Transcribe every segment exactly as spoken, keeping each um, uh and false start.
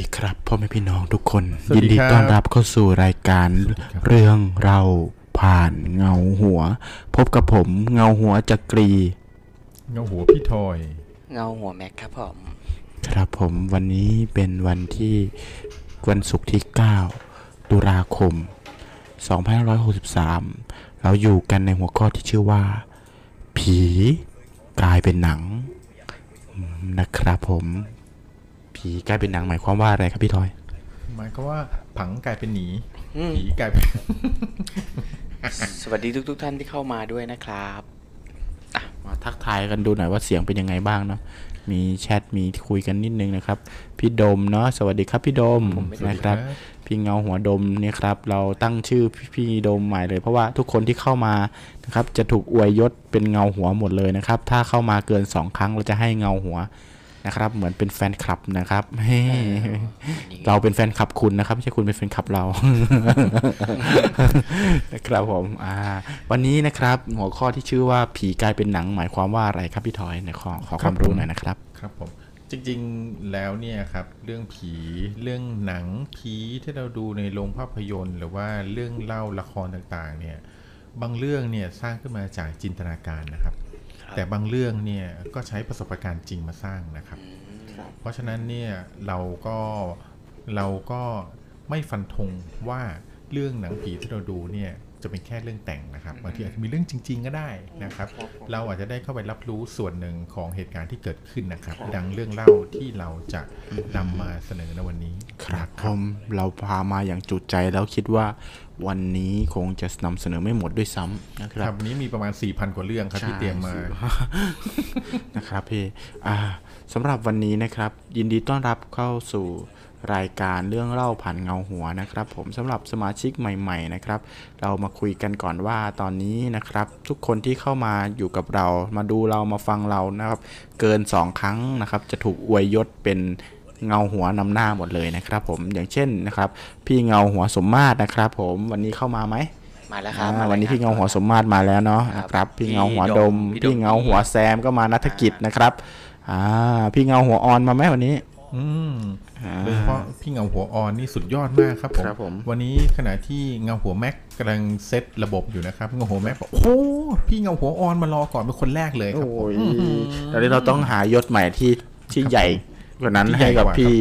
ดีครับพ่อแม่พี่น้องทุกคนยินดีต้อนรับเข้าสู่รายการเรื่องเราผ่านเงาหัวพบกับผมเงาหัวจักรีเงาหัวพี่ทอยเงาหัวแม็กครับผมครับผมวันนี้เป็นวันที่วันศุกร์ที่เก้าตุลาคมสองพันห้าร้อยหกสิบสามเราอยู่กันในหัวข้อที่ชื่อว่าผีกลายเป็นหนังนะครับผมผีกลายเป็นหนังหมายความว่าอะไรครับพี่ทอยหมายความว่าผังกลายเป็นหนีผีกลายเป็น สวัสดีทุกทุกท่านที่เข้ามาด้วยนะครับมาทักทายกันดูหน่อยว่าเสียงเป็นยังไงบ้างเนาะมีแชทมีคุยกันนิดนึงนะครับพี่ดมเนาะสวัสดีครับพี่ดมนะครับพี่เงาหัวดมเนี่ยครับเราตั้งชื่อพี่ดมใหม่เลยเพราะว่าทุกคนที่เข้ามานะครับจะถูกอวยยศเป็นเงาหัวหมดเลยนะครับถ้าเข้ามาเกินสองครั้งเราจะให้เงาหัวนะครับเหมือนเป็นแฟนคลับนะครับเราเป็นแฟนคลับคุณนะครับไม่ใช่คุณเป็นแฟนคลับเรานะครับผมวันนี้นะครับหัวข้อที่ชื่อว่าผีกลายเป็นหนังหมายความว่าอะไรครับพี่ทอยขอขอความรู้หน่อยนะครับครับผมจริงๆแล้วเนี่ยครับเรื่องผีเรื่องหนังผีที่เราดูในโรงภาพยนตร์หรือว่าเรื่องเล่าละครต่างๆเนี่ยบางเรื่องเนี่ยสร้างขึ้นมาจากจินตนาการนะครับแต่บางเรื่องเนี่ยก็ใช้ประสบการณ์จริงมาสร้างนะครับเพราะฉะนั้นเนี่ยเราก็เราก็ไม่ฟันธงว่าเรื่องหนังผีที่เราดูเนี่ยจะเป็นแค่เรื่องแต่งนะครับบางทีอาจจะมีเรื่องจริงๆก็ได้นะครับเราอาจจะได้เข้าไปรับรู้ส่วนหนึ่งของเหตุการณ์ที่เกิดขึ้นนะครับดังเรื่องเล่าที่เราจะนำมาเสนอในวันนี้ครับผมเราพามาอย่างจุใจแล้วคิดว่าวันนี้คงจะนำเสนอไม่หมดด้วยซ้ำนะครับวันนี้มีประมาณ สี่พัน กว่าเรื่องครับที่เตรียมมานะครับพี่สำหรับวันนี้นะครับยินดีต้อนรับเข้าสู่รายการเรื่องเล่าผ่านเงาหัวนะครับผมสำหรับสมาชิกใหม่ๆนะครับเรามาคุยกันก่อนว่าตอนนี้นะครับทุกคนที่เข้ามาอยู่กับเรามาดูเรามาฟังเรานะครับเกินสองครั้งนะครับจะถูกอวยยศเป็นเงาหัวนำหน้าหมดเลยนะครับผมอย่างเช่นนะครับพี่เงาหัวสมมาตรนะครับผมวันนี้เข้ามาไหมมาแล้วครับวันนี้พี่เงาหัวสมมาตรมาแล้วเนาะนะครับพี่เงาหัวดมพี่เงาหัวแซมก็มานัฐกิจนะครับอ่าพี่เงาหัวออนมาไหมวันนี้อืมโดยเฉพาะพี่เงาหัวออนนี่สุดยอดมากครับผมวันนี้ขณะที่เงาหัวแม็กกำลังเซตระบบอยู่นะครับเงาหัวแม็กบอกโอ้พี่เงาหัวออนมารอก่อนเป็นคนแรกเลยครับโอ้ยตอนนี้เราต้องหายศใหม่ที่ที่ใหญ่กว่านั้นให้กับพี่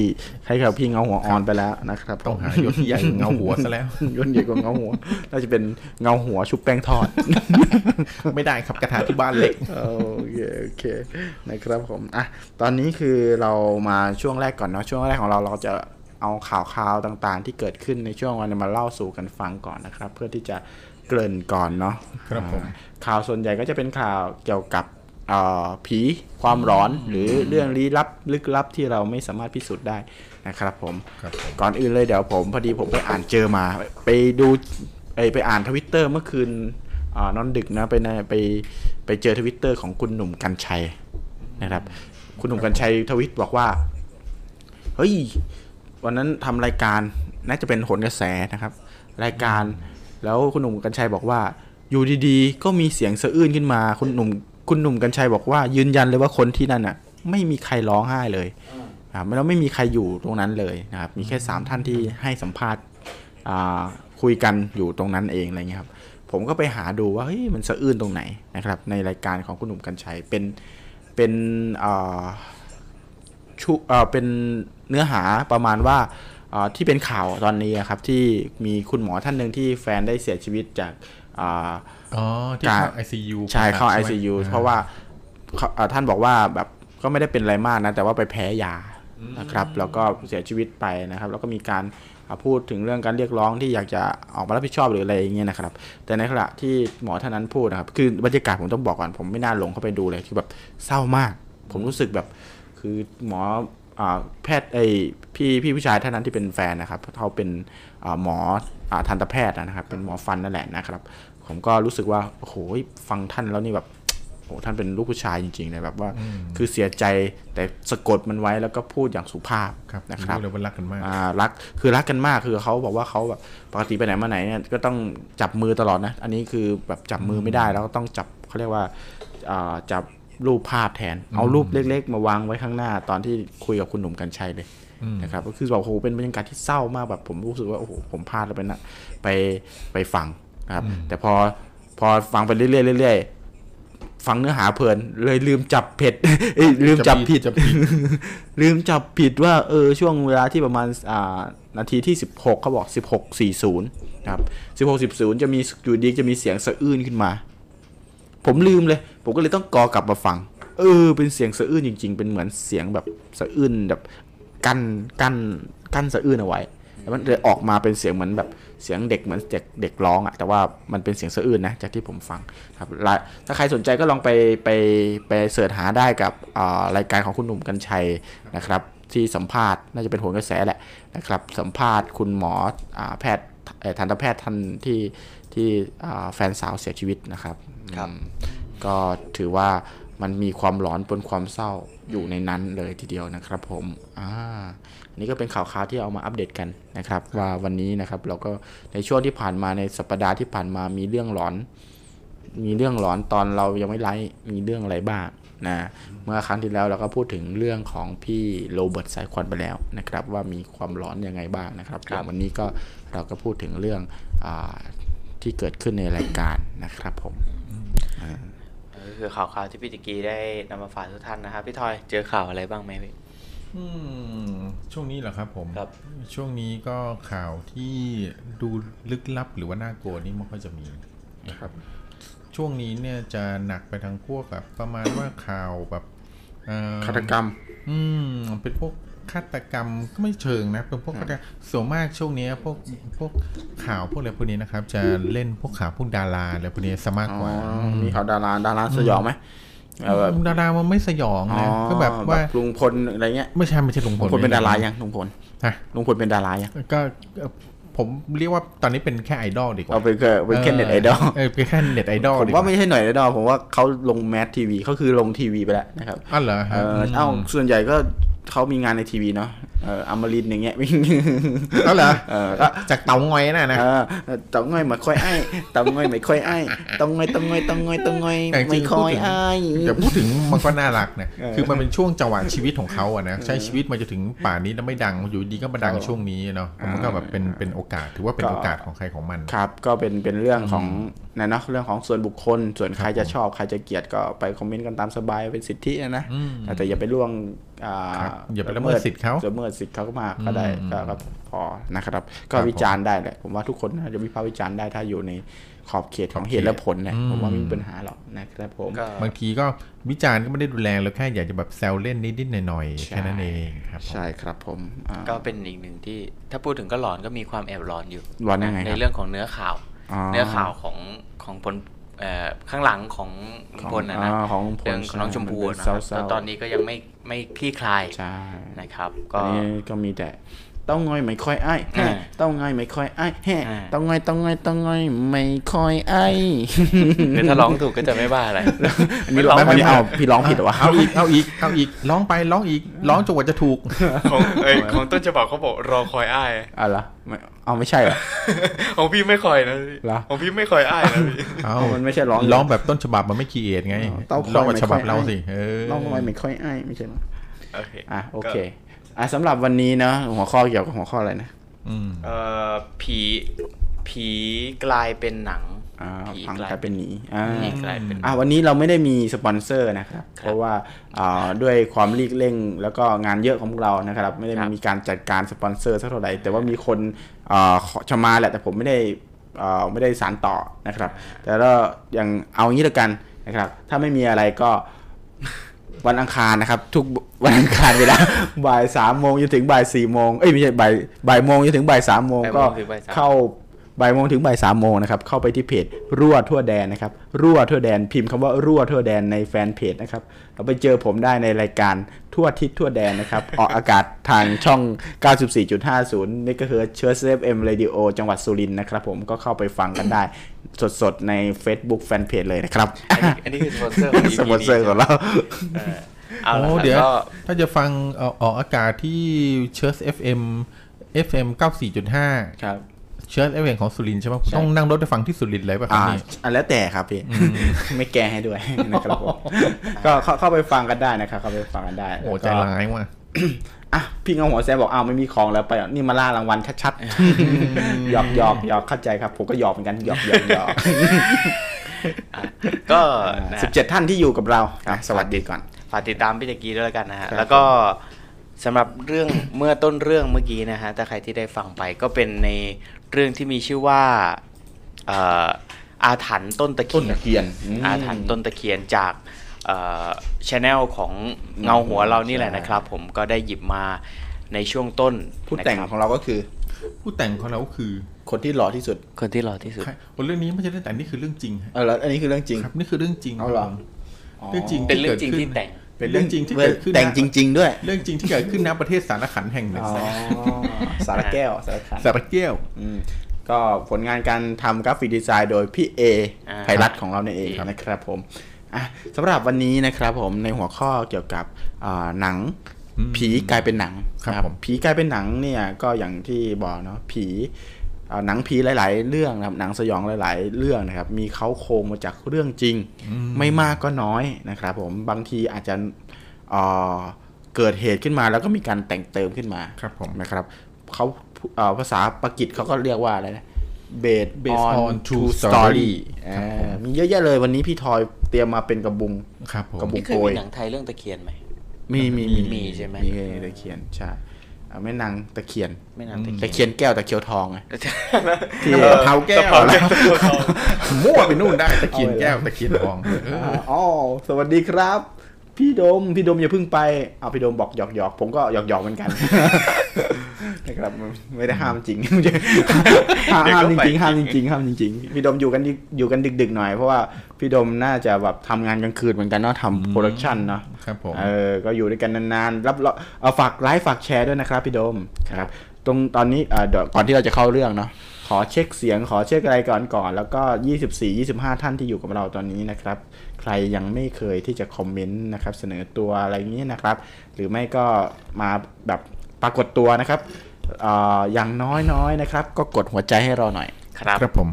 ให้กับพี่เงาหัวออนไปแล้วนะครับต้องหายศใหญ่เงาหัวซะแล้วยศใหญ่กว่าเงาหัวน่าจะเป็นเงาหัวชุบแป้งทอดไม่ได้ครับกระถางที่บ้านเล็กโอเคโอเคนะครับผมอ่ะตอนนี้คือเรามาช่วงแรกก่อนเนาะช่วงแรกของเราเราจะเอาข่าวข่าวต่างๆที่เกิดขึ้นในช่วงวันนี้มาเล่าสู่กันฟังก่อนนะครับเพื่อที่จะเกริ่นก่อนเนาะครับผมข่าวส่วนใหญ่ก็จะเป็นข่าวเกี่ยวกับผีความร้อนหรือเรื่องลี้ลับลึกลับที่เราไม่สามารถพิสูจน์ได้นะครับผมก่อนอื่นเลยเดี๋ยวผมพอดีผมไปอ่านเจอมาไปดูไปไปอ่านทวิตเตอร์เมื่อคืนนอนดึกนะไปไปไปเจอทวิตเตอร์ของคุณหนุ่มกัญชัยนะครับคุณหนุ่มกัญชัยทวิตบอกว่าเฮ้ยวันนั้นทำรายการน่าจะเป็นโหนกระแสนะครับรายการแล้วคุณหนุ่มกัญชัยบอกว่าอยู่ดีๆก็มีเสียงสะอื้นขึ้นมาคุณหนุ่มคุณหนุ่มกัญชัยบอกว่ายืนยันเลยว่าคนที่นั่นน่ะไม่มีใครร้องไห้เลยครับแล้วไม่มีใครอยู่ตรงนั้นเลยนะครับมีแค่สามท่านที่ให้สัมภาษณ์คุยกันอยู่ตรงนั้นเองอะไรเงี้ยครับผมก็ไปหาดูว่าเฮ้ยมันสะอื้นตรงไหนนะครับในรายการของคุณหนุ่มกัญชัยเป็นเป็นชุเป็นเนื้อหาประมาณว่าที่เป็นข่าวตอนนี้ครับที่มีคุณหมอท่านหนึ่งที่แฟนได้เสียชีวิตจากอ๋อที่เข้า ไอ ซี ยู ใช่เข้า ไอ ซี ยู เพราะว่าท่านบอกว่าแบบก็ไม่ได้เป็นอะไรมากนะแต่ว่าไปแพ้ยานะครับแล้วก็เสียชีวิตไปนะครับแล้วก็มีการพูดถึงเรื่องการเรียกร้องที่อยากจะออกมารับผิดชอบหรืออะไรอย่างเงี้ยนะครับแต่ในขณะที่หมอท่านนั้นพูดนะครับคือบรรยากาศผมต้องบอกก่อนผมไม่น่าลงเข้าไปดูเลยคือแบบเศร้ามากผมรู้สึกแบบคือหมอแพทย์ไอพี่พี่ผู้ชายท่านนั้นที่เป็นแฟนนะครับเขาเป็นหมอทันตแพทย์นะครับเป็นหมอฟันนั่นแหละนะครับผมก็รู้สึกว่าโอ้โหฟังท่านแล้วนี่แบบโอ้ท่านเป็นลูกผู้ชายจริงๆเลยแบบว่าคือเสียใจแต่สะกดมันไว้แล้วก็พูดอย่างสุภาพนะครับรู้เลยว่ารักกันมากรักคือรักกันมากคือเขาบอกว่าเขาแบบปกติไปไหนมาไหนเนี่ยก็ต้องจับมือตลอดนะอันนี้คือแบบจับมือไม่ได้แล้วก็ต้องจับเขาเรียกว่าจับรูปภาพแทนเอารูปเล็กๆมาวางไว้ข้างหน้าตอนที่คุยกับคุณหนุ่มกัญชัยเลย นะครับก็คือแบบโอ้โหเป็นบรรยากาศที่เศร้ามากแบบผมรู้สึกว่าโอ้โหผมพลาดแล้วไปนะไปไปฟังนะครับแต่พอพอฟังไปเรื่อยๆเรื่อยๆฟังเนื้อหาเพลินเลยลืมจับผิดลืมจับผิดลืมจับผิดว่าเออช่วงเวลาที่ประมาณอ่านาทีที่สิบหกเขาบอกสิบหกสี่สิบนะครับสิบหกสิบจะมีอยู่ดีจะมีเสียงสะอื้นขึ้นมาผมลืมเลยผมก็เลยต้องกอกลับมาฟังเออเป็นเสียงสะอื้นจริงๆเป็นเหมือนเสียงแบบสะอื้นแบบกั้นกั้นกั้นสะอื้นเอาไว้แล้วมันเลยออกมาเป็นเสียงเหมือนแบบเสียงเด็กเหมือนเด็กเด็กร้องอ่ะแต่ว่ามันเป็นเสียงสะอื้นนะจากที่ผมฟังครับถ้าใครสนใจก็ลองไปไปไปเสิร์ชหาได้กับอ่ารายการของคุณหนุ่มกัญชัยนะครับที่สัมภาษณ์น่าจะเป็นโหนกระแสแหละนะครับสัมภาษณ์คุณหมออ่าแพทย์ทันตแพทย์ท่านที่ที่แฟนสาวเสียชีวิตนะครับครับก็ถือว่ามันมีความหลอนปนความเศร้าอยู่ในนั้นเลยทีเดียวนะครับผมอ่านี่ก็เป็นข่าวคราวที่เอามาอัปเดตกันนะครับว่าวันนี้นะครับเราก็ในช่วงที่ผ่านมาในสัปดาห์ที่ผ่านมามีเรื่องหลอนมีเรื่องหลอนตอนเรายังไม่ไลฟ์มีเรื่องอะไรบ้างนะเมื่อครั้งที่แล้วเราก็พูดถึงเรื่องของพี่โรเบิร์ตสายควันไปแล้วนะครับว่ามีความหลอนยังไงบ้างนะครับวันนี้ก็เราก็พูดถึงเรื่องอ่าที่เกิดขึ้นในรายการนะครับผมก็คือข่าวข่าวที่พี่ติกีได้นำมาฝากทุกท่านนะครับพี่ทอยเจอข่าวอะไรบ้างไหมพี่ช่วงนี้เหรอครับผมครับช่วงนี้ก็ข่าวที่ดูลึกลับหรือว่าน่ากลัวนี่ไม่ค่อยจะมีนะครับช่วงนี้เนี่ยจะหนักไปทางพวกแบบประมาณว่าข่าวแบบฆาตกรรมอืมเป็นพวกฆาตกรรมก็ไม่เชิงนะเป็นพวกฆาตกรรมส่วนมากช่วงนี้พวกพวกข่าวพวกอะไรพวกนี้นะครับจะเล่นพวกข่าวพวกดาราอะไรพวกนี้ซะมากกว่ามีข่าวดาราดาราสยองไหมดารามันไม่สยองนะก็แบบว่าลุงพลอะไรเงี้ยไม่ใช่ไม่ใช่ลุงพลคนเป็นดารายังลุงพลฮะลุงพลเป็นดารายังก็ผมเรียกว่าตอนนี้เป็นแค่ไอดอลดีกว่าเป็นแค่เป็นแค่เน็ตไอดอลเป็นแค่เน็ตไอดอลผมว่าไม่ใช่หน่อยไอดอลผมว่าเขาลงแมสทีวีเขาคือลงทีวีไปแล้วนะครับอ้าวเหรอเอ้าส่วนใหญ่ก็เขามีงานในทีวีเนาะเอ่ออมรินทร์อย่างเงี้ยแล้วเหรอเออจากเต๋างอยน่ะนะเออเต๋างอยไม่ค่อยอ้ายเต๋างอยไม่ค่อยอ้ายเต๋างอยเต๋างอยเต๋างอยเต๋างอยไม่ค่อยอ้ายแต่พูดถึงมันก็น่ารักนะคือมันเป็นช่วงจังหวะชีวิตของเขาอ่ะนะใช้ชีวิตมาจนถึงป่านนี้แล้วไม่ดังอยู่ดีก็มาดังช่วงนี้เนาะมันก็แบบเป็นเป็นโอกาสถือว่าเป็นโอกาสของใครของมันครับก็เป็นเป็นเรื่องของนะเนาะเรื่องของส่วนบุคคลส่วนใครจะชอบใครจะเกลียดก็ไปคอมเมนต์กันตามสบายเป็นสิทธินะแต่อย่าไปล่วงอ่าอย่าไปละเมิดสิทธิเขาละเมิดสิทธิเขามากก็ได้ก็พอนะครับก็วิจารณ์ได้แหละผมว่าทุกคนจะวิพากษ์วิจารณ์ได้ถ้าอยู่ในขอบเขตของเหตุและผลเนี่ยผมว่าไม่มีปัญหาหรอกนะครับผมบางทีก็วิจารณ์ก็ไม่ได้ดูแรงแล้วแค่อยากจะแบบแซวเล่นนิดๆหน่อยๆแค่นั้นเองครับใช่ครับผมก็เป็นอีกหนึ่งที่ถ้าพูดถึงก็หลอนก็มีความแอบหลอนอยู่หลอนยังไงในเรื่องของเนื้อข่าวเนื้อข่าวของของผลข้างหลังของพลนะนะเรื่องของน้องชมพู่นะครับตอนนี้ก็ยังไม่ไม่คลี่คลายนะครับก็ก็มีแต่ต้องง่อยไม่ค่อยอ้ายต้องง่อยไม่ค่อยอ้ายแฮ่ต้องง่อยต้องง่อยต้องง่อยไม่ค่อยอ้ายคือถ้าร้องถูกก็จะไม่บ้าอะไรไม่ร้องไม่เอาพี่ร้องผิดหรอวะเอาอีกเอาอีกเอาอีกร้องไปร้องอีกร้องจนกว่าจะถูกของเอ้ยของต้นฉบับเขาบอกรอคอยอ้ายอะไรเอาไม่ใช่เหรอของพี่ไม่คอยนะของพี่ไม่คอยอ้ายนะพี่เอามันไม่ใช่ร้องร้องแบบต้นฉบับมันไม่ครีเอทไงร้องแบบฉบับเราสิเออร้องทำไมไม่ค่อยอ้ายไม่ใช่หรอโอเคอ่ะโอเคอ่ะสำหรับวันนี้เนาะหัวข้อเกี่ยวกับหัวข้ออะไรนะอืมเอ่อผีผีกลายเป็นหนังอ่าผีกลายเป็นหนีอ่าผีกลายเป็นอ่ะวันนี้เราไม่ได้มีสปอนเซอร์นะครับเพราะว่าอ่าด้วยความรีบเร่งแล้วก็งานเยอะของเรานะครับไม่ได้มีการจัดการสปอนเซอร์สักเท่าไหร่แต่ว่ามีคนอ่าชมาแหละแต่ผมไม่ได้อ่าไม่ได้สานต่อนะครับแต่ก็ยังเอางี้ละกันนะครับถ้าไม่มีอะไรก็วันอังคารนะครับทุกวันอังคารเวลาบ่ายสามโมงจนถึงบ่ายสี่โมงเอ้ยไม่ใช่บ่ายบ่ายโมงจนถึงบ่ายสามโมงก็เข้าบ่ายโมงถึงบ่ายสามโมงนะครับเข้าไปที่เพจรั่วทั่วแดนนะครับรั่วทั่วแดนพิมพ์คำว่ารั่วทั่วแดนในแฟนเพจนะครับเราไปเจอผมได้ในรายการทั่วทิศทั่วแดนนะครับ ออกอากาศทางช่อง เก้าสิบสี่จุดห้าศูนย์ เมกะเฮิรตซ์ Church เอฟ เอ็ม Radio จังหวัดสุรินทร์นะครับผมก็เข้าไปฟังกันได้ สดๆใน Facebook Fanpage เลยนะครับ อันนี้คือสปอนเซอร์ของ สปอนเซอร์ของเราเอาล่ะเดี๋ยวถ้าจะฟังออกอากาศที่ Church เอฟ เอ็ม เอฟ เอ็ม เก้าสิบสี่จุดห้า ครับเชิญไอเวงของสุรินทร์ใช่ไหมต้องนั่งรถไปฟังที่สุรินทร์เลยป่ะครับนี่อ่ะแล้วแต่ครับพี่ไม่แก้ให้ด้วยนะครับผมก็เข้าไปฟังกันได้นะครับเข้าไปฟังกันได้โอ้ใจร้ายว่ะ อ่ะพี่เงาหัวแซมบอกอ้าวไม่มีของแล้วไปนี่มาล่ารางวัลชัดๆหยอกหยอกหยอกเข้าใจครับผมก็หยอกเหมือนกันหยอกหยอกหยอกก็สิบเจ็ดท่านที่อยู่กับเราสวัสดีก่อนฝากติดตามพี่ตะกี้ด้วยกันนะฮะแล้วก็สำหรับเรื่องเมื่อต้นเรื่องเมื่อกี้นะฮะถ้าใครที่ได้ฟังไปก็เป็นในเรื่องที่มีชื่อว่าอาถรรพ์ต้นตะเคียนอาถรรพ์ต้นตะเคียนจากchannel ของเงาหัวเรานี่แหละนะครับผมก็ได้หยิบมาในช่วงต้นผู้แต่งของเราก็คือผู้แต่งของเราก็คือคนที่หล่อที่สุดคนที่หล่อที่สุดคนเรื่องนี้ไม่ใช่เรื่องแต่งนี่คือเรื่องจริงเออแล้วอันนี้คือเรื่องจริงครับนี่คือเรื่องจริงเอาหรอเรื่องจริงเป็นเรื่องจริงที่แต่งเป็นเรื่องจริงที่เกิดขึ้นแต่งจริงๆด้วยเรื่องจริงที่เกิดขึ้นณประเทศสารขันแห่งหนึ่งสารแก้วสารขันสารแก้วก็ผลงานการทำกราฟิกดีไซน์โดยพี่เอไพรัตน์ของเราเนี่ยเองนะครับผมสำหรับวันนี้นะครับผมในหัวข้อเกี่ยวกับหนังผีกลายเป็นหนังครับผีกลายเป็นหนังเนี่ยก็อย่างที่บอกเนาะผีหนังผีหลายๆเรื่องนะครับหนังสยองหลายๆเรื่องนะครับมีเค้าโครงมาจากเรื่องจริงไม่มากก็น้อยนะครับผมบางทีอาจจะเกิดเหตุขึ้นมาแล้วก็มีการแต่งเติมขึ้นมาครับผมนะครับเค้าภาษาปากีสถานเค้าก็เรียกว่าอะไรนะBased, Based on True Story มีเยอะแยะเลยวันนี้พี่ทอยเตรียมมาเป็นกระบุงครับผมนี่เคยมีหนังไทยเรื่องตะเคียนไหมมีมีมีใช่ไหมมีตะเคียนใช่แม่นางตะเคียนแม่นางตะเคียนแก้วตะเคียวทองไงที่เผาแก้วมั่วไปนู่นได้ตะเคียนแก้วตะเคียนทองอ๋อสวัสดีครับพี่ดมพี่ดมอย่าเพิ่งไปเอาพี่ดมบอกหยอกๆผมก็หยอกๆเหมือนกันนะครับไม่ได้ห้ามจริงห้ามจริงห้ามจริงห้ามจริงพี่ดมอยู่กันอยู่กันดึกๆหน่อยเพราะว่าพี่ดมน่าจะแบบทำงานกลางคืนเหมือนกันเนาะทำโปรดักชั่นเนาะครับผมเออก็อยู่ด้วยกันนานๆรับเอาฝากไลฟ์ฝากแชร์ด้วยนะครับพี่ดมครับตรงตอนนี้เอ่อก่อนที่เราจะเข้าเรื่องเนาะขอเช็คเสียงขอเช็คอะไรก่อนก่อนแล้วก็ยี่สิบสี่ ยี่สิบห้าท่านที่อยู่กับเราตอนนี้นะครับใครยังไม่เคยที่จะคอมเมนต์นะครับเสนอตัวอะไรอย่างนี้นะครับหรือไม่ก็มาแบบปรากฏตัวนะครับ อ, อย่างน้อยๆ น, นะครับก็กดหัวใจให้เราหน่อยครับครับผม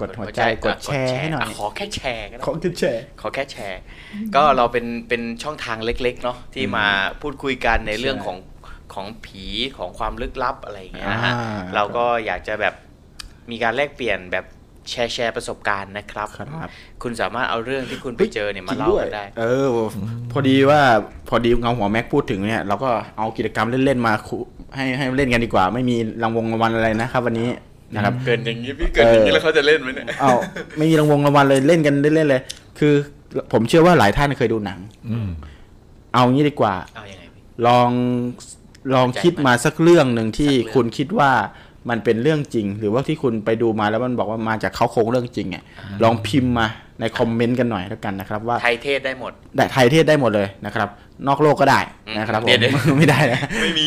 กดหัวใจกดแชร์ให้หน่อยขอแค่แชร์ก็ได้ขอแค่แชร์ขอแค่แชร์ก็เราเป็นเป็นช่องทางเล็กๆเนาะที่มาพูดคุยกันในเรื่องของของผีของความลึกลับอะไรอย่างเงี้ยนะฮะเราก็อยากจะแบบมีการแลกเปลี่ยนแบบแชร์แชร์ประสบการณ์นะครับคุณสามารถเอาเรื่องที่คุณไปเจอเนี่ยมาเล่าได้เออพอดีว่าพอดีเงาหัวแม็กพูดถึงเนี่ยเราก็เอากิจกรรมเล่นๆมาให้ให้เล่นกันดีกว่าไม่มีรางวงรางวัลอะไรนะครับวันนี้นะครับเกินอย่างนี้พี่เกินอย่างนี้แล้วเขาจะเล่นไหมเนี่ยอ้าวไม่มีรางวงรางวัลเลยเล่นกันเล่นๆเลยคือผมเชื่อว่าหลายท่านเคยดูหนังเอางี้ดีกว่าลองลองคิดมาสักเรื่องนึงที่คุณคิดว่ามันเป็นเรื่องจริงหรือว่าที่คุณไปดูมาแล้วมันบอกว่ามาจากเขาโครงเรื่องจริงเนี่ยลองพิมพ์มาในคอมเมนต์กันหน่อยแล้วกันนะครับว่าไทยเทศได้หมดได้ไทยเทศได้หมดเลยนะครับนอกโลกก็ได้นะครับผมไม่ได้นะไม่มี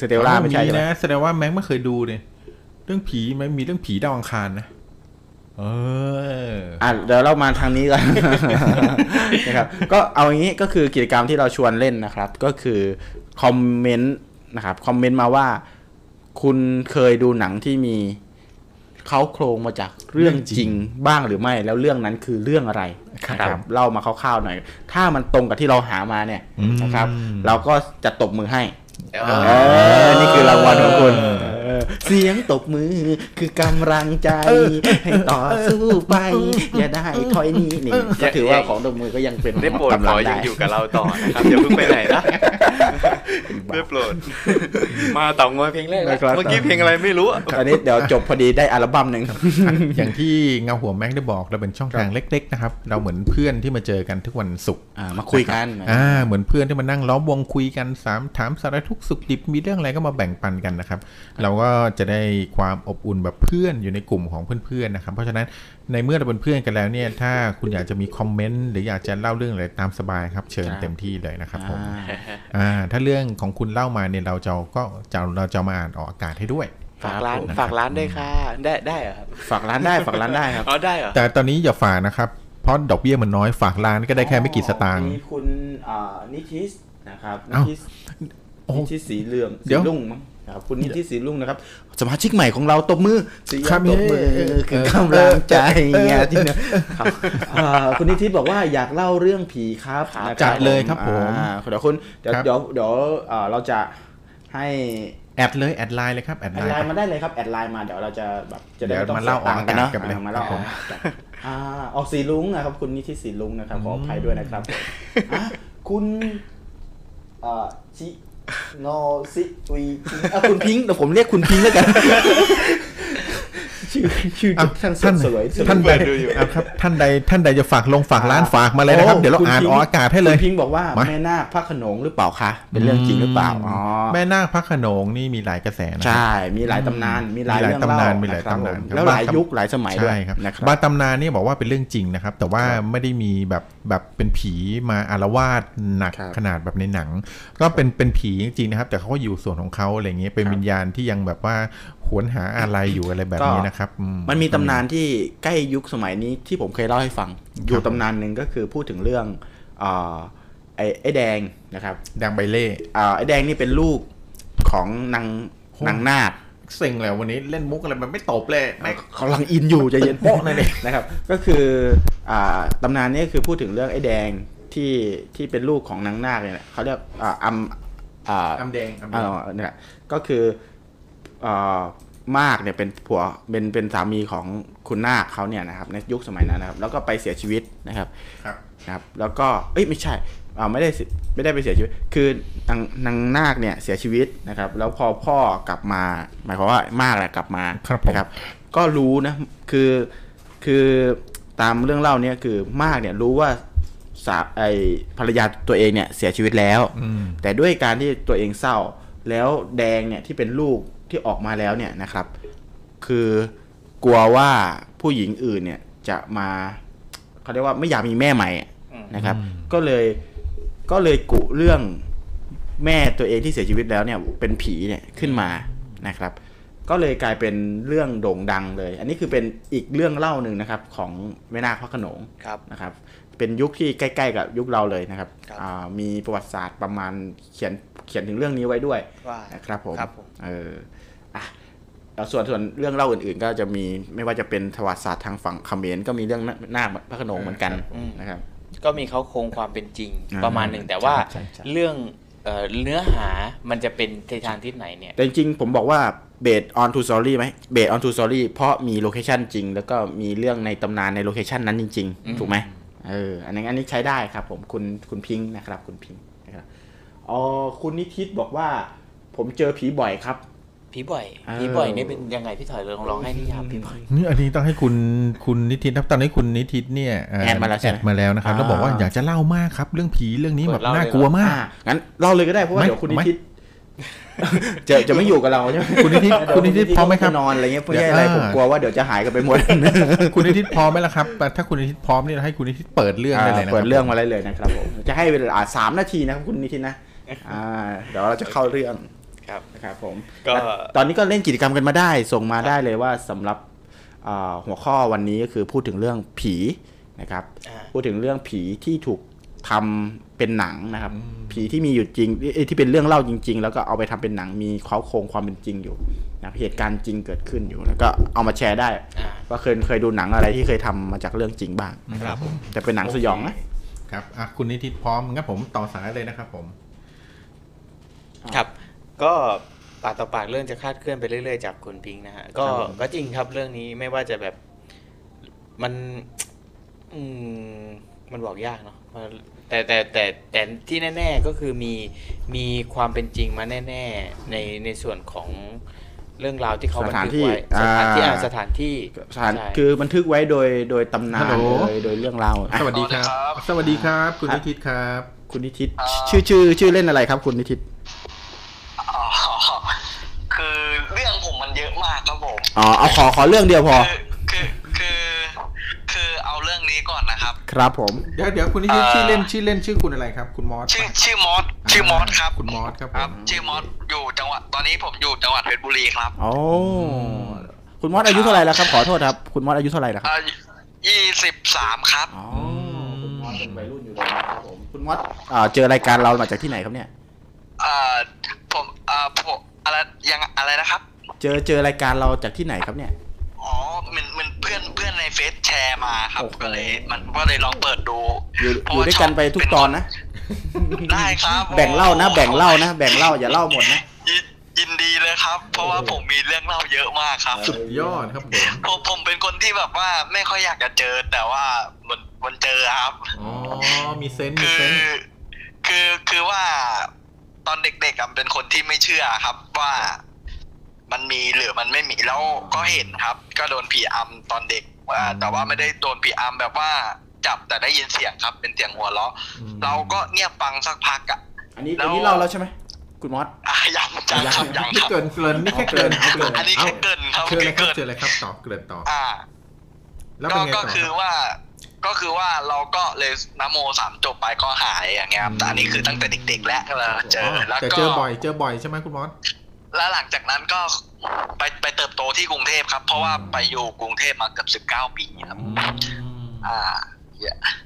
สเตลล่าไม่ใช่นะแสดงว่าแม็กไม่เคยดูเนี่ยเรื่องผีไหมมีเรื่องผีดาวอังคารนะเอออ่ะเดี๋ยวเรามาทางนี้กันนะครับก็เอาอย่างนี้ก็คือกิจกรรมที่เราชวนเล่นนะครับก็คือคอมเมนต์นะครับคอมเมนต์มาว่าคุณเคยดูหนังที่มีเค้าโครงมาจากเรื่องจริงบ้างหรือไม่แล้วเรื่องนั้นคือเรื่องอะไรครับเล่ามาคร่าวๆหน่อยถ้ามันตรงกับที่เราหามาเนี่ยนะครับเราก็จะตบมือให้เออนี่คือรางวัลของคุณเสียงตบมือคือกำลังใจให้ต่อสู้ไปอย่าได้ถอยนี้นี่ก็ถือว่าของตบมือก็ยังเป็นได้โปรดขอยังอยู่กับเราต่อนะครับอย่าเพิ่งไปไหนนะได้โปรดมาต่องอยเพลงแรกนะเมื่อกี้เพลงอะไรไม่รู้อันนี้เดี๋ยวจบพอดีได้อัลบั้มนึงอย่างที่เงาหัวแม็กได้บอกเราเป็นช่องทางเล็กๆนะครับเราเหมือนเพื่อนที่มาเจอกันทุกวันศุกร์มาคุยกันอ่าเหมือนเพื่อนที่มานั่งล้อมวงคุยกันถามสารทุกสุขดิบมีเรื่องอะไรก็มาแบ่งปันกันนะครับเราก็จะได้ความอบอุ่นแบบเพื่อนอยู่ในกลุ่มของเพื่อนๆนะครับเพราะฉะนั้นในเมื่อเราเป็นเพื่อนกันแล้วเนี่ยถ้าคุณอยากจะมีคอมเมนต์หรืออยากจะเล่าเรื่องอะไรตามสบายครับเชิญเต็มที่เลยนะครับผมอ่าถ้าเรื่องของคุณเล่ามาเนี่ยเราจะก็จะเราจะมาอ่านออกอากาศให้ด้วยฝากร้านฝากร้านได้ค่ะได้ได้เหรอครับฝากร้านได้ฝากร้านได้ครับอ๋อได้เหรอแต่ตอนนี้อย่าฝากนะครับเพราะดอกเบี้ยมันน้อยฝากร้านก็ได้แค่ไม่กี่สตางค์มีคุณนิทิสนะครับนิทิสนิทิสสีเหลืองสีรุ่งมั้ง นะครับคุณนิติศรีรุ่งนะครับสมาชิกใหม่ของเราตบมือตบมือคือกำลังใจเนี่ยที่เนี่ยคุณนิติศบอกว่าอยากเล่าเรื่องผีครับจัดเลยครับผมเดี๋ยวคุณเดี๋ยวเดี๋ยวเราจะให้แอดเลยแอดไลน์เลยครับแอดไลน์มาได้เลยครับแอดไลน์มาเดี๋ยวเราจะแบบจะได้มาเล่าออกกันเนาะมาเล่าออกอ่าออกสีลุงนะครับคุณนิติศรีรุ่งนะครับขออภัยด้วยนะครับคุณอ่าจิโนซิตุยอ่ะคุณพิงค์เดี๋ยวผมเรียกคุณพิงค์แล้วกันชื่อชื่อท่านท่านท่านใดครับท่านใดท่านใดจะฝากลงฝากร้านฝากมาเลยนะครับเดี๋ยวเราอ่านออกอากาศให้เลยคุณพิงค์บอกว่าแม่นาคพระโขนงหรือเปล่าคะเป็นเรื่องจริงหรือเปล่าอ๋อแม่นาคพระโขนงนี่มีหลายกระแสนะใช่มีหลายตำนานมีหลายเรื่องเล่ามีหลายตำนานแล้วหลายยุคหลายสมัยด้วยบางตำนานนี่บอกว่าเป็นเรื่องจริงนะครับแต่ว่าไม่ได้มีแบบแบบเป็นผีมาอาละวาดหนักขนาดแบบในหนังก็เป็นเป็นผีจริงนะครับแต่เขาก็อยู่ส่วนของเขาอะไรเงี้ยเป็นวิญญาณที่ยังแบบว่าขวนหาอะไรอยู่อะไรแบบนี้นะครับมันมีตำนานที่ใกล้ยุคสมัยนี้ที่ผมเคยเล่าให้ฟังอยู่ตำนานหนึ่งก็คือพูดถึงเรื่องอไอ้ไอ้แดงนะครับแดงใบเล่ไอ้แดงนี่เป็นลูกของนางนางนาคเซ็งแล้ววันนี้เล่นมุกอะไรมันไม่ตบเลยไม่เขาลังอินอยู่ใจเย็นโป๊ะเลยนะครับก็คือตำนานนี้คือพูดถึงเรื่องไอ้แดงที่ที่เป็นลูกของนางนาคเนี่ยเขาเรียกอัมอัมแดงเนี่ยก็คือมากเนี่ยเป็นผัวเป็นเป็นสามีของคุณนาคเขาเนี่ยนะครับในยุคสมัยนั้นนะครับแล้วก็ไปเสียชีวิตนะครับครับนะครับแล้วก็เอ้ยไม่ใช่เอาไม่ได้ไม่ได้ไปเสียชีวิตคือนางนางนาคเนี่ยเสียชีวิตนะครับแล้วพอพ่อกลับมาหมายความว่ามากแหละกลับมานะครับก็รู้นะคือคือตามเรื่องเล่าเนี่ยคือมากเนี่ยรู้ว่าสาไอภรรยาตัวเองเนี่ยเสียชีวิตแล้วแต่ด้วยการที่ตัวเองเศร้าแล้วแดงเนี่ยที่เป็นลูกที่ออกมาแล้วเนี่ยนะครับคือกลัวว่าผู้หญิงอื่นเนี่ยจะมาเขาเรียกว่าไม่อยากมีแม่ใหม่นะครับก็เลยก็เลยกุเรื่องแม่ตัวเองที่เสียชีวิตแล้วเนี่ยเป็นผีเนี่ยขึ้นมานะครับก็เลยกลายเป็นเรื่องโด่งดังเลยอันนี้คือเป็นอีกเรื่องเล่าหนึ่งนะครับของแม่นาคพระโขนงนะครับเป็นยุคที่ใกล้ๆกับยุคเราเลยนะครับมีประวัติศาสตร์ประมาณเขียนเขียนถึงเรื่องนี้ไว้ด้วยนะครับผมเอออ่ะแล้วส่วนส่วนเรื่องเล่าอื่นๆก็จะมีไม่ว่าจะเป็นประวัติศาสตร์ทางฝั่งเขมรก็มีเรื่องนาคพระโขนงเหมือนกันนะครับก็มีเขาคงความเป็นจริงประมาณหนึ่งแต่ว่าเรื่องเนื้อหามันจะเป็นในทางทิศไหนเนี่ยแต่จริงผมบอกว่าเบสออนทูสตอรี่ไหมเบสออนทูสตอรี่เพราะมีโลเคชันจริงแล้วก็มีเรื่องในตำนานในโลเคชันนั้นจริงๆถูกไหมเอออันนี้อันนี้ใช้ได้ครับผมคุณคุณพิงค์นะครับคุณพิงค์นะครับอ๋อคุณนิติศบอกว่าผมเจอผีบ่อยครับผีบ่อยผีบ่อยนี่เป็นยังไงพี่ถอยเลยลองให้นิยามผีบ่อยนี่อันนี้ต้องให้คุณคุณนิติศครับตอนนี้คุณนิติศเนี่ยแอดมาแล้วแอดมาแล้วนะครับแล้วบอกว่าอยากจะเล่ามากครับเรื่องผีเรื่องนี้แบบน่ากลัวมากงั้นเล่าเลยก็ได้เพราะว่าเดี๋ยวคุณนิติศจะจะไม่อยู่กับเราใช่ไหมคุณนิติศคุณนิติศพร้อมไหมครับนอนอะไรเงี้ยพวกนี้อะไรผมกลัวว่าเดี๋ยวจะหายกันไปหมดคุณนิติศพร้อมไหมล่ะครับถ้าคุณนิติศพร้อมนี่ให้คุณนิติศเปิดเรื่องได้เลยนะเปิดเรื่องมาเลยเลยนะครับผมจะให้เวลาสามนาทีนะครับคุณนิติศนะอ่าเดี๋ยวเราจะเข้าเรื่องครับนะครับผมก็ตอนนี้ก็เล่นกิจกรรมกันมาได้ส่งมาได้เลยว่าสำหรับหัวข้อวันนี้ก็คือพูดถึงเรื่องผีนะครับพูดถึงเรื่องผีที่ถูกทำเป็นหนังนะครับผีที่มีอยู่จริงที่เป็นเรื่องเล่าจริงๆแล้วก็เอาไปทำเป็นหนังมีข้อโครงความเป็นจริงอยู่นะเหตุการณ์จริงเกิดขึ้นอยู่แล้วก็เอามาแชร์ได้ว่าเคยเคยดูหนังอะไรที่เคยทำมาจากเรื่องจริงบ้างนะครับแต่เป็นหนังสยองนะครับคุณนิติพร้อมงั้นผมต่อสายเลยนะครับผมครับก็ปากต่อปากเรื่องจะคลาดเคลื่อนไปเรื่อยๆจากคุณพิงค์นะฮะก็ก็จริงครับเรื่องนี้ไม่ว่าจะแบบมันอืมมันบอกยากเนาะแต่แต่แต่แต่ที่แน่ๆก็คือมีมีความเป็นจริงมาแน่ๆในในส่วนของเรื่องราวที่เขาบันทึกไว้สถานที่สถานที่คือบันทึกไว้โดยโดยตำนานโดยโดยเรื่องราวสวัสดีครับสวัสดีครับคุณนิติศครับคุณนิติศชื่อชื่อชื่อเล่นอะไรครับคุณนิติศคือเรื่องผมมันเยอะมากครับผมอ๋อเอาขอขอเรื่องเดียวพอคือคือคือเอาเรื่องนี้ก่อนนะครับครับผมเดี๋ยวเดี๋ยวคุณนี่ชื่อเล่นชื่อเล่นชื่อคุณอะไรครับคุณมอสชื่อชื่อมอสชื่อมอสครับคุณมอสครับครับชื่อมอสอยู่จังหวัดตอนนี้ผมอยู่จังหวัดเพชรบุรีครับโอ้คุณมอสอายุเท่าไหร่แล้วครับขอโทษครับคุณมอสอายุเท่าไหร่แล้วครับยี่สิบสามครับอ๋อคุณมอสเป็นวัยรุ่นอยู่เลยครับผมคุณมอสเจอรายการเรามาจากที่ไหนครับเนี่ยผมอะไร อะไรยังอะไรนะครับเจอเจอรายการเราจากที่ไหนครับเนี่ยอ๋อมันมันเพื่อนเพื่อนในเฟซแชร์มาครับก็เลยมันก็เลยลองเปิดดูอยู่ด้วยกันไปทุกตอนนะได้ครับแบ่งเล่านะแบ่งเล่านะแบ่งเล่าอย่าเล่าหมดนะยินดีเลยครับเพราะว่าผมมีเรื่องเล่าเยอะมากครับสุดยอดครับผมผมเป็นคนที่แบบว่าไม่ค่อยอยากจะเจอแต่ว่ามันมันเจอครับอ๋อมีเซนส์มีเซนส์คือคือว่าตอนเด็กๆเป็นคนที่ไม่เชื่อครับว่ามันมีหรือมันไม่มีแล้วก็เห็นครับก็โดนผีอำตอนเด็กแต่ว่าไม่ได้โดนผีอำแบบว่าจับแต่ได้ยินเสียงครับเป็นเสียงหัวเราะเราก็เงียบฟังสักพักอ่ะอันนี้อันนี้เล่าแล้วใช่ไหมคุณมอสยังจังครับยังครับเกินเกินนี่แค่เกินอันนี้แค่เกินครับเกินเกินเกินอะไรครับต่อเกินต่ออ่าแล้วก็คือว่าก็คือว่าเราก็เลยนะโมสามจบไปก็หายอย่างเงี้ยแต่อันนี้คือตั้งแต่เด็กๆแล้วเจอแล้วก็เจอบ่อยเจอบ่อยใช่ไหมคุณมอสแล้วหลังจากนั้นก็ไปไปเติบโตที่กรุงเทพครับเพราะว่าไปอยู่กรุงเทพมาเกือบสิบเก้าปีครับอ่า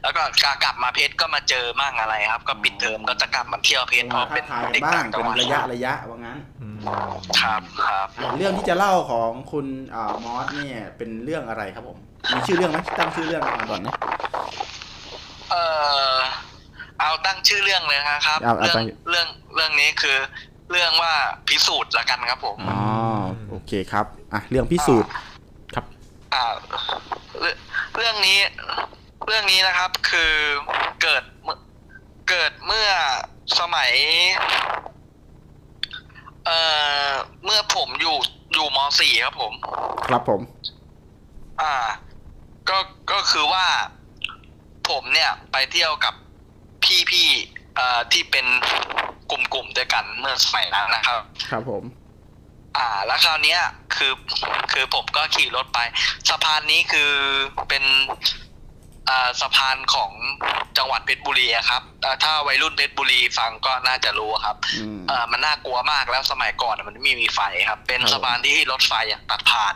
แล้วก็การกลับมาเพชรก็มาเจอมากอะไรครับก็ปิดเทอมก็จะกลับมาเที่ยวเพชรพอเป็นเด็กบ้างเป็นระยะระยะว่างั้นครับครับเรื่องที่จะเล่าของคุณมอสเนี่ยเป็นเรื่องอะไรครับผมมีชื่อเรื่องไหมตั้งชื่อเรื่องมาก่อนนะเออเอาตั้งชื่อเรื่องเลยครับเรื่องเรื่องเรื่องนี้คือเรื่องว่าพิสูจน์ละกันครับผมอ๋อโอเคครับอ่ะเรื่องพิสูจน์ครับอ่าเรื่องนี้เรื่องนี้นะครับคือเกิดเกิดเมื่อสมัยเอ่อเมื่อผมอยู่อยู่ม.สี่ ครับผมครับผมอ่าก็ก็คือว่าผมเนี่ยไปเที่ยวกับพี่พี่เอ่อที่เป็นกลุ่มๆด้วยกันเมื่อสมัยนั้นนะครับครับผมอ่าแล้วคราวนี้คือคือผมก็ขี่รถไปสะพานนี้คือเป็นสะพานของจังหวัดเพชรบุรีครับถ้าวัยรุ่นเพชรบุรีฟังก็น่าจะรู้ครับมันน่ากลัวมากแล้วสมัยก่อนมันไม่มีไฟครับเป็นสะพานที่รถไฟตัดผ่าน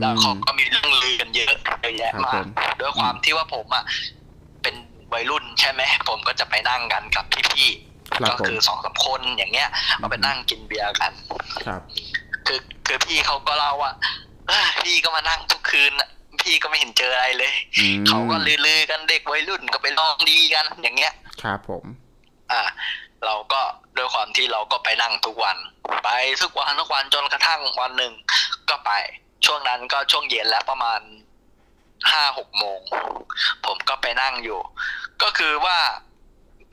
แล้วเขาก็มีเรื่องลือกันเยอะเยอะแยะมากด้วยความที่ว่าผมอ่ะเป็นวัยรุ่นใช่ไหมผมก็จะไปนั่งกันกับพี่ๆก็คือสองสามคนอย่างเงี้ยมาไปนั่งกินเบียร์กันคือคือพี่เขาก็เล่าว่าพี่ก็มานั่งทุกคืนพี่ก็ไม่เห็นเจออะไรเลยเขาก็ลือๆกันเด็กวัยรุ่นก็ไปลองดีกันอย่างเงี้ยครับผมอ่าเราก็โดยความที่เราก็ไปนั่งทุกวันไปทุกวันทุกวันจนกระทั่งวันหนึ่งก็ไปช่วงนั้นก็ช่วงเย็นแล้วประมาณห้าหกโมงผมก็ไปนั่งอยู่ก็คือว่า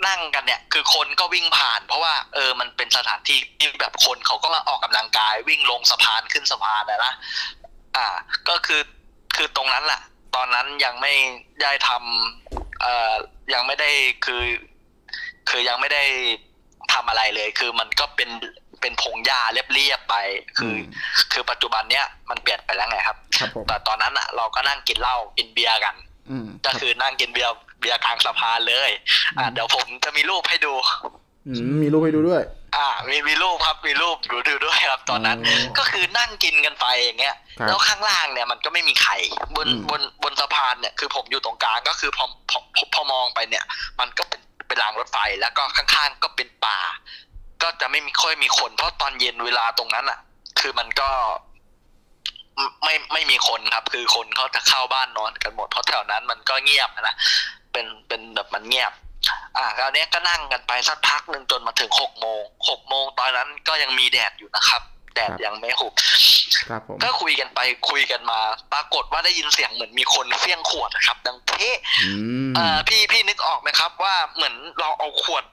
นั่งกันเนี่ยคือคนก็วิ่งผ่านเพราะว่าเออมันเป็นสถานที่ที่แบบคนเขาก็มาออกกำลังกายวิ่งลงสะพานขึ้นสะพานนะนะอ่าก็คือคือตรงนั้นแหละตอนนั้นยังไม่ได้ทำเอ่อยังไม่ได้คือคือยังไม่ได้ทำอะไรเลยคือมันก็เป็นเป็นพงหญ้าเรียบๆไปคือคือปัจจุบันเนี้ยมันเปลี่ยนไปแล้วไงครับแต่ตอนนั้นอ่ะเราก็นั่งกินเหล้ากินเบียร์กันก็คือนั่งกินเบียร์เบียร์กลางสะพานเลยอ่าเดี๋ยวผมจะมีรูปให้ดูมีรูปให้ดูด้วยอ่ามีมีรูปครับมีรูปดูดูด้วยครับตอนนั้นก็คือนั่งกินกันไปอย่างเงี้ยแล้วข้างล่างเนี่ยมันก็ไม่มีใครบนบนบนสะพานเนี่ยคือผมอยู่ตรงกลางก็คือพอพอพอมองไปเนี่ยมันก็เป็นเป็นรางรถไฟแล้วก็ข้างๆก็เป็นป่าก็จะไม่มีค่อยมีคนเพราะตอนเย็นเวลาตรงนั้นอ่ะคือมันก็ไม่ไม่มีคนครับคือคนเขาจะเข้าบ้านนอนกันหมดเพราะแถวนั้นมันก็เงียบนะเป็นเป็นแบบมันเงียบอ่าคราวนี้ก็นั่งกันไปสักพักหนึ่งจนมาถึงหกโมงหกโมงตอนนั้นก็ยังมีแดดอยู่นะครับแดดยังไม่หุบก็คุยกันไปคุยกันมาปรากฏว่าได้ยินเสียงเหมือนมีคนเฟี้ยงขวดนะครับดังเทะอ่าพี่พี่นึกออกไหมครับว่าเหมือนเราเอาขวด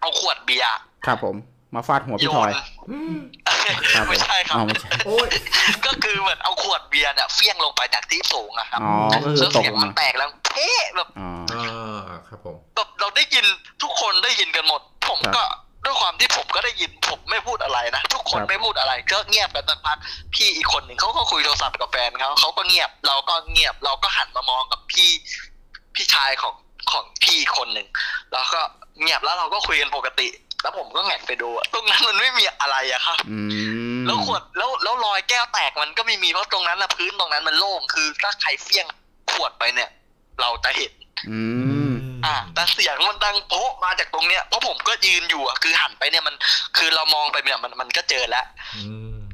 เอาขวดเบียร์ครับผมมาฟาดหัวพี่ทอยไม่ใช่ครับก็คือเหมือนเอาขวดเบียร์เนี่ยเฟี้ยงลงไปจากที่สูงอะครับแล้วเสียงมันแตกแล้วเทะแบบแบบเราได้ยินทุกคนได้ยินกันหมดผมก็ด้วยความที่ผมก็ได้ยินผมไม่พูดอะไรนะทุกคนไม่พูดอะไรก็เงียบกันสักพักพี่อีกคนหนึ่งเขาก็คุยโทรศัพท์กับแฟนเขาเขาก็เงียบเราก็เงียบเราก็หันมามองกับพี่พี่ชายของของพี่คนหนึ่งแล้วก็เงียบแล้วเราก็คุยกันปกติแล้วผมก็แงะไปดูตรงนั้นมันไม่มีอะไรอะครับแล้วขวดแล้วแล้วรอยแก้วแตกมันก็ไม่มีเพราะตรงนั้นนะพื้นตรงนั้นมันโล่งคือถ้าใครเฟี้ยงขวดไปเนี่ยเราจะเห็น อ่าแต่เสียงมันดังโป๊ะมาจากตรงเนี้ยเพราะผมก็ยืนอยู่อ่ะคือหันไปเนี่ยมันคือเรามองไปเนี่ยมันมันก็เจอแล้ว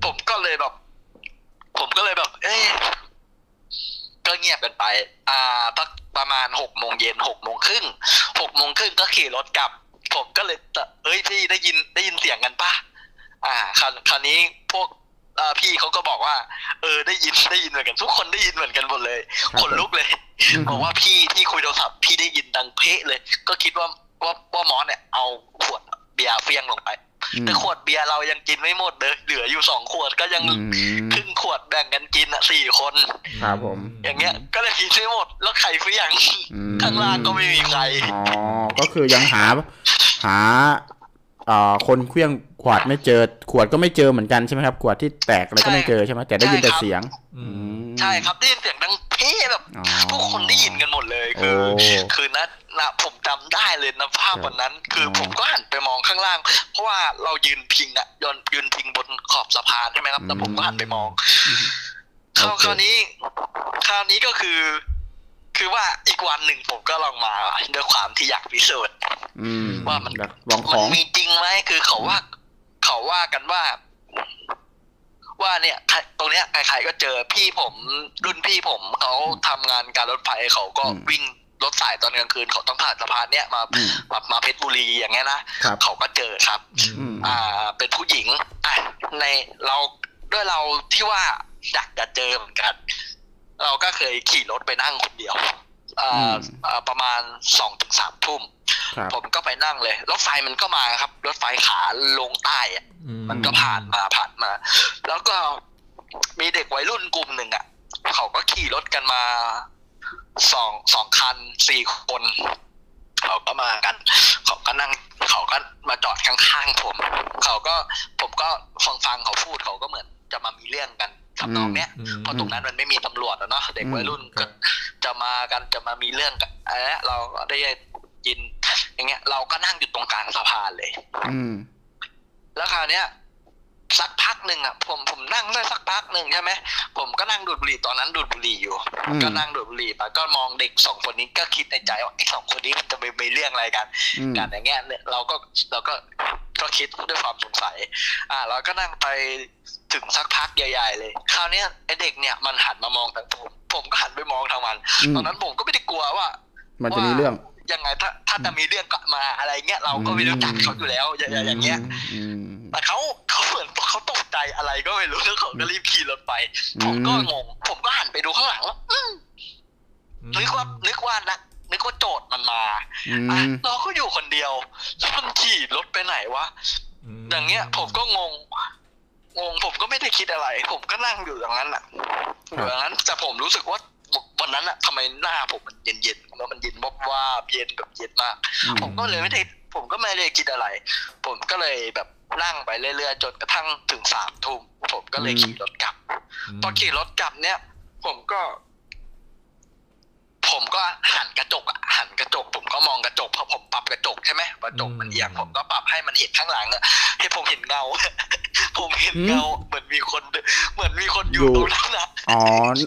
ผมก็เลยแบบผมก็เลยแบบเอ๊ะก็เงียบกันไปอ่าประมาณหกโมงเย็นหกโมงครึ่งหกโมงครึ่งก็ขี่รถกลับผมก็เลยเอ้ยพี่ได้ยินได้ยินเสียงกันปะอ่าคราวคราวนี้พวกพี่เขาก็บอกว่าเออได้ยินได้ยินเหมือนกันทุกคนได้ยินเหมือนกันหมดเลยขนลุกเลยบอกว่าพี่ที่คุยโทรศัพท์พี่ได้ยินดังเพะเลยก็คิดว่าว่าว่าหมอเนี่ยเอาขวดเบียร์เฟี้ยงลงไปแต่ขวดเบียร์เรายังกินไม่หมดเลยเหลืออยู่สองขวดก็ยังครึ่งขวดแบ่งกันกินอ่ะสี่คนครับผมอย่างเงี้ยก็เลยกินไม่หมดแล้วใครเฟี้ยงข้างล่างก็ไม่มีใครอ๋อก็คือยังหาหาอ่าคนเครื่องขวดไม่เจอขวดก็ไม่เจอเหมือนกันใช่ไหมครับขวดที่แตกอะไรก็ไม่เจอใช่ไหมแต่ได้ยินแต่เสียงใช่ครับได้ยินเสียงดังเพี้ยแบบทุกคนได้ยินกันหมดเลยคือคือนัดนะผมจำได้เลยนะภาพวันนั้นคือผมก็หันไปมองข้างล่างเพราะว่าเรายืนพิงอะยืนยืนพิงบนขอบสะพานใช่ไหมครับแต่ผมก็หันไปมองคราวคราวนี้คราวนี้ก็คือคือว่าอีกวันหนึ่งผมก็ลองมาด้วยความที่อยากพิสูจน์ว่ามันมันมีจริงไหมคือเขาว่าเขาว่ากันว่าว่าเนี่ยตรงเนี้ยใครๆก็เจอพี่ผมรุ่นพี่ผมเขาทำงานการรถไฟเขาก็วิ่งรถสายตอนกลางคืนเขาต้องผ่านสะพานเนี้ยมามาเพชรบุรีอย่างเงี้ยนะเขาก็เจอครับอ่าเป็นผู้หญิงอ่ะในเราด้วยเราที่ว่าอยากจะเจอเหมือนกันเราก็เคยขี่รถไปนั่งคนเดียวประมาณสองถึงสามทุ่มผมก็ไปนั่งเลยรถไฟมันก็มาครับรถไฟขาลงใต้อ่ะมันก็ผ่านมาผ่านมาแล้วก็มีเด็กวัยรุ่นกลุ่มหนึ่งอ่ะเขาก็ขี่รถกันมาสองสองคันสี่คนเขาก็มากันเขาก็นั่งเขาก็มาจอดข้างๆผมเขาก็ผมก็ฟังฟังเขาพูดเขาก็เหมือนจะมามีเรื่องกันทำนองเนี้ยเพราะตรงนั้นมันไม่มีตำรวจแล้วเนาะเด็กวัยรุ่นก็จะมากันจะมามีเรื่องกันเออเราได้ยินอย่างเงี้ยเราก็นั่งอยู่ตรงกลางสะพานเลยแล้วคราวเนี้ยสักพักหนึ่งอ่ะผมผมนั่งได้สักพักหนึ่งใช่ไหมผมก็นั่งดูดบุหรี่ตอนนั้นดูดบุหรี่อยู่ก็นั่งดูดบุหรี่ไปก็มองเด็กสองคนนี้ก็คิดในใจว่าไอ้สองคนนี้มันจะไปมีเรื่องอะไรกันกันอย่างเงี้ยเนี่ยเราก็เราก็ก็คิดด้วยความสงสัยอ่าเราก็นั่งไปถึงสักพักใหญ่ๆเลยคราวนี้ไอ้เด็กเนี่ยมันหันมามองทางผมผมก็หันไปมองทางมันตอนนั้นผมก็ไม่ได้กลัวว่ามันจะมีเรื่องยังไงถ้าถ้าจะมีเรื่องก็มาอะไรเงี้ยเราก็ไม่รู้จักเขาอยู่แล้วอย่างเงี้ยแต่เขาเขาเหมือนเขาตกใจอะไรก็ไม่รู้แล้วเขาก็รีบขี่รถไปผมก็งงผมก็หันไปดูข้างหลังว่านึกว่านึกว่านะนึกว่าโจทย์มันมาอ่ะเราก็อยู่คนเดียวแล้วมันขี่รถไปไหนวะอย่างเงี้ยผมก็งงงงผมก็ไม่ได้คิดอะไรผมก็นั่งอยู่อย่างนั้นแหละอยู่อย่างนั้นแต่ผมรู้สึกว่าวันนั้นอะทำไมหน้าผมมันเย็นๆแล้วมันเย็นว่าว่าเย็นแบบเย็นมากผมก็เลยไม่ได้ผมก็ไม่ได้คิดอะไรผมก็เลยแบบนั่งไปเรื่อยๆจนกระทั่งถึงสามทุ่มผมก็เลยขี่รถกลับตอนขี่รถกลับเนี้ยผมก็ผมก็หันกระจกอะหันกระจกผมก็มองกระจกเพราะผมปรับกระจกใช่ไหมกระจกมันเอียงผมก็ปรับให้มันเห็นข้างหลังอะให้ผมเห็นเงาผมเห็นเงาเหมือนมีคนเหมือนมีคนอยู่ตรงนั้นนะอ๋อ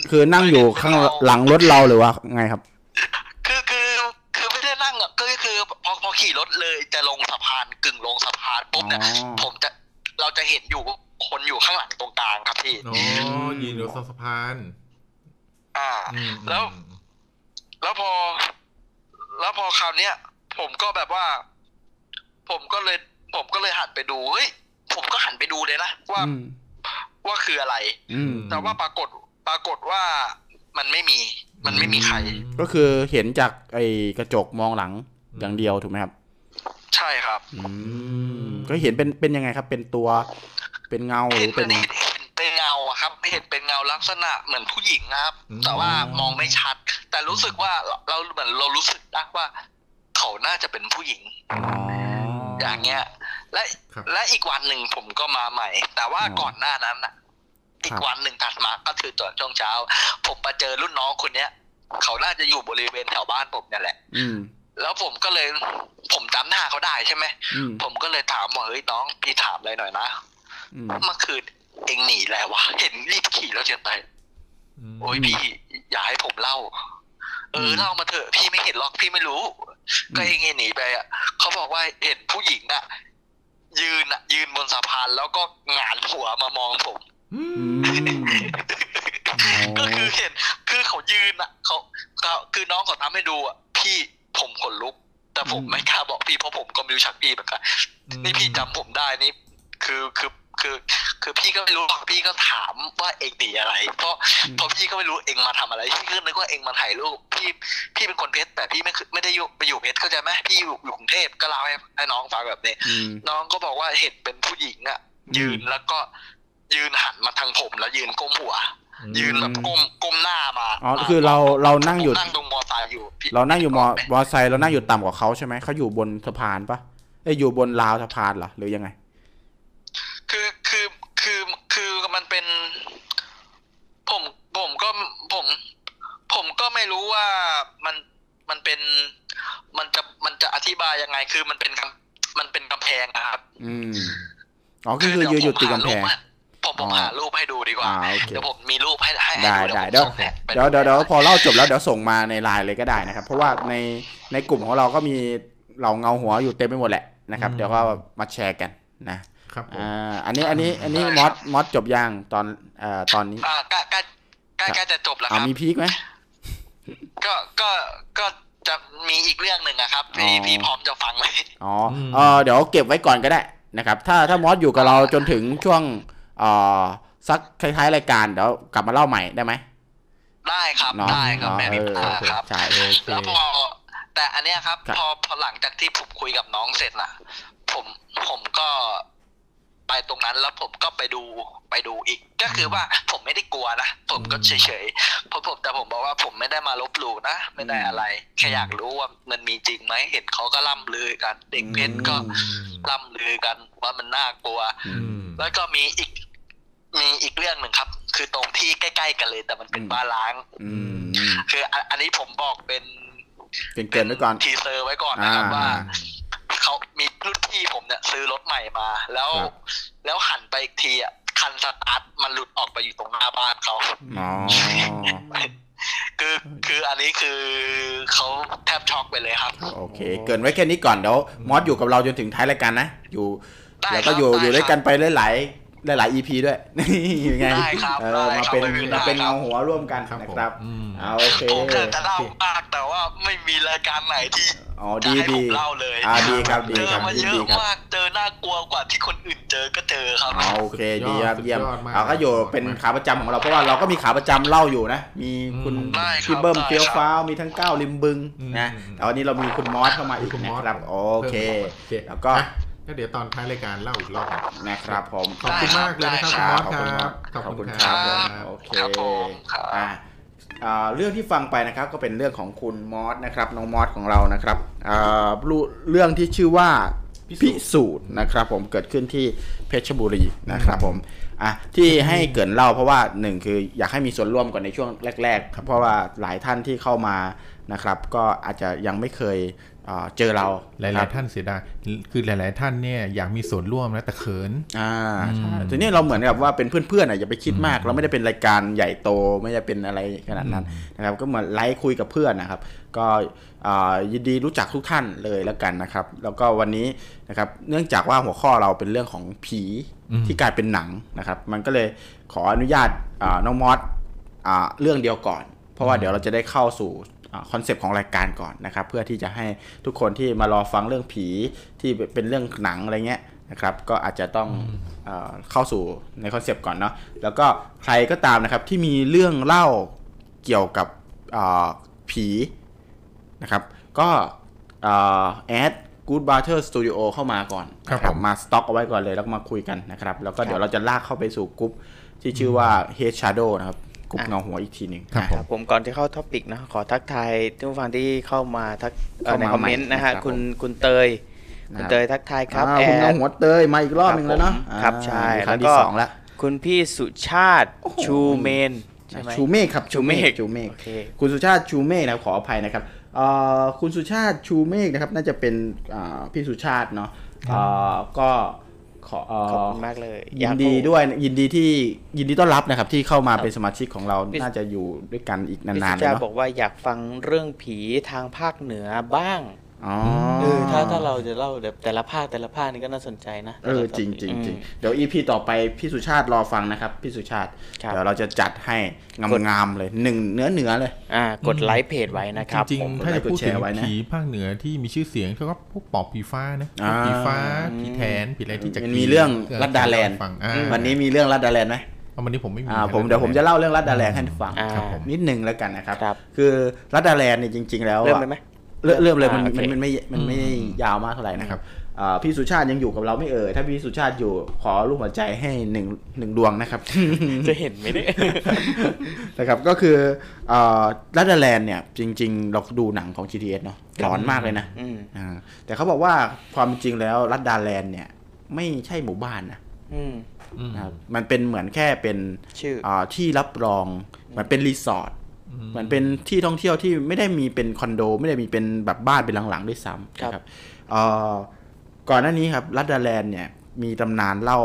คือนั่งอยู่ข้างหลังรถเราหรือว่าไงครับคือคือคือไม่ได้นั่งอ่ะก็คือพอพอขี่รถเลยจะลงสะพานกึ่งลงสะพานปุ๊บเนี่ยผมจะเราจะเห็นอยู่คนอยู่ข้างหลังตรงกลางครับพี่อ๋อยืนอยู่สะพานอ่าแล้วแล้วพอแล้วพอคราวเนี้ยผมก็แบบว่าผมก็เลยผมก็เลยหันไปดูเฮ้ยผมก็หันไปดูเลยนะว่าว่าคืออะไรแต่ว่าปรากฏปรากฏว่ามันไม่มีมันไม่มีใครก็คือเห็นจากไอ้กระจกมองหลังอย่างเดียวถูกไหมครับใช่ครับก็เห็นเป็นเป็นยังไงครับเป็นตัวเป็นเงาหรือเป็นเป็นเงาครับเห็นเป็นเงาลักษณะเหมือนผู้หญิงครับแต่ว่ามองไม่ชัดแต่รู้สึกว่าเราเหมือนเรารู้สึกนะว่าเขาน่าจะเป็นผู้หญิงอย่างเงี้ยและและอีกวันหนึ่งผมก็มาใหม่แต่ว่าก่อนหน้านั้นอ่ะอีกวันหนึ่งถัดมาก็คือตอนช่วงเช้าผมมาเจอรุ่นน้องคนเนี้ยเขาน่าจะอยู่บริเวณแถวบ้านผมเนี่ยแหละอืมแล้วผมก็เลยผมจำหน้าเขาได้ใช่ไหมผมก็เลยถามว่าเฮ้ยน้องพี่ถามเลยหน่อยนะเมื่อคืนเองหนีแล้ววะเห็นรีบขี่แล้วเจอไปโอ้ยพี่อย่าให้ผมเล่าเ เออเล่ามาเถอะพี่ไม่เห็นหรอกพี่ไม่รู้ก็เองเองหนีไปอ่ะเขาบอกว่าเห็นผู้หญิงอ่ะยืนอ่ะยืนบนสะพานแล้วก็หงายหัวมามองผมก็คือเห็นคือเขายืนอ่ะเขาคือน้องเขาทำให้ดูอ่ะพี่ผมขนลุกแต่ผมไม่กล้าบอกพี่เพราะผมก็ไม่รู้ชักพี่แบบกันนี่พี่จำผมได้นี่คือคือคือคือพี่ก็ไม่รู้พี่ก็ถามว่าเองหนีอะไรเพราะเพราะพี่ก็ไม่รู้เองมาทำอะไรพี่ก็นึกว่าเองมาถ่ายรูปพี่พี่เป็นคนเพชรแต่พี่ไม่ไม่ได้อยู่ไปอยู่เพชรเข้าใจไหมพี่อยู่อยู่กรุงเทพก็เล่าให้ให้น้องฟังแบบนี้น้องก็บอกว่าเห็นเป็นผู้หญิงอ่ะยืนแล้วก็ยืนหันมาทางผมแล้วยืนก้มหัวยืนแบบก้มก้มหน้ามาอ๋อคือเราเรานั่งอยู่นั่งตรงมอไซค์อยู่เรานั่งอยู่มอมอไซค์เรานั่งอยู่ต่ำกว่าเขาใช่ไหมเขาอยู่บนสะพานปะไออยู่บนราวสะพานเหรอหรือยังไงคือคือคือคือมันเป็นผมผมก็ผมผมก็ไม่รู้ว่ามันมันเป็นมันจะมันจะอธิบายยังไงคือมันเป็นมันเป็นกำแพงนะครับอืมอ๋อคือยืนอยู่ติดกำแพงผมผมหารูปให้ดูดีกว่าเดี๋ยวผมมีรูปให้ให้ได้ได้เดี๋ยวเดี๋ยวเดี๋ยวพอเล่าจบแล้วเดี๋ยวส่งมาในไลน์เลยก็ได้นะครับเพราะว่าในในกลุ่มของเราก็มีเราเงาหัวอยู่เต็มไปหมดแหละนะครับเดี๋ยวก็มาแชร์กันนะครับอ่าอันนี้อันนี้อันนี้มอสมอสจบยังตอนเอ่อตอนนี้อ่าใกล้ใกล้ใกล้ใกล้จะจบแล้วครับมีพีคไหมก็ก็ก็จะมีอีกเรื่องหนึ่งอะครับพี่พี่พร้อมจะฟังไหมอ๋อเออเดี๋ยวเก็บไว้ก่อนก็ได้นะครับถ้าถ้ามอสอยู่กับเราจนถึงช่วงอ่าสักคล้ายๆรายการเดี๋ยวกลับมาเล่าใหม่ได้ไหมได้ครับได้ครับแม่พิมพ์ครับใช่แล้วพอแต่อันเนี้ยครับพอพอหลังจากที่ผมคุยกับน้องเสร็จน่ะผมผมก็ไปตรงนั้นแล้วผมก็ไปดูไปดูอีกก็คือว่าผมไม่ได้กลัวนะผมก็เฉยๆเพราะผมแต่ผมบอกว่าผมไม่ได้มาลบหลู่นะไม่ได้อะไรแค่อยากรู้ว่ามันมีจริงไหมเห็นเขาก็ล่ำลือกันเด็กเพชรก็ล่ำลือกันว่ามันน่ากลัวแล้วก็มีอีกมีอีกเรื่องหนึ่งครับคือตรงที่ใกล้ๆกันเลยแต่มันเป็นบ้านล้างคืออันนี้ผมบอกเป็นเป็นเกินไว้ก่อนทีเซอร์ไว้ก่อนนะครับว่าเขามีรุ่นพี่ผมเนี่ยซื้อรถใหม่มาแล้วแล้วหันไปอีกทีอ่ะคันสตาร์ทมันหลุดออกไปอยู่ตรงหน้าบ้านเขาคือคืออันนี้คือเขาแทบช็อกไปเลยครับโอเคเกินไว้แค่นี้ก่อนเดี๋ยวมอสอยู่กับเราจนถึงท้ายรายการนะอยู่แล้วก็อยู่อยู่ด้วยกันไปหลายหลาย อี พี ด้วยยังไงเออมาเป็นมาเป็นเงาหัวร่วมกันนะครับเอาโอเคผมจะเล่ามากแต่ว่าไม่มีรายการไหนที่อ๋อดีดีเล่าเลยอ่าดีครับดีครับดีดีครับเจอน่ากลัวกว่าที่คนอื่นเจอก็เจอครับโอเคดีครับเยี่ยมเราก็อยู่เป็นขาประจำของเราเพราะว่าเราก็มีขาประจำเล่าอยู่นะมีคุณพี่เบิ้มเฟี้ยวฟ้าวมีทั้งเก้าริมบึงนะแต่วันนี้เรามีคุณมอสเข้ามาอีกนะครับโอเคแล้วก็ก็เดี๋ยวตอนท้ายรายการเล่าอีกรอบนะครับผมขอบคุณมากเลยนะครับคุณมอสครับขอบคุณครับโอเคเรื่องที่ฟังไปนะครับก็เป็นเรื่องของคุณมอสนะครับน้องมอสของเรานะครับเรื่องที่ชื่อว่าพิสูจน์นะครับผมเกิดขึ้นที่เพชรบุรีนะครับผมอ่ะที่ให้เกิดเล่าเพราะว่าหนึ่งคืออยากให้มีส่วนร่วมก่อนในช่วงแรกๆเพราะว่าหลายท่านที่เข้ามานะครับก็อาจจะยังไม่เคยเจอเราหลายๆท่านเสียดายคือหลายๆท่านเนี่ยอยากมีส่วนร่วมนะแต่เขินอ่าใช่ทีนี้เราเหมือนกับว่าเป็นเพื่อนๆอ่ะอย่าไปคิดมากเราไม่ได้เป็นรายการใหญ่โตไม่ได้เป็นอะไรขนาดนั้นนะครับก็เหมือนไลฟ์คุยกับเพื่อนนะครับก็ยินดีรู้จักทุกท่านเลยแล้วกันนะครับแล้วก็วันนี้นะครับเนื่องจากว่าหัวข้อเราเป็นเรื่องของผีที่กลายเป็นหนังนะครับมันก็เลยขออนุญาตน้องมอสเรื่องเดียวก่อนเพราะว่าเดี๋ยวเราจะได้เข้าสู่คอนเซปต์ของรายการก่อนนะครับเพื่อที่จะให้ทุกคนที่มารอฟังเรื่องผีที่เป็นเรื่องหนังอะไรเงี้ยนะครับก็อาจจะต้องเอ่อเข้าสู่ในคอนเซปต์ก่อนเนาะแล้วก็ใครก็ตามนะครับที่มีเรื่องเล่าเกี่ยวกับผีนะครับก็แอด Good Butler Studio เข้ามาก่อนครับมาสต็อกเอาไว้ก่อนเลยแล้วมาคุยกันนะครับแล้วก็เดี๋ยวเราจะลากเข้าไปสู่กลุ่มที่ชื่อว่า Hedge Shadow นะครับกลุ่มเงาหัวอีกทีหนึ่งครับผมก่อนที่เข้าท็อปิกนะขอทักทายท่านผู้ฟังที่เข้ามาทักในคอมเมนต์นะฮะคุณคุณเตยคุณเตยทักทายครับแอดเงาหัวเตยมาอีกรอบหนึ่งแล้วเนาะครับใช่แล้วก็คุณพี่สุชาติชูเมนใช่ไหมชูเมฆครับชูเมฆชูเมฆคุณสุชาติชูเมฆนะขออภัยนะครับคุณสุชาติชูเมฆนะครับน่าจะเป็นพี่สุชาติเนาะก็ ขอขอบคุณมากเลยยินดีด้วยยินดีที่ยินดีต้อนรับนะครับที่เข้ามาเป็นสมาชิกของเราน่าจะอยู่ด้วยกันอีกนานๆนะพี่จะบอกว่าอยากฟังเรื่องผีทางภาคเหนือบ้างอ๋อถ้าถ้าเราจะเล่าแบบแต่ละภาคแต่ละภาคนี่ก็น่าสนใจนะเออจริงจริงจริงเดี๋ยว อี พี ต่อไปพี่สุชาติรอฟังนะครับพี่สุชาติเดี๋ยวเราจะจัดให้งามๆเลยหนึ่งเนื้อเนื้อเลยอ่ากดไลค์เพจไว้นะครับจริงถ้าจะพูดถึงผีภาคเหนือที่มีชื่อเสียงเขาก็พวกปอบผีฟ้านะผีฟ้าผีแทนผีอะไรที่จะมีเรื่องลัดดาแลนด์วันนี้มีเรื่องลัดดาแลนด์ไหมวันนี้ผมไม่มีอ่าผมเดี๋ยวผมจะเล่าเรื่องลัดดาแลนด์ให้ฟังนิดนึงแล้วกันนะครับคือลัดดาแลนด์เนี่ยจริงๆแล้วเริ่มเลยไหมเริ่มเลยมันมันมันไม่มันไม่ยาวมากเท่าไหร่นะครับพี่สุชาติยังอยู่กับเราไม่เอ่ยถ้าพี่สุชาติอยู่ขอรูปหัวใจให้หนึ่งหนึ่งดวงนะครับจะเห็นไหมเนี่ยนะครับก็คือลัดดาแลนด์เนี่ยจริงๆเราดูหนังของ จี ที เอส เนาะร้อนมากเลยนะแต่เขาบอกว่าความจริงแล้วลัดดาแลนด์เนี่ยไม่ใช่หมู่บ้านนะมันเป็นเหมือนแค่เป็นที่รับรองเหมือนเป็นรีสอร์ทเหมือนเป็นที่ท่องเที่ยวที่ไม่ได้มีเป็นคอนโดไม่ได้มีเป็นแบบบ้านเป็นหลังๆด้วยซ้ำครับก่อนหน้านี้ครับลัดดาแลนด์เนี่ยมีตำนานเล่า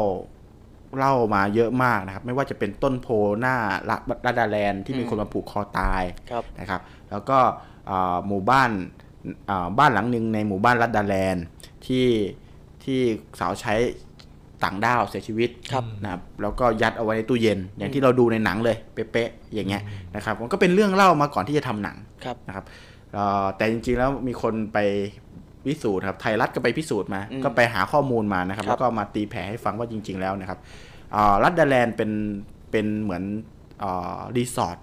เล่ามาเยอะมากนะครับไม่ว่าจะเป็นต้นโพหน้าลัดดาแลนด์ที่มีคนมาผูกคอตายนะครับแล้วก็หมู่บ้านบ้านหลังหนึ่งในหมู่บ้านลัดดาแลนด์ที่ที่สาวใช้ต่างด้าวเสียชีวิตนะครับแล้วก็ยัดเอาไว้ในตู้เย็นอย่างที่เราดูในหนังเลยเป๊ะๆอย่างเงี้ยนะครับมันก็เป็นเรื่องเล่ามาก่อนที่จะทำหนังนะครับแต่จริงๆแล้วมีคนไปพิสูจน์ครับไทยรัฐก็ไปพิสูจน์มาก็ไปหาข้อมูลมานะครับแล้วก็มาตีแผ่ให้ฟังว่าจริงๆแล้วนะครับลัดดาแลนด์เป็นเป็นเหมือนรีสอร์ท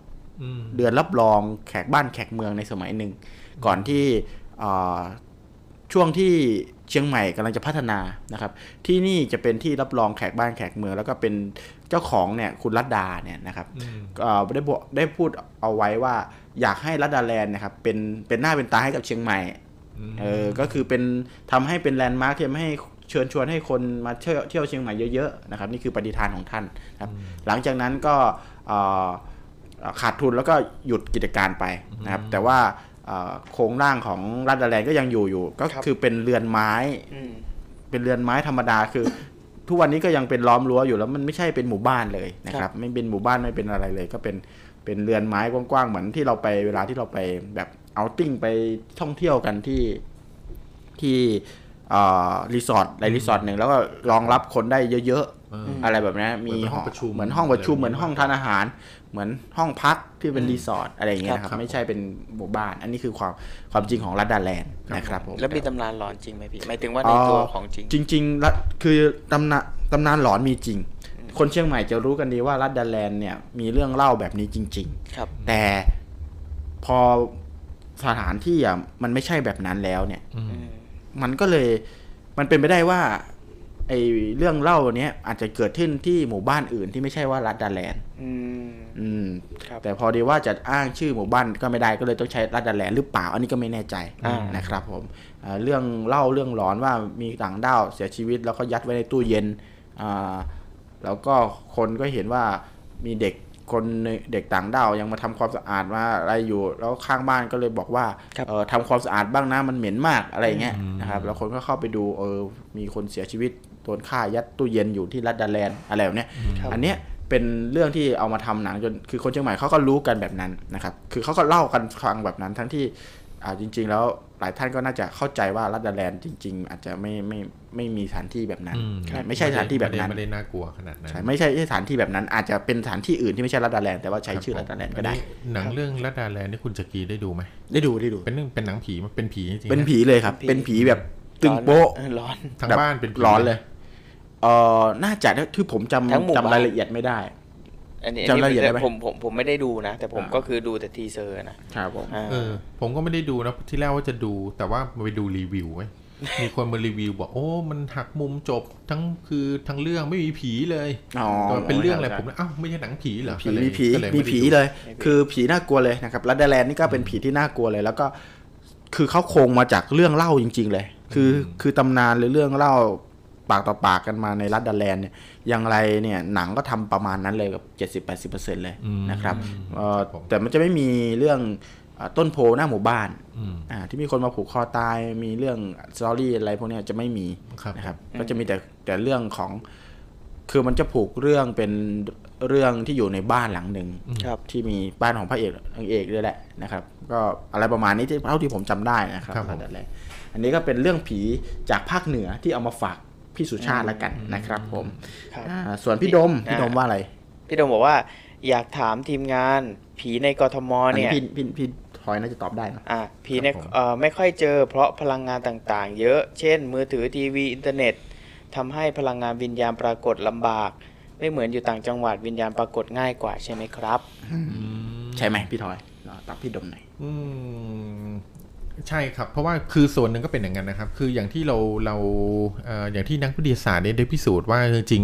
เดือนรับรองแขกบ้านแขกเมืองในสมัยหนึ่งก่อนที่ช่วงที่เชียงใหม่กำลังจะพัฒนานะครับที่นี่จะเป็นที่รับรองแขกบ้านแขกเมืองแล้วก็เป็นเจ้าของเนี่ยคุณรัตดาเนี่ยนะครับได้บอกได้พูดเอาไว้ว่าอยากให้ลัดดาแลนด์นะครับเป็นเป็นหน้าเป็นตาให้กับเชียงใหม่เออก็คือเป็นทำให้เป็นแลนด์มาร์คที่ทำให้เชิญชวนให้คนมาเที่ยวเที่ยวเชียงใหม่เยอะๆนะครับนี่คือปฏิฐานของท่านครับหลังจากนั้นก็ขาดทุนแล้วก็หยุดกิจการไปนะครับแต่ว่าโครงร่างของลัดดาแลนด์ก็ยังอยู่อยู่ก็คือเป็นเรือนไม้เป็นเรือนไม้ธรรมดาคือทุกวันนี้ก็ยังเป็นล้อมรั้วอยู่แล้วมันไม่ใช่เป็นหมู่บ้านเลยนะครับไม่เป็นหมู่บ้านไม่เป็นอะไรเลยก็เป็นเป็นเรือนไม้กว้างๆเหมือนที่เราไปเวลาที่เราไปแบบเอาติ้งไปท่องเที่ยวกันที่ที่รีสอร์ทในรีสอร์ทหนึ่งแล้วก็รองรับคนได้เยอะๆอะไรแบบนี้มีห้องประชุมเหมือนห้องประชุมเหมือนห้องทานอาหารเหมือนห้องพักที่เป็นรีสอร์ทอะไรอย่างเงี้ยครับไม่ใช่เป็นหมู่บ้านอันนี้คือความความจริงของลัดดาแลนด์นะครับผมแล้วมีตำนานหลอนจริงไหมพี่หมายถึงว่าในตัวของจริงจริงๆละคือตำนานตำนานหลอนมีจริงคนเชียงใหม่จะรู้กันดีว่าลัดดาแลนด์เนี่ยมีเรื่องเล่าแบบนี้จริงๆแต่พอสถานที่อ่ะมันไม่ใช่แบบนั้นแล้วเนี่ยมันก็เลยมันเป็นไปได้ว่าไอ้เรื่องเล่าเนี้ยอาจจะเกิดขึ้นที่หมู่บ้านอื่นที่ไม่ใช่ว่าลัดดาแลนด์แต่พอดีว่าจะอ้างชื่อหมู่บ้านก็ไม่ได้ก็เลยต้องใช้ลัดดาแลนด์หรือเปล่าอันนี้ก็ไม่แน่ใจนะครับผมเรื่องเล่าเรื่องหลอนว่ามีต่างด้าวเสียชีวิตแล้วก็ยัดไว้ในตู้เย็นแล้วก็คนก็เห็นว่ามีเด็กคนเด็กต่างด้าวยังมาทำความสะอาดมาอะไรอยู่แล้วข้างบ้านก็เลยบอกว่าเออทำความสะอาดบ้างนะมันเหม็นมากอะไรเงี้ยนะครับแล้วคนก็เข้าไปดูเออมีคนเสียชีวิตโดนฆ่ายัดตู้เย็นอยู่ที่ลัดดาแลนด์อะไรแบบเนี้ยอันเนี้ยเป็นเรื่องที่เอามาทำหนังจนคือคนเชียงใหม่เขาก็รู้กันแบบนั้นนะครับคือเขาก็เล่ากันฟังแบบนั้นทั้งที่อ่าจริงๆแล้วหลายท่านก็น่าจะเข้าใจว่าลัดดาแลนด์จริงๆอาจจะไม่ไม่ไม่มีสถานที่แบบนั้นไม่ใช่สถานที่แบบนั้นไม่ได้น่ากลัวขนาดนั้นไม่ใช่สถานที่แบบนั้นอาจจะเป็นสถานที่อื่นที่ไม่ใช่ลัดดาแลนด์แต่ว่าใช้ชื่อลัดดาแลนด์ก็ได้หนังเรื่องลัดดาแลนด์นี่คุณจักรีได้ดูไหมได้ดูได้ดูเป็นเรื่องเป็นหนังผีมันเป็นผีจริงเป็นผีเลยครับเป็นผีแบบตึงโป๊ะร้อนทั้งบ้านเป็นร้อนเลยเออน่าจะที่ผมจำจำรายละเอียดไม่ได้อันนี้ผมผมผมไม่ได้ดูนะแต่ผมก็คือดูแต่ทีเซอร์นะครับผมเออผมก็ไม่ได้ดูนะที่แรกว่าจะดูแต่ว่าไปดูรีวิวไว้มีคนมารีวิวบอกโอ้มันหักมุมจบทั้งคือทั้งเรื่องไม่มีผีเลยเป็นเรื่องอะไรผมอ้าวไม่ใช่หนังผีเหรอมีผีมีผีเลยคือผีน่ากลัวเลยนะครับลัดดาแลนด์นี่ก็เป็นผีที่น่ากลัวเลยแล้วก็คือเขาโครงมาจากเรื่องเล่าจริงๆเลยคือคือตำนานหรือเรื่องเล่าปากต่อปากกันมาในลัดดาแลนด์เนี่ยอย่างไรเนี่ยหนังก็ทำประมาณนั้นเลยแบบเจ็ดสิบแปดสิบเปอร์เซ็นต์เลยนะครับแต่มันจะไม่มีเรื่อง ต้นโพหน้าหมู่บ้านที่มีคนมาผูกคอตายมีเรื่องสตอรี่อะไรพวกนี้จะไม่มีนะครับก็จะมีแต่แต่เรื่องของคือมันจะผูกเรื่องเป็นเรื่องที่อยู่ในบ้านหลังหนึ่งที่มีบ้านของพระเอกนางเอกด้วยแหละนะครับก็อะไรประมาณนี้ที่เท่าที่ผมจำได้นะครับแต่แรกอันนี้ก็เป็นเรื่องผีจากภาคเหนือที่เอามาฝากพี่สุชาติแล้วกันนะครับผมส่วนพี่ดมพี่ดมว่าอะไรพี่ดมบอกว่าอยากถามทีมงานผีในกทมเนี่ยพี่พี่พี่ถอยน่าจะตอบได้นะอ่าผีเนี่ยไม่ค่อยเจอเพราะพลังงานต่างๆเยอะเช่นมือถือทีวีอินเทอร์เน็ตทำให้พลังงานวิญญาณปรากฏลำบากไม่เหมือนอยู่ต่างจังหวัดวิญญาณปรากฏง่ายกว่าใช่ไหมครับใช่ไหมพี่ถอยตอบพี่ดมหน่อยใช่ครับเพราะว่าคือส่วนหนึ่งก็เป็นอย่างนั้นนะครับคืออย่างที่เราเรา เอ่อ อย่างที่นักวิทยาศาสตร์ได้พิสูจน์ว่าจริง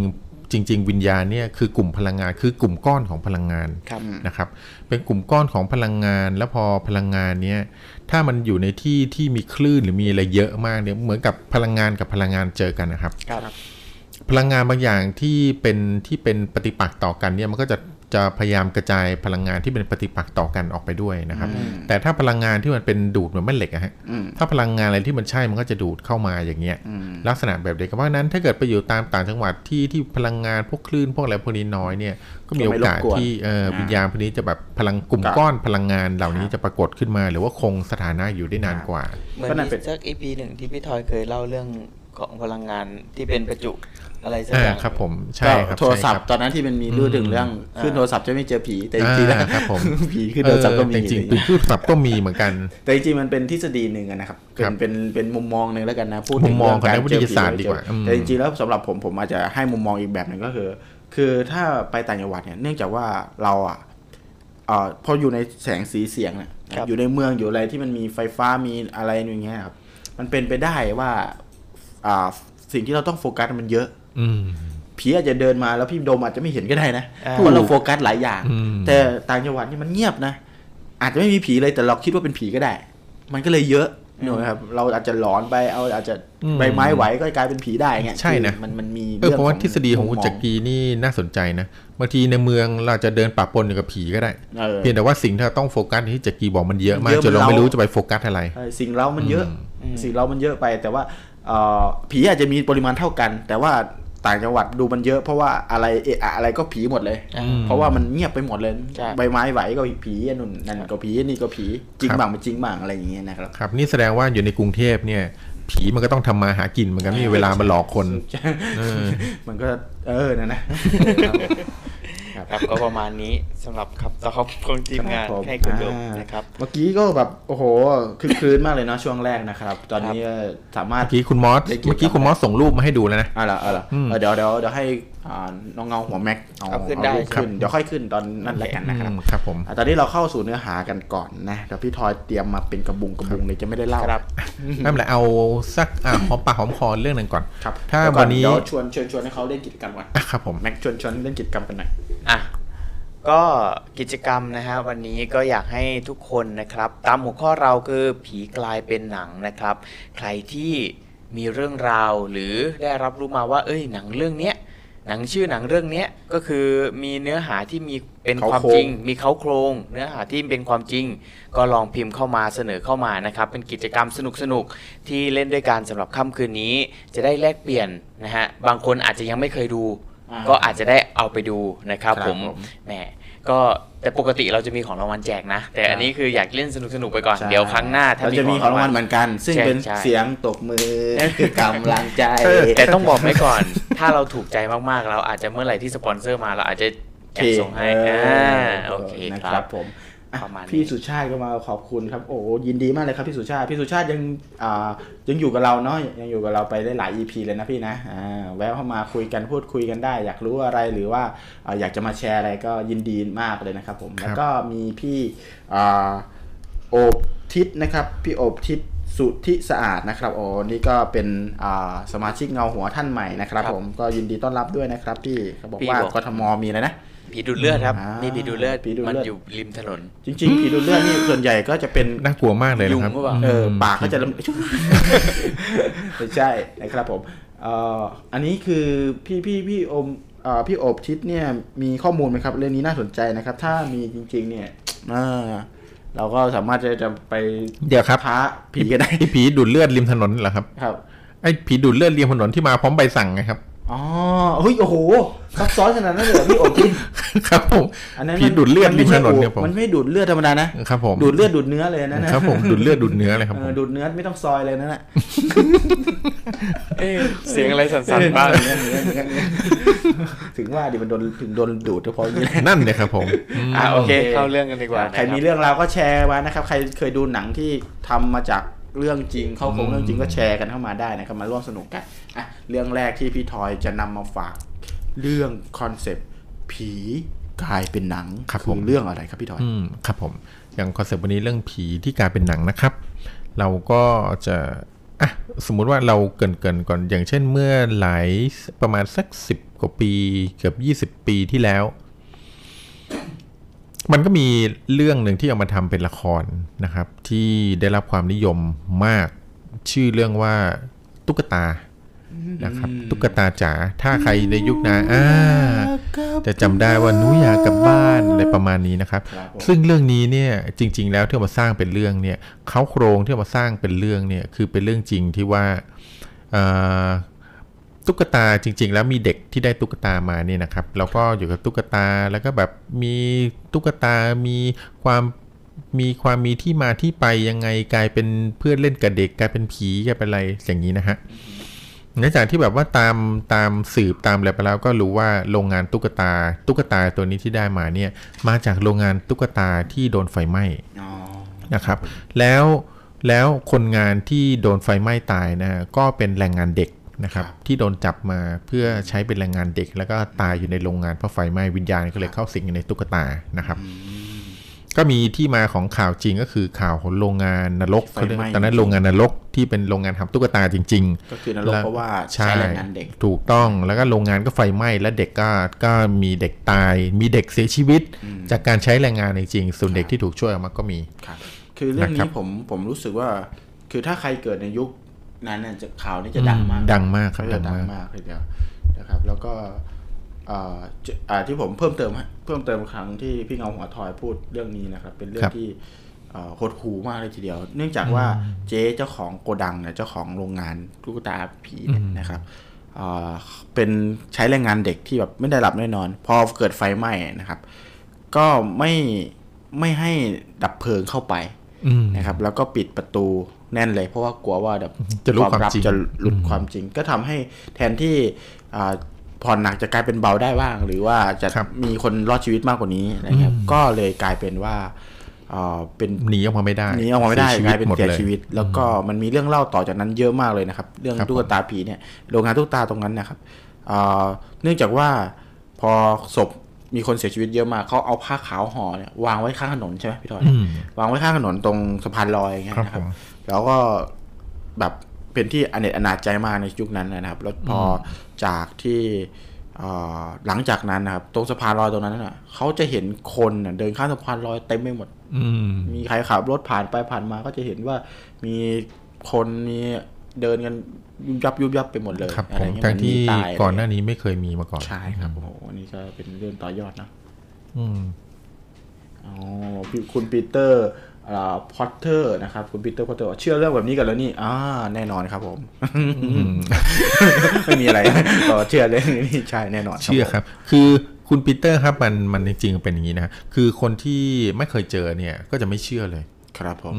จริงๆวิญญาณเนี่ยคือกลุ่มพลังงานคือกลุ่มก้อนของพลังงานนะครับเป็นกลุ่มก้อนของพลังงานแล้วพอพลังงานเนี่ยถ้ามันอยู่ในที่ที่มีคลื่นหรือมีอะไรเยอะมากเนี่ยเหมือนกับพลังงานกับพลังงานเจอกันนะครับพลังงานบางอย่างที่เป็นที่เป็นปฏิปักษ์ต่อกันเนี่ยมันก็จะจะพยายามกระจายพลังงานที่เป็นปฏิปักษ์ต่อกันออกไปด้วยนะครับแต่ถ้าพลังงานที่มันเป็นดูดเหมือนแม่เหล็กอะฮะถ้าพลังงานอะไรที่มันใช่มันก็จะดูดเข้ามาอย่างเงี้ยลักษณะแบบเดียวกันเพราะนั้นถ้าเกิดไปอยู่ตามต่างจังหวัดที่ที่พลังงานพวกคลื่นพวกอะไรพวกนี้น้อยเนี่ยก็มีโอกาสที่วิญญาณพวกนี้จะแบบพลังกลุ่มก้อนพลังงานเหล่านี้จะปรากฏขึ้นมาหรือว่าคงสถานะอยู่ได้นานกว่าเหมือนในสัก อี พี หนึ่งที่พี่ทอยเคยเล่าเรื่องของพลังงานที่เป็นประจุอะไรสักอย่างครับผมใช่ครับโทรศัพท์ตอนนั้นที่มันมีรู้ถึงเรื่องขึ้นโทรศัพท์จะไม่เจอผีแต่จริงๆแล้วผีขึ้นโทรศัพท์ก็มีจริงๆขึ้นโทรศัพท์ก็มีเหมือนกันแต่จริงๆมันเป็นทฤษฎีนึงอ่ะนะครับเป็นเป็นเป็นมุมมองนึงแล้วกันนะพูดถึงมุมมองการวิทยาศาสตร์ดีกว่าแต่จริงๆแล้วสำหรับผมผมอาจจะให้มุมมองอีกแบบนึงก็คือคือถ้าไปต่างจังหวัดเนี่ยเนื่องจากว่าเราอ่ะเอ่อพออยู่ในแสงสีเสียงเนี่ยอยู่ในเมืองอยู่อะไรที่มันมีไฟฟ้ามีอะไรอย่างเงี้ยครับมันเป็นไปได้ว่าอ่าสิ่งที่เราต้องโฟกัสมันเยอะผีอาจจะเดินมาแล้วพี่ดมอาจจะไม่เห็นก็ได้นะเพราะเราโฟกัสหลายอย่างแต่ต่างจังหวัดนี่มันเงียบนะอาจจะไม่มีผีเลยแต่เราคิดว่าเป็นผีก็ได้มันก็เลยเยอะหน่อยครับเราอาจจะหลอนไปเอาอาจจะใบไม้ไหวก็กลายเป็นผีได้เงี้ยใช่นะมันมันมีเรื่องเพราะว่าทฤษฎีของคุณจักรีนี่น่าสนใจนะบางทีในเมืองเราจะเดินปะปนอยู่กับผีก็ได้เพียงแต่ว่าสิ่งที่เราต้องโฟกัสที่จักรีบอกมันเยอะมากจนเราไม่รู้จะไปโฟกัสอะไรสิ่งเรามันเยอะสิ่งเรามันเยอะไปแต่ว่าผีอาจจะมีปริมาณเท่ากันแต่ว่าต่างจังหวัดดูมันเยอะเพราะว่าอะไรเอะอะไรก็ผีหมดเลยเพราะว่ามันเงียบไปหมดเลยใบไม้ไหวก็ผีนู่นนั่นก็ผีนี่ก็ผีจริงบ้างไม่จริงบ้างอะไรอย่างเงี้ยนะครับครับนี่แสดงว่าอยู่ในกรุงเทพเนี่ยผีมันก็ต้องทำมาหากินเหมือนกันมีเวลามาหลอกคนมันก็เออนะนะครับก็ประมาณนี้สำหรับครับตอบของทีมงานให้คุณดมนะครับเมื่อกี้ก็แบบโอ้โหคึกคืนมากเลยเนาะช่วงแรกนะครับตอนนี้สามารถเมื่อกี้คุณมอสเมื่อกี้คุณมอสส่งรูปมาให้ดูแล้วนะอ่ะเหรออ่ะเหรอเดี๋ยวเดี๋ยวเดี๋ยวให้น้องเงาหัวแม็กเอาขึ้นได้ขึ้นเดี๋ยวค่อยขึ้นตอนนั้นแล้วกันนะครับครับผมตอนนี้เราเข้าสู่เนื้อหากันก่อนนะเดี๋ยวพี่ทอยเตรียมมาเป็นกระบุงกระบุงเลยจะไม่ได้เล่าครับนั่นแหละเอาสักอ่ะหอมปากหอมคอเรื่องนึงก่อนครับถ้าวันนี้เดี๋ยวชวนชวนชวนให้เขาเล่นกิจกรรมก่อนครับผมแม็กชวนชวนเล่นกิจกรรมกันหน่อยอ่ะก็กิจกรรมนะฮะวันนี้ก็อยากให้ทุกคนนะครับตามหัวข้อเราคือผีกลายเป็นหนังนะครับใครที่มีเรื่องราวหรือได้รับรู้มาว่าเอ้ยหนังเรื่องเนี้ยหนังชื่อหนังเรื่องเนี้ยก็คือมีเนื้อหาที่มีเป็นความจริงมีเค้าโครงเนื้อหาที่เป็นความจริงก็ลองพิมพ์เข้ามาเสนอเข้ามานะครับเป็นกิจกรรมสนุกๆที่เล่นด้วยกันสำหรับค่ำคืนนี้จะได้แลกเปลี่ยนนะฮะบางคนอาจจะยังไม่เคยดูก็อาจจะได้เอาไปดูนะครับผมแหมก็แต่ปกติเราจะมีของรางวัลแจกนะแต่อันนี้คืออยากเล่นสนุกๆไปก่อนเดี๋ยวครั้งหน้าเราจะมีของรางวัลเหมือนกันซึ่งเป็นเสียงตบมือคือกำลังใจแต่ต้องบอกไว้ก่อนถ้าเราถูกใจมากๆเราอาจจะเมื่อไหร่ที่สปอนเซอร์มาเราอาจจะแจกส่งให้โอเคครับผมพี่สุชาติก็มาขอบคุณครับโอ้ยินดีมากเลยครับพี่สุชาติพี่สุชาติยังอ่ายังอยู่กับเราเนาะยังอยู่กับเราไปได้หลาย อี พี เลยนะพี่นะอ่าแวะเข้ามาคุยกันพูดคุยกันได้อยากรู้อะไรหรือว่าอยากจะมาแชร์อะไรก็ยินดีมากเลยนะครับผมแล้วก็มีพี่อ่าโอบทิศนะครับพี่โอบทิศสุธิสะอาดนะครับโอ้นี่ก็เป็นอ่าสมาชิกเงาหัวท่านใหม่นะครับผมก็ยินดีต้อนรับด้วยนะครับพี่เขาบอกว่ากทม.มีอะไรนะผีดูดเลือดครับนี่ผีดูดเลือดมันอยู่ริมถนนจริงๆผีดูดเลือดนี่ส่วนใหญ่ก็จะเป็นน่ากลัวมากเลยนะครับเออปากก็จะไม่ใช่นะครับผมเอ่ออันนี้คือพี่พี่พี่อมเอ่อพี่อบชิดเนี่ยมีข้อมูลไหมครับเรื่องนี้น่าสนใจนะครับถ้ามีจริงๆเนี่ยเออ เราก็สามารถจะจะไปเดี๋ยวครับท้าผีก็ได้ผีดูดเลือดริมถนนเหรอครับครับไอ้ผีดูดเลือดริมถนนที่มาพร้อมใบสั่งไงครับอ๋อเฮ้ยโอ้โหซับซ้อนขนาดนั้นเลยพี่โอจินครับผมผีดูดเลือดริมถนนเนี่ยผมมันไม่ดูดเลือดธรรมดานะครับผมดูดเลือดดูดเนื้อเลยนั่นนะครับผมดูดเลือดดูดเนื้อเลยครับดูดเนื้อไม่ต้องซอยเลยนั่นแหละเอ๊ะเสียงอะไรสั่นๆบ้างเนื้อเนื้อเนื้อถึงว่าดิมันโดนถึงโดนดูดเฉพาะนี่นั่นเนี่ยครับผมอ่ะโอเคเข้าเรื่องกันดีกว่าใครมีเรื่องราวก็แชร์มานะครับใครเคยดูหนังที่ทำมาจากเรื่องจริงเข้าโค้งเรื่องจริงก็แชร์กันเข้ามาได้นะครับมาร่วมสนุกกันอ่ะเรื่องแรกที่พี่ทอยจะนำมาฝากเรื่องคอนเซปต์ผีกลายเป็นหนังครับผมเรื่องอะไรครับพี่ทอยอืมครับผมอย่างคอนเซปต์วันนี้เรื่องผีที่กลายเป็นหนังนะครับเราก็จะอ่ะสมมุติว่าเราเกินเกินก่อนอย่างเช่นเมื่อหลายประมาณสักสิบกว่าปีเกือบยี่สิบปีที่แล้วมันก็มีเรื่องหนึ่งที่เอามาทำเป็นละครนะครับที่ได้รับความนิยมมากชื่อเรื่องว่าตุ๊กตานะครับตุ๊กตาจ๋าถ้าใครในยุคนั้นจะจำได้ว่าหนูอยากกลับบ้านอะไรประมาณนี้นะครับซึ่งเรื่องนี้เนี่ยจริงๆแล้วที่มาสร้างเป็นเรื่องเนี่ยเขาโครงที่มาสร้างเป็นเรื่องเนี่ยคือเป็นเรื่องจริงที่ว่าตุ๊กตาจริงๆแล้วมีเด็กที่ได้ตุ๊กตามาเนี่ยนะครับแล้วก็อยู่กับตุ๊กตาแล้วก็แบบมีตุ๊กตามีความมีความมีที่มาที่ไปยังไงกลายเป็นเพื่อนเล่นกับเด็กกลายเป็นผีกลายเป็นอะไรอย่างนี้นะฮะหลังจากที่แบบว่าตามตามสืบตามอะไรไปแล้วก็รู้ว่าโรงงานตุ๊กตาตุ๊กตาตัวนี้ที่ได้มาเนี่ยมาจากโรงงานตุ๊กตาที่โดนไฟไหม้นะครับแล้วแล้วคนงานที่โดนไฟไหม้ตายนะก็เป็นแรงงานเด็กนะครับที่โดนจับมาเพื่อใช้เป็นแรงงานเด็กแล้วก็ตายอยู่ในโรงงานเพราะไฟไหม้วิญญาณก็เลยเข้าสิงอยู่ในตุ๊กตานะครับก็มีที่มาของข่าวจริงก็คือข่าวของโรงงานนรกตอนนั้นโรงงานนรกที่เป็นโรงงานทำตุ๊กตาจริงๆก็คือนรกเพราะว่าใช้แรงงานเด็กถูกต้องแล้วก็โรงงานก็ไฟไหม้และเด็กก็ก็มีเด็กตายมีเด็กเสียชีวิตจากการใช้แรงงานจริงๆส่วนเด็กที่ถูกช่วยออกมาก็มีคือเรื่องนี้ผมผมรู้สึกว่าคือถ้าใครเกิดในยุคนั้นน่ะจะข่าวนี้จะดังมากดังมากครับดังมากเลยเดียวนะครับแล้วก็ที่ผมเพิ่มเติมเพิ่มเติมครั้งที่พี่เงาหัวทอยพูดเรื่องนี้นะครับเป็นเรื่องที่โหดหูมากเลยทีเดียวเนื่องจากว่าเจ๊เจ้าของโกดังเนี่ยเจ้าของโรงงานตุ๊กตาผีเนี่ยนะครับเป็นใช้แรงงานเด็กที่แบบไม่ได้หลับได้นอนพอเกิดไฟไหม้นะครับก็ไม่ไม่ให้ดับเพลิงเข้าไปนะครับแล้วก็ปิดประตูแน่นเลยเพราะว่ากลัวว่าแบบความลับจะหลุดความจริงก็ทำให้แทนที่ผ่อนหนักจะกลายเป็นเบาได้บ้างหรือว่าจะมีคนรอดชีวิตมากกว่านี้นะครับก็เลยกลายเป็นว่าเป็นหนีออกมาไม่ได้หนีออกมาไม่ได้กลายเป็นเสียชีวิตแล้วก็มันมีเรื่องเล่าต่อจากนั้นเยอะมากเลยนะครับเรื่องตุ๊กตาผีเนี่ยโรงงานตุ๊กตาตรงนั้นนะครับเนื่องจากว่าพอศพมีคนเสียชีวิตเยอะมากเขาเอาผ้าขาวห่อเนี่ยวางไว้ข้างถนนใช่ไหมพี่ทอยวางไว้ข้างถนนตรงสะพานลอยอย่างเงี้ยนะครับแล้วก็แบบเป็นที่อเนจอนาจใจมากในยุคนั้นนะครับแล้วพอจากที่หลังจากนั้นนะครับตรงสะพานลอยตรงนั้นน่ะเขาจะเห็นคนเดินข้ามสะพานลอยเต็มไปหมดมีใครขับรถผ่านไปผ่านมาก็จะเห็นว่ามีคนมีเดินกันยุบยับยุบยับไปหมดเลยอะไรเงี้ยทั้งที่ก่อนหน้านี้ไม่เคยมีมาก่อนใช่ครับโอ้โหนี่ก็เป็นเรื่องต่อยอดนะอืมอ๋อคุณปีเตอร์อ่าพอตเตอร์นะครับคุณปีเตอร์พอตเตอร์เชื่อเรื่องแบบนี้กันแล้วนี่อ่าแน่นอนครับผมไม่มีอะไรก็เชื่อเลยนี่ใช่แน่นอนเชื่อครับคือคุณปีเตอร์ครับมันมันจริงๆเป็นอย่างนี้นะคือคนที่ไม่เคยเจอเนี่ยก็จะไม่เชื่อเลยครับผม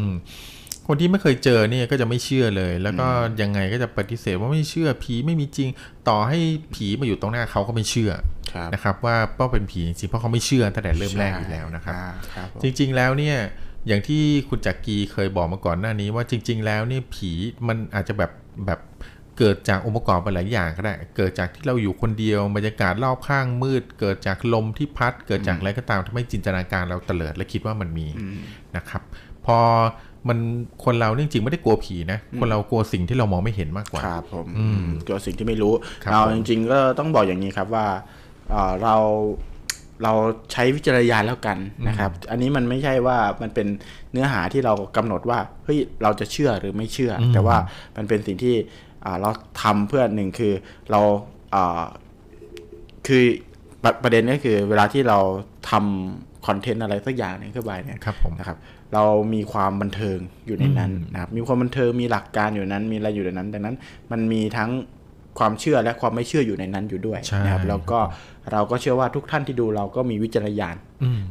คนที่ไม่เคยเจอเนี่ยก็จะไม่เชื่อเลยแล้วก็ยังไงก็จะปฏิเสธว่าไม่เชื่อผีไม่มีจริงต่อให้ผีมาอยู่ตรงหน้าเขาก็ไม่เชื่อนะครับว่าต้องเป็นผีจริงเพราะเขาไม่เชื่อตั้งแต่เริ่มแรกอยู่แล้วนะครับจริงๆแล้วเนี่ยอย่างที่คุณจักรีเคยบอกมาก่อนหน้านี้ว่าจริงๆแล้วเนี่ยผีมันอาจจะแบบแบบเกิดจากองค์ประกอบหลายอย่างก็ได้เกิดจากที่เราอยู่คนเดียวบรรยากาศรอบข้างมืดเกิดจากลมที่พัดเกิดจากอะไรก็ตามทำให้จินตนาการเราเตลิดและคิดว่ามันมีนะครับพอมันคนเราจริงๆไม่ได้กลัวผีนะคนเรากลัวสิ่งที่เรามองไม่เห็นมากกว่าครับผมกลัวสิ่งที่ไม่รู้เราจริงๆก็ต้องบอกอย่างนี้ครับว่าเราเราใช้วิจารณญาณแล้วกันนะครับอันนี้มันไม่ใช่ว่ามันเป็นเนื้อหาที่เรากำหนดว่าเฮ้ยเราจะเชื่อหรือไม่เชื่อแต่ว่ามันเป็นสิ่งที่เราทำเพื่อหนึ่งคือเราคือประเด็นก็คือเวลาที่เราทำ คอนเทนต์อะไรสักอย่างนึงเข้าไปเนี่ยนะครับเรามีความบันเทิงอยู่ในนั้นนะครับมีความบันเทิงมีหลักการอยู่นั้นมีอะไรอยู่ในนั้นดังนั้นมันมีทั้งความเชื่อและความไม่เชื่ออยู่ในนั้นอยู่ด้วยนะครับแล้วก็เราก็เชื่อว่าทุกท่านที่ดูเราก็มีวิจารณญาณ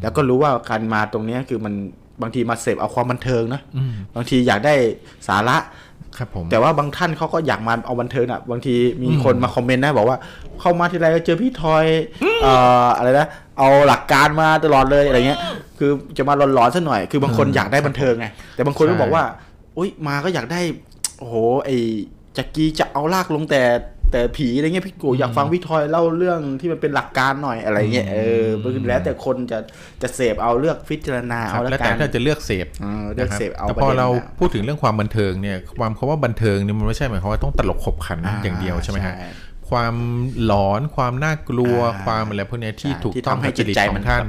แล้วก็รู้ว่าการมาตรงนี้คือมันบางทีมาเสพเอาความบันเทิงนะบางทีอยากได้สาระแต่ว่าบางท่านเขาก็อยากมาเอาบันเทิงอ่ะบางทีมีคนมาคอมเมนต์นะบอกว่าเข้ามาทีไรก็เจอพี่ทอยเอ่ออะไรนะเอาหลักการมาตลอดเลยอะไรเงี้ยคือจะมาหลอนๆซะหน่อยคือบางคนอยากได้บันเทิงไงแต่บางคนก็บอกว่าอุ้ยมาก็อยากได้โอ้โหไอ้จักรีจะเอาลากลงแต่แต่ผีอะไรเงี้ยพี่กูอยากฟังพี่ทอยเล่าเรื่องที่มันเป็นหลักการหน่อยอะไรเงี้ยเออแล้วแต่คนจะจะเสพเอาเลือกพิจารณาเอาแล้วแต่เราจะเลือกเสพเลือกเสพเอาแต่พอเราพูดถึงเรื่องความบันเทิงเนี่ยความคำว่าบันเทิงเนี่ยมันไม่ใช่หมายความว่าต้องตลกขบขันอย่างเดียวใช่ไหมฮะความหลอนความน่ากลัวความอะไรพวกนี้ที่ถูกต้องให้จิตใจของท่าน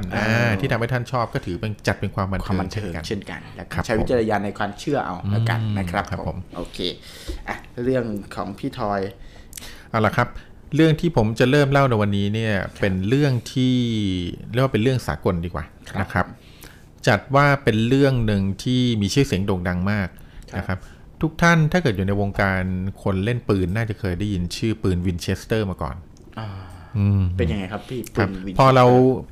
ที่ทำให้ท่านชอบก็ถือเป็นจัดเป็นความบันเทิงเช่นกันนะครับใช้วิจารณญาณในความเชื่อเอาแล้วกันนะครับผมโอเคอ่ะเรื่องของพี่ทอยเอาล่ะครับเรื่องที่ผมจะเริ่มเล่าในวันนี้เนี่ยเป็นเรื่องที่เรียกว่าเป็นเรื่องสากลดีกว่านะครับจัดว่าเป็นเรื่องหนึ่งที่มีชื่อเสียงโด่งดังมากนะครับทุกท่านถ้าเกิดอยู่ในวงการคนเล่นปืนน่าจะเคยได้ยินชื่อปืนวินเชสเตอร์มาก่อนเป็นยังไงครับพี่ปืนวินเชสเตอร์พอเรา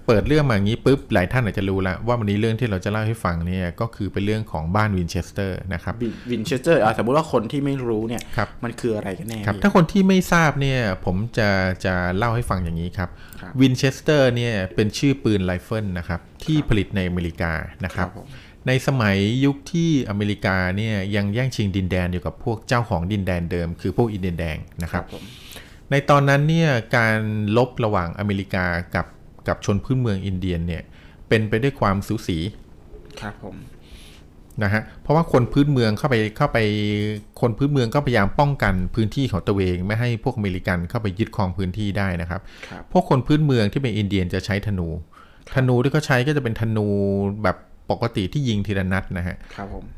เปิดเรื่องมาอย่างนี้ปุ๊บหลายท่านอาจจะรู้แล้วว่าวันนี้เรื่องที่เราจะเล่าให้ฟังเนี่ยก็คือเป็นเรื่องของบ้านวินเชสเตอร์นะครับวินเชสเตอร์สมมติว่าคนที่ไม่รู้เนี่ยมันคืออะไรกันแน่ครับถ้าคนที่ไม่ทราบเนี่ยผมจะจะเล่าให้ฟังอย่างนี้ครับวินเชสเตอร์เนี่ยเป็นชื่อปืนไรเฟิลนะครับที่ผลิตในอเมริกานะครับในสมัยยุคที่อเมริกาเนี่ยยังแย่งชิงดินแดนอยู่กับพวกเจ้าของดินแดนเดิมคือพวกอินเดียนแดงนะครับในตอนนั้นเนี่ยการลบระหว่างอเมริกากับกับชนพื้นเมืองอินเดียนเนี่ยเป็นไปด้วยความสูสีครับผมนะฮะเพราะว่าคนพื้นเมืองเข้าไปเข้าไปคนพื้นเมืองก็พยายามป้องกันพื้นที่ของตัวเองไม่ให้พวกอเมริกันเข้าไปยึดครองพื้นที่ได้นะครับพวกคนพื้นเมืองที่เป็นอินเดียนจะใช้ธนูธนูที่เขาใช้ก็จะเป็นธนูแบบปกติที่ยิงทีละนัดนะฮะ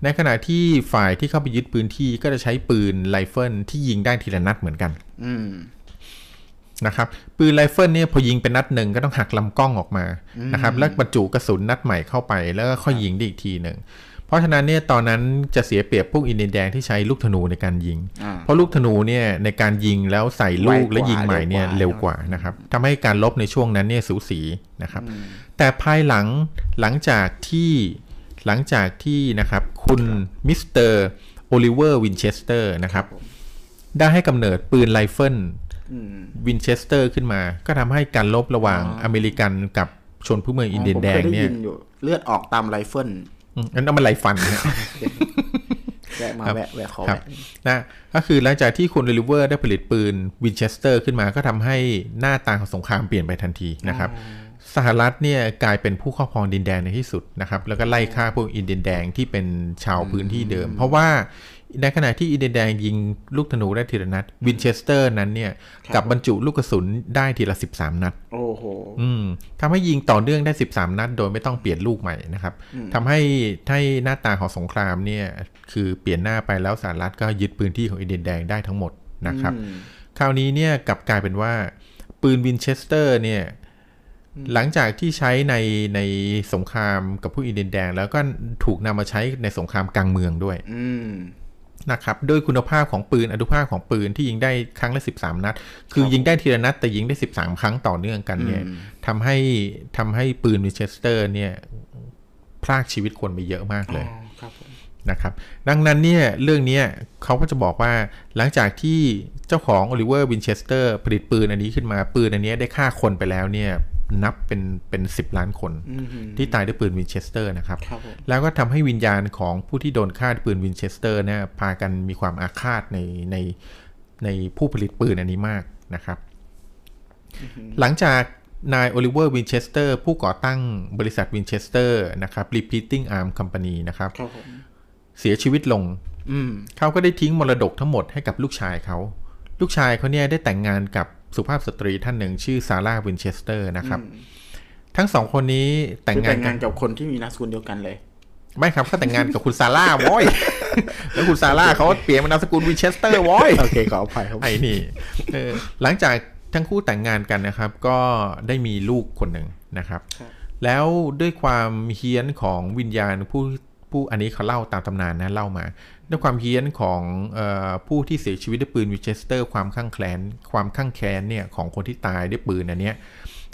ในขณะที่ฝ่ายที่เข้าไปยึดพื้นที่ก็จะใช้ปืนไรเฟิลที่ยิงได้ทีละนัดเหมือนกันนะครับปืนไรเฟิลเนี่ยพอยิงเป็นนัดหนึ่งก็ต้องหักลำกล้องออกมานะครับแล้วบรรจุกระสุนนัดใหม่เข้าไปแล้วก็ค่อยยิงได้อีกทีหนึ่งเพราะฉะนั้นเนี่ยตอนนั้นจะเสียเปรียบพวกอินเดียนแดงที่ใช้ลูกธนูในการยิงเพราะลูกธนูเนี่ยในการยิงแล้วใส่ลูกและยิงใหม่เนี่ยเร็วกว่านะครับทำให้การลบในช่วงนั้นเนี่ยสูสีนะครับแต่ภายหลังหลังจากที่หลังจากที่นะครับคุณมิสเตอร์โอลิเวอร์วินเชสเตอร์นะครับได้ให้กำเนิดปืนไรเฟิลวินเชสเตอร์ขึ้นมาก็ทำให้การลบระหว่างอเมริกันกับชนพื้นเมืองอินเดียนแดงเนี่ยเลือดออกตามไรเฟิลนั่นเอามาไล่ฟันแวะมาแวะแวะขอแวะนะก็คือหลังจากที่คุณโอลิเวอร์ได้ผลิตปืนวินเชสเตอร์ขึ้นมาก็ทำให้หน้าตาของสงครามเปลี่ยนไปทันทีนะครับสหรัฐเนี่ยกลายเป็นผู้ครอบครองดินแดนในที่สุดนะครับแล้วก็ไล่ฆ่าพวกอินเดียนแดงที่เป็นชาวพื้นที่เดิมเพราะว่าในขณะที่อินเดียนแดงยิงลูกธนูได้ทีละนัดวินเชสเตอร์นั้นเนี่ยกับบรรจุลูกกระสุนได้ทีละสิบสามนัดโอ้โหอืมทำให้ยิงต่อเนื่องได้สิบสามนัดโดยไม่ต้องเปลี่ยนลูกใหม่นะครับทำให้ให้หน้าตาของสงครามเนี่ยคือเปลี่ยนหน้าไปแล้วสหรัฐก็ยึดพื้นที่ของอินเดียนแดงได้ทั้งหมดนะครับคราวนี้เนี่ยกลับกลายเป็นว่าปืนวินเชสเตอร์เนี่ยหลังจากที่ใช้ในในสงครามกับผู้อินเดียนแดงแล้วก็ถูกนำมาใช้ในสงครามกลางเมืองด้วยนะครับโดยคุณภาพของปืนอนุภาพของปืนที่ยิงได้ครั้งละสิบสามนัดคือยิงได้ทีละนัดแต่ยิงได้สิบสามครั้งต่อเนื่องกันเนี่ยทำให้ทำให้ปืนวินเชสเตอร์เนี่ยพรากชีวิตคนไปเยอะมากเลยนะครับดังนั้นเนี่ยเรื่องนี้เขาก็จะบอกว่าหลังจากที่เจ้าของโอลิเวอร์วินเชสเตอร์ผลิตปืนอันนี้ขึ้นมาปืนอันนี้ได้ฆ่าคนไปแล้วเนี่ยนับเป็นเป็นสิบล้านคนที่ตายด้วยปืนวินเชสเตอร์นะครับแล้วก็ทำให้วิญญาณของผู้ที่โดนฆ่าด้วยปืนวินเชสเตอร์เนี่ยพากันมีความอาฆาตในในในผู้ผลิตปืนอันนี้มากนะครับหลังจากนายโอลิเวอร์วินเชสเตอร์ผู้ก่อตั้งบริษัทวินเชสเตอร์นะครับรีพีทติ้งอาร์มคอมพานีนะครับเสียชีวิตลงเขาก็ได้ทิ้งมรดกทั้งหมดให้กับลูกชายเขาลูกชายเขาเนี่ยได้แต่งงานกับสุภาพสตรีท่านหนึ่งชื่อซาร่าวินเชสเตอร์นะครับทั้งสองคนนี้แต่งงานกันกับคนที่มีนามสกุลเดียวกันเลยไม่ครับเขาแต่งงานกับคุณซาร่าบอยแล้วคุณซาร่าเขาเปลี่ยนเป็นนามสกุลวินเชสเตอร์บอยโอเคขออภัยครับไอ้นี่หลังจากทั้งคู่แต่งงานกันนะครับก็ได้มีลูกคนหนึ่งนะครับ แล้วด้วยความเฮี้ยนของวิญญาณผู้ผู้อันนี้เขาเล่าตามตำนานนะเล่ามาด้วยความเฮี้ยนของเอ่อผู้ที่เสียชีวิตด้วยปืนวินเชสเตอร์ความข้างแคลนความข้างแคลนเนี่ยของคนที่ตายด้วยปืนอันเนี้ย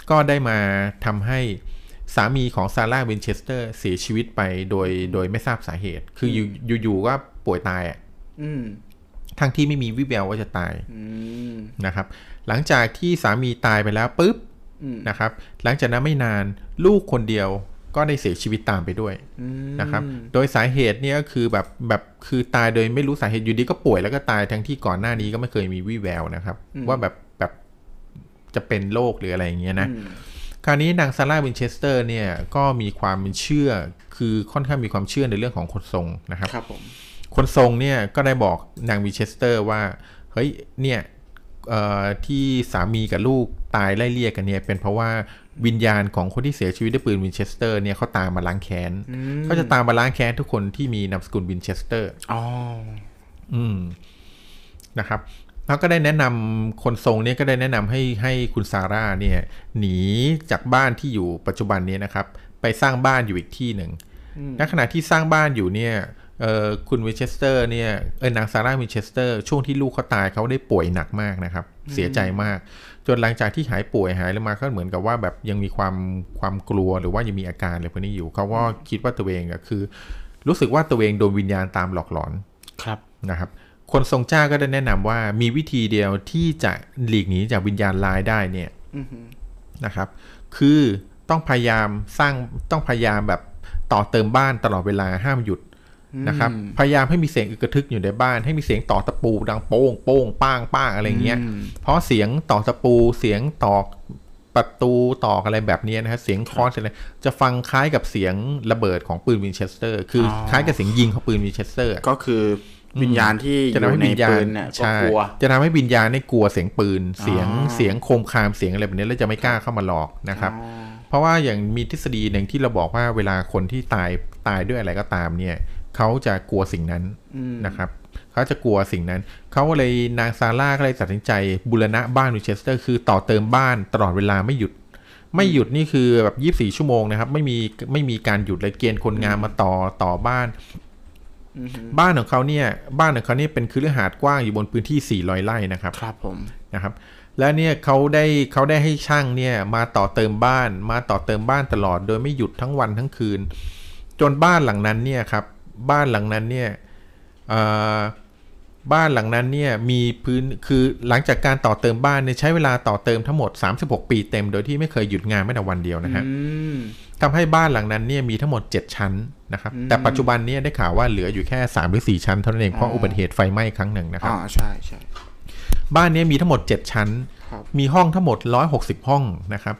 ก็ได้มาทำให้สามีของซาร่าวินเชสเตอร์เสียชีวิตไปโดยโดยไม่ทราบสาเหตุคืออยู่ๆก็ป่วยตายอ่ะทั้งที่ไม่มีวี่แววว่าจะตายนะครับหลังจากที่สามีตายไปแล้วปุ๊บนะครับหลังจากนั้นไม่นานลูกคนเดียวก็ได้เสียชีวิตตามไปด้วยนะครับโดยสาเหตุเนี่ยก็คือแบบแบบคือตายโดยไม่รู้สาเหตุอยู่ดีก็ป่วยแล้วก็ตายทั้งที่ก่อนหน้านี้ก็ไม่เคยมีวี่แววนะครับว่าแบบแบบจะเป็นโรคหรืออะไรอย่างเงี้ยนะคราวนี้นางซาร่าวินเชสเตอร์เนี่ยก็มีความเชื่อคือค่อนข้างมีความเชื่อในเรื่องของคนทรงนะครับครับผมคนทรงเนี่ยก็ได้บอกนางวินเชสเตอร์ว่าเฮ้ยเนี่ยที่สามีกับลูกตายไล่เลี่ยกันเนี่ยเป็นเพราะว่าวิญญาณของคนที่เสียชีวิตด้วยปืนวินเชสเตอร์เนี่ยเขาตามมาล้างแค้นเขาจะตามมาล้างแค้นทุกคนที่มีนามสกุลวินเชสเตอร์อ๋ออืมนะครับแล้วก็ได้แนะนำคนทรงเนี่ยก็ได้แนะนำให้ให้คุณซาร่าเนี่ยหนีจากบ้านที่อยู่ปัจจุบันนี้นะครับไปสร้างบ้านอยู่อีกที่หนึ่งณขณะที่สร้างบ้านอยู่เนี่ยคุณวินเชสเตอร์เนี่ยเออนางซาร่าวินเชสเตอร์ช่วงที่ลูกเขาตายเขาได้ป่วยหนักมากนะครับเสียใจมากจนหลังจากที่หายป่วยหายแล้วมาก็เหมือนกับว่าแบบยังมีความความกลัวหรือว่ายังมีอาการอะไรพวกนี้อยู่เขาก็คิดว่าตัวเองก็คือรู้สึกว่าตัวเองโดนวิญญาณตามหลอกหลอนครับนะครับคนทรงเจ้าก็ได้แนะนำว่ามีวิธีเดียวที่จะหลีกหนีจากวิญญาณร้ายได้เนี่ยนะครับคือต้องพยายามสร้างต้องพยายามแบบต่อเติมบ้านตลอดเวลาห้ามหยุดนะครับพยายามให้มีเสียงอึกกระทึกอยู่ในบ้านให้มีเสียงตอกตะปูดังโป้งโป้งป้างป้างอะไรเงี้ยเพราะเสียงตอกตะปูเสียงตอกประตูตอกอะไรแบบนี้นะครับเสียงค้อนอะไรจะฟังคล้ายกับเสียงระเบิดของปืนวินเชสเตอร์คือคล้ายกับเสียงยิงของปืนวินเชสเตอร์ก็คือวิญญาณที่อยู่ในปืนเนี่ยก็กลัวจะทำให้วิญญาณเนี่ยกลัวเสียงปืนเสียงเสียงโคมคามเสียงอะไรแบบนี้แล้วจะไม่กล้าเข้ามาหลอกนะครับเพราะว่าอย่างมีทฤษฎีหนึ่งที่เราบอกว่าเวลาคนที่ตายตายด้วยอะไรก็ตามเนี่ยเขาจะกลัวสิ่งนั้นนะครับเขาจะกลัวสิ่งนั้นเขาเลยนางซาร่าก็เลยตัดสินใจบูรณะบ้านวินเชสเตอร์คือต่อเติมบ้านตลอดเวลาไม่หยุดไม่หยุดนี่คือแบบยี่สิบสี่ชั่วโมงนะครับไม่มีไม่มีการหยุดเลยเกณฑ์คนงานมาต่อต่อบ้านบ้านของเขาเนี่ยบ้านของเขาเนี่ยเป็นคฤหาสน์กว้างอยู่บนพื้นที่สี่ร้อยไร่นะครับครับผมนะครับและเนี่ยเขาได้เขาได้ให้ช่างเนี่ยมาต่อเติมบ้านมาต่อเติมบ้านตลอดโดยไม่หยุดทั้งวันทั้งคืนจนบ้านหลังนั้นเนี่ยครับบ้านหลังนั้นเนี่ยบ้านหลังนั้นเนี่ยมีพื้นคือหลังจากการต่อเติมบ้านเนี่ยใช้เวลาต่อเติมทั้งหมดสามสิบหกปีเต็มโดยที่ไม่เคยหยุดงานแม้แต่วันเดียวนะฮะทำให้บ้านหลังนั้นเนี่ยมีทั้งหมดเจ็ดชั้นนะครับแต่ปัจจุบันนี้ได้ข่าวว่าเหลืออยู่แค่สามหรือสี่ชั้นเท่านั้นเองเพราะอุบัติเหตุไฟไหม้ครั้งหนึ่งนะครับอ๋อใช่ใช่บ้านนี้มีทั้งหมดเจ็ดชั้นมีห้องทั้งหมดหนึ่งร้อยหกสิบห้องนะครับ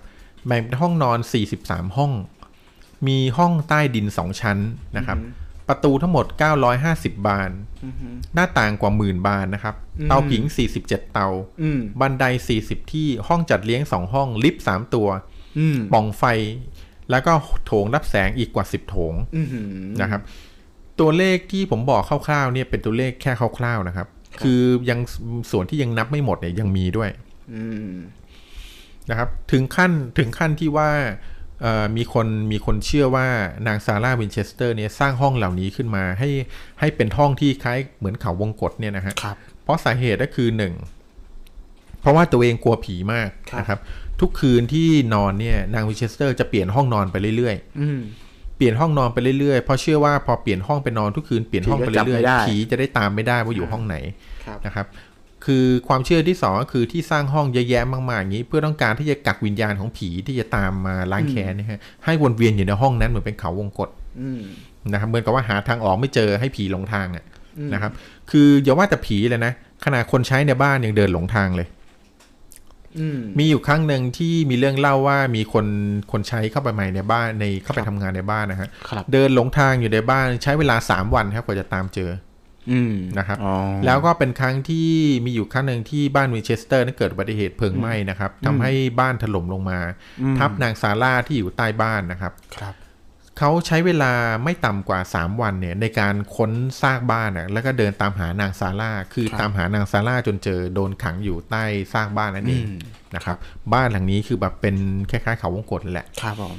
แบ่งเป็นห้องนอนสี่สิบสามห้องมีห้องใต้ดินสองชั้นนะครับประตูทั้งหมดเก้าร้อยห้าสิบบานหน้าต่างกว่าหมื่นบานนะครับเตาผิงสี่สิบเจ็ดเตาบันไดสี่สิบที่ห้องจัดเลี้ยงสองห้องลิฟต์สามตัวปล่องไฟแล้วก็โถงรับแสงอีกกว่าสิบโถงนะครับตัวเลขที่ผมบอกคร่าวๆเนี่ยเป็นตัวเลขแค่คร่าวๆนะครับคือยังส่วนที่ยังนับไม่หมดเนี่ยยังมีด้วยนะครับถึงขั้นถึงขั้นที่ว่ามีคนมีคนเชื่อว่านางซาร่าวินเชสเตอร์เนี่ยสร้างห้องเหล่านี้ขึ้นมาให้ให้เป็นห้องที่คล้ายเหมือนเขาวงกตเนี่ยนะฮะเพราะสาเหตุก็คือหนึ่งเพราะว่าตัวเองกลัวผีมากนะครับทุกคืนที่นอนเนี่ยนางวินเชสเตอร์จะเปลี่ยนห้องนอนไปเรื่อยๆเปลี่ยนห้องนอนไปเรื่อยๆเพราะเชื่อว่าพอเปลี่ยนห้องไปนอนทุกคืนเปลี่ยนห้องไปเรื่อยๆผีจะได้ตามไม่ได้ว่าอยู่ห้องไหนนะครับคือความเชื่อที่สองก็คือที่สร้างห้องเยอะแยะมากๆอย่างนี้เพื่อต้องการที่จะกักวิญญาณของผีที่จะตามมาล้างแค้นนะฮะให้วนเวียนอยู่ในห้องนั้นเหมือนเป็นเขาวงกตนะครับเหมือนกับว่าหาทางออกไม่เจอให้ผีหลงทางอ่ะนะครับคืออย่าว่าแต่ผีเลยนะขนาดคนใช้ในบ้านยังเดินหลงทางเลยมีอยู่ครั้งหนึ่งที่มีเรื่องเล่าว่ามีคนคนใช้เข้าไปใหม่ในบ้านในเข้าไปทำงานในบ้านนะฮะเดินหลงทางอยู่ในบ้านใช้เวลาสามวันครับกว่าจะตามเจอนะครับแล้วก็เป็นครั้งที่มีอยู่ครั้งหนึ่งที่บ้านวินเชสเตอร์นั้นเกิดอุบัติเหตุเพลิงไหม้นะครับทำให้บ้านถล่มลงมาทับนางซาร่าที่อยู่ใต้บ้านนะครับเขาใช้เวลาไม่ต่ำกว่าสามวันเนี่ยในการค้นซากบ้านนะแล้วก็เดินตามหานางซาร่าคือตามหานางซาร่าจนเจอโดนขังอยู่ใต้ซากบ้านนั่นเองนะครับบ้านหลังนี้คือแบบเป็นคล้ายๆเขาวงกตแหละครับผม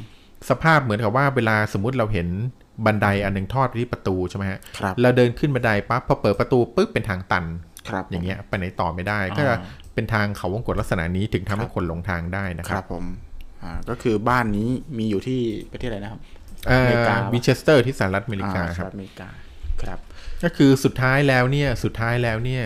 สภาพเหมือนกับว่าเวลาสมมุติเราเห็นบันไดอันนึงทอดไปที่ประตูใช่ไหมฮะเราเดินขึ้นบันไดปั๊บพอเปิดประตูปึ๊บเป็นทางตันอย่างเงี้ยไปไหนต่อไม่ได้ก็เป็นทางเขาวงกฏลักษณะนี้ถึงทำให้คนหลงทางได้นะครับครับผมอ่าก็คือบ้านนี้มีอยู่ที่ประเทศอะไรนะครับอเมริกาวินเชสเตอร์ที่สหรัฐอเมริกาครับอเมริกาครับก็คือสุดท้ายแล้วเนี่ยสุดท้ายแล้วเนี่ย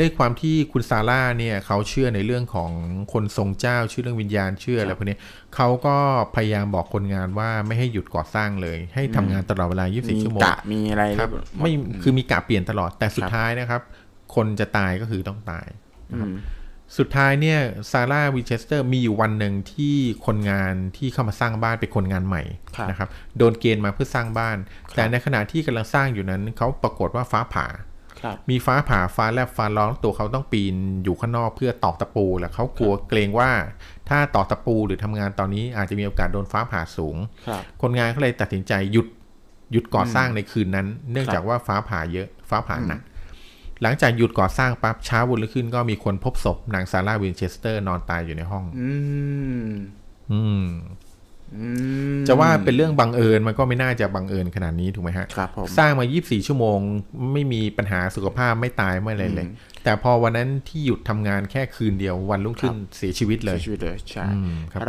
ด้วยความที่คุณซาร่าเนี่ยเขาเชื่อในเรื่องของคนทรงเจ้าเชื่อเรื่องวิญญาณเชื่ออะไรพวกนี้เขาก็พยายามบอกคนงานว่าไม่ให้หยุดก่อสร้างเลยให้ทำงานตลอดเวลายี่สิบสี่ชั่วโมงมีกะมีอะไรครับไม่คือมีกะเปลี่ยนตลอดแต่สุดท้ายนะครับคนจะตายก็คือต้องตายสุดท้ายเนี่ยซาร่าวินเชสเตอร์มีอยู่วันหนึ่งที่คนงานที่เข้ามาสร้างบ้านเป็นคนงานใหม่นะครับโดนเกณฑ์มาเพื่อสร้างบ้านแต่ในขณะที่กำลังสร้างอยู่นั้นเขาปรากฏว่าฟ้าผ่ามีฟ้าผ่าฟ้าแลบฟ้าร้องตัวเขาต้องปีนอยู่ข้างนอกเพื่อตอกตะปูและเขากลัวเกรงว่าถ้าตอกตะปูหรือทำงานตอนนี้อาจจะมีโอกาสโดนฟ้าผ่าสูงคนงานก็เลยตัดสินใจหยุดหยุดก่อสร้างในคืนนั้นเนื่องจากว่าฟ้าผ่าเยอะฟ้าผ่าหนักหลังจากหยุดก่อสร้างปั๊บเช้าวันรุ่งขึ้นก็มีคนพบศพนางซาร่าวินเชสเตอร์นอนตายอยู่ในห้องอืมอืมจะว่าเป็นเรื่องบังเอิญมันก็ไม่น่าจะบังเอิญขนาดนี้ถูกไหมฮะครับผมสร้างมายี่สิบสี่ชั่วโมงไม่มีปัญหาสุขภาพไม่ตายไม่อะไรเลยแต่พอวันนั้นที่หยุดทำงานแค่คืนเดียววันรุ่งขึ้นเสียชีวิตเลยเสียชีวิตเลยใช่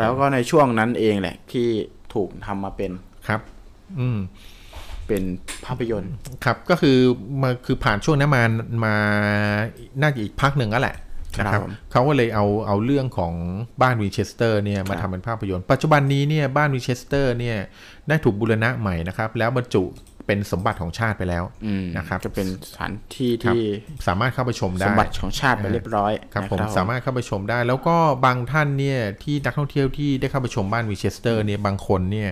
แล้วก็ในช่วงนั้นเองแหละที่ถูกทำมาเป็นครับอืมเป็นภาพยนตร์ครับก็คือมาคือผ่านช่วงนั้นมามาน่าจะอีกพักหนึ่งแล้วแหละนะครับเขาก็เลยเอาเอาเรื่องของบ้านวินเชสเตอร์เนี่ยมาทำเป็นภาพยนตร์ปัจจุบันนี้เนี่ยบ้านวินเชสเตอร์เนี่ยได้ถูกบูรณะใหม่นะครับแล้วบรรจุเป็นสมบัติของชาติไปแล้วนะครับจะเป็นสถานที่ที่สามารถเข้าไปชมได้สมบัติของชาติไปเรียบร้อยครับผมสามารถเข้าไปชมได้แล้วก็บางท่านเนี่ยที่นักท่องเที่ยวที่ได้เข้าไปชมบ้านวินเชสเตอร์เนี่ยบางคนเนี่ย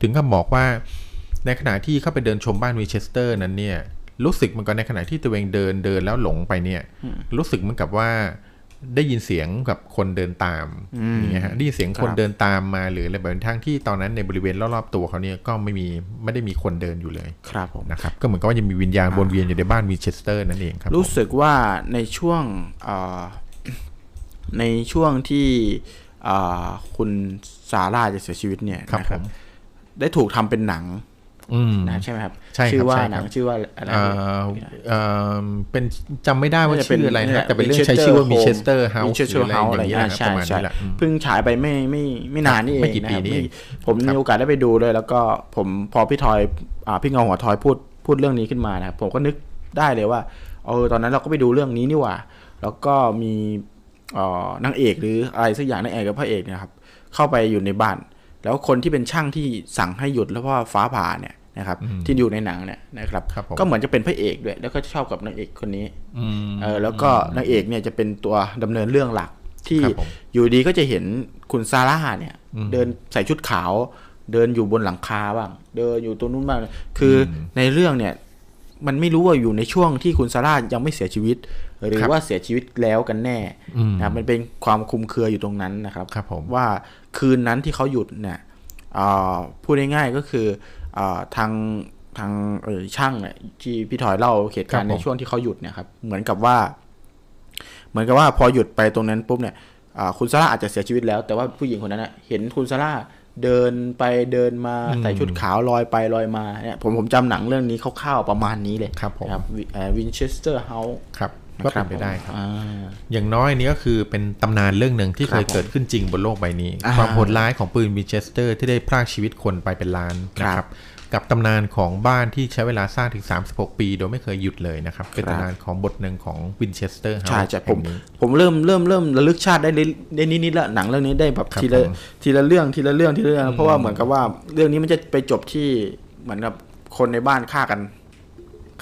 ถึงกับบอกว่าในขณะที่เข้าไปเดินชมบ้านวินเชสเตอร์นั้นเนี่ยรู้สึกเหมือนกันในขณะที่ตัวเองเดินเดินแล้วหลงไปเนี่ยรู้สึกเหมือนกับว่าได้ยินเสียงกับคนเดินตามอย่างเงี้ยฮะได้ยินเสียงคนเดินตามมาหรืออะไรแบบทั้งที่ตอนนั้นในบริเวณรอบๆตัวเขาเนี่ยก็ไม่มีไม่ได้มีคนเดินอยู่เลยครับผมนะครับก็เหมือนกับว่ายังมีวิญญาณวนเวียนอยู่ในบ้านวินเชสเตอร์นั่นเองครับรู้สึกว่าในช่วงในช่วงที่คุณซาร่าจะเสียชีวิตเนี่ยนะครับได้ถูกทำเป็นหนังนะใช่ไหมครับชื่อว่าหนังชื่อว่าอะไรเป็นจำไม่ได้ว่าชื่ออะไรนะแต่เป็นเรื่องใช้ชื่อว่ามีเชสเตอร์เฮาส์อะไรอย่างเงี้ยใช่ใช่เพิ่งฉายไปไม่ไม่ไม่นานนี่เองนะครับผมมีโอกาสได้ไปดูเลยแล้วก็ผมพอพี่ทอยพี่เงาหัวทอยพูดพูดเรื่องนี้ขึ้นมานะครับผมก็นึกได้เลยว่าเออตอนนั้นเราก็ไปดูเรื่องนี้นี่หว่าแล้วก็มีนางเอกหรืออะไรสักอย่างนางเอกกับพระเอกเนี่ยครับเข้าไปอยู่ในบ้านแล้วคนที่เป็นช่างที่สั่งให้หยุดแล้วเพราะฟ้าผ่าเนี่ยนะครับที่อยู่ในหนังเนี่ยนะครับก็เหมือนจะเป็นพระเอกด้วยแล้วก็ชอบกับนางเอกคนนี้เออแล้วก็นางเอกเนี่ยจะเป็นตัวดำเนินเรื่องหลักที่อยู่ดีก็จะเห็นคุณซาร่าเนี่ยเดินใส่ชุดขาวเดินอยู่บนหลังคาบ้างเดินอยู่ตรงนู้นบ้างคือในเรื่องเนี่ยมันไม่รู้ว่าอยู่ในช่วงที่คุณซาร่ายังไม่เสียชีวิตหรือว่าเสียชีวิตแล้วกันแน่นะมันเป็นความคลุมเครืออยู่ตรงนั้นนะครับว่าคืนนั้นที่เขาหยุดเนี่ยพูดง่ายๆก็คือทางทางช่างเนี่ยที่พี่ถอยเล่าเหตุการณ์ในช่วงที่เขาหยุดเนี่ยครับเหมือนกับว่าเหมือนกับว่าพอหยุดไปตรงนั้นปุ๊บเนี่ยคุณซาร่าอาจจะเสียชีวิตแล้วแต่ว่าผู้หญิงคนนั้นเห็นคุณซาร่าเดินไปเดินมาใส่ชุดขาวลอยไปลอยมาเนี่ยผมผมจำหนังเรื่องนี้คร่าวๆประมาณนี้เลยครับผมวินเชสเตอร์เฮาส์ครับก็เป็นไปได้ครับ อ, อย่างน้อยนี่ก็คือเป็นตำนานเรื่องหนึ่งที่เคยเกิดขึ้นจริงบนโลกใบนี้ความโหดร้ายของปืนวินเชสเตอร์ที่ได้พรากชีวิตคนไปเป็นล้านนะครับกับตำนานของบ้านที่ใช้เวลาสร้างถึงสามสิบหกปีโดยไม่เคยหยุดเลยนะครับเป็นตำนานของบทหนึ่งของวินเชสเตอร์เฮาส์ใช่ผมผมเริ่มเริ่มเริ่มระลึกชาติได้ได้นิดๆละหนังเรื่องนี้ได้แบบทีละทีละเรื่องทีละเรื่องทีละเรื่องเพราะว่าเหมือนกับว่าเรื่องนี้มันจะไปจบที่เหมือนกับคนในบ้านฆ่ากัน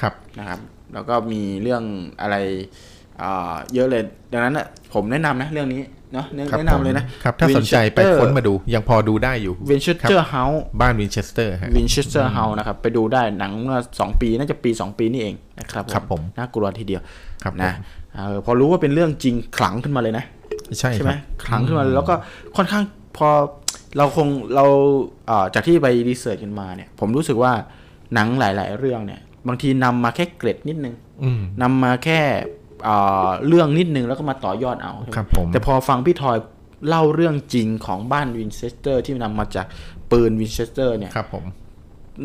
ครับนะครับแล้วก็มีเรื่องอะไรเยอะเลยดังนั้นนะผมแนะนำนะเรื่องนี้เนาะแนะนำเลยนะครับถ้าสนใจไปค้นมาดูยังพอดูได้อยู่ Winchester House บ้าน Winchester ฮะ Winchester House นะครับไปดูได้หนังเมื่อสองปีน่าจะปีสองปีนี่เองนะครับครับผมน่ากลัวทีเดียวนะพอรู้ว่าเป็นเรื่องจริงขลังขึ้นมาเลยนะใช่ใช่ไหมขลังขึ้นมาแล้วก็ค่อนข้างพอเราคงเราจากที่ไปรีเสิร์ชกันมาเนี่ยผมรู้สึกว่าหนังหลายๆเรื่องเนี่ยบางทีนำมาแค่เกร็ดนิดนึงนำมาแค่เรื่องนิดนึงแล้วก็มาต่อยอดเอาแต่พอฟังพี่ทอย เล่าเรื่องจริงของบ้านวินเชสเตอร์ที่นำมาจากปืนวินเชสเตอร์เนี่ยครับผม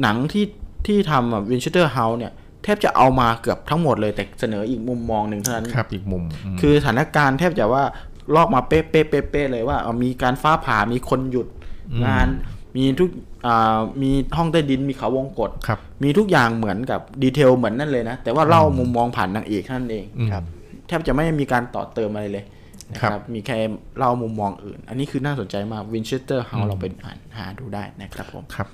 หนังที่ที่ทำแบบวินเชสเตอร์เฮาส์เนี่ยแทบจะเอามาเกือบทั้งหมดเลยแต่เสนออีกมุมมองหนึ่งเท่านั้นครับอีกมุมคือสถานการณ์แทบจะว่าลอกมาเป๊ะเป๊ะเป๊ะเป๊ะเลยว่ามีการฟ้าผ่ามีคนหยุดงานมีทุกมีห้องใต้ดินมีเขาวงกฏมีทุกอย่างเหมือนกับดีเทลเหมือนนั่นเลยนะแต่ว่าเล่ามุมมองผ่านนางเอกนั่นเองครับแทบจะไม่มีการต่อเติมอะไรเลยนะครับมีแค่เล่ามุมมองอื่นอันนี้คือน่าสนใจมากวินเชสเตอร์เฮาส์เราไปอ่านหาดูได้นะครับผมครับ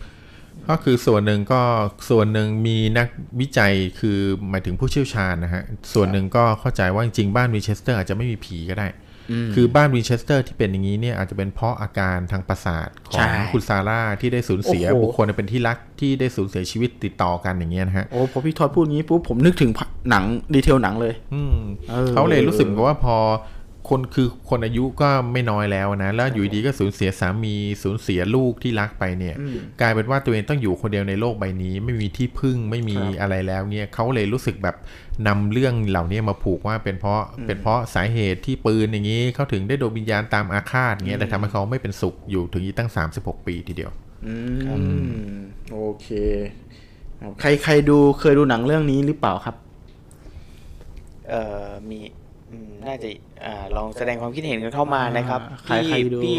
ก็คือส่วนหนึ่งก็ส่วนหนึ่งมีนักวิจัยคือหมายถึงผู้เชี่ยวชาญนะฮะส่วนหนึ่งก็เข้าใจว่าจริงๆบ้านวินเชสเตอร์อาจจะไม่มีผีก็ได้คือบ้านวินเชสเตอร์ที่เป็นอย่างนี้เนี่ยอาจจะเป็นเพราะอาการทางประสาทของคุณซาร่าที่ได้สูญเสียบุคคลเป็นที่รักที่ได้สูญเสียชีวิตติดต่อกันอย่างเงี้ยนะฮะโอ้พอพี่ทอดพูดงี้ปุ๊บผมนึกถึงหนังดีเทลหนังเลยเขาเลยรู้สึกว่าพอคนคือคนอายุก็ไม่น้อยแล้วนะแล้วอยู่ดีก็สูญเสียสามีสูญเสียลูกที่รักไปเนี่ยกลายเป็นว่าตัวเองต้องอยู่คนเดียวในโลกใบนี้ไม่มีที่พึ่งไม่มีอะไรแล้วเนี่ยเขาเลยรู้สึกแบบนำเรื่องเหล่านี้มาผูกว่าเป็นเพราะเป็นเพราะสาเหตุที่ปืนอย่างนี้เขาถึงได้โดนวิญญาณตามอาฆาตเงี้ยเลยทำให้เขาไม่เป็นสุขอยู่ถึงตั้งสามสิบหกปีทีเดียวอืมโอเคใครใครดูเคยดูหนังเรื่องนี้หรือเปล่าครับเอ่อมีน่าจะอ่าลองแสดงความคิดเห็นกันเข้ามานะครับพี่พี่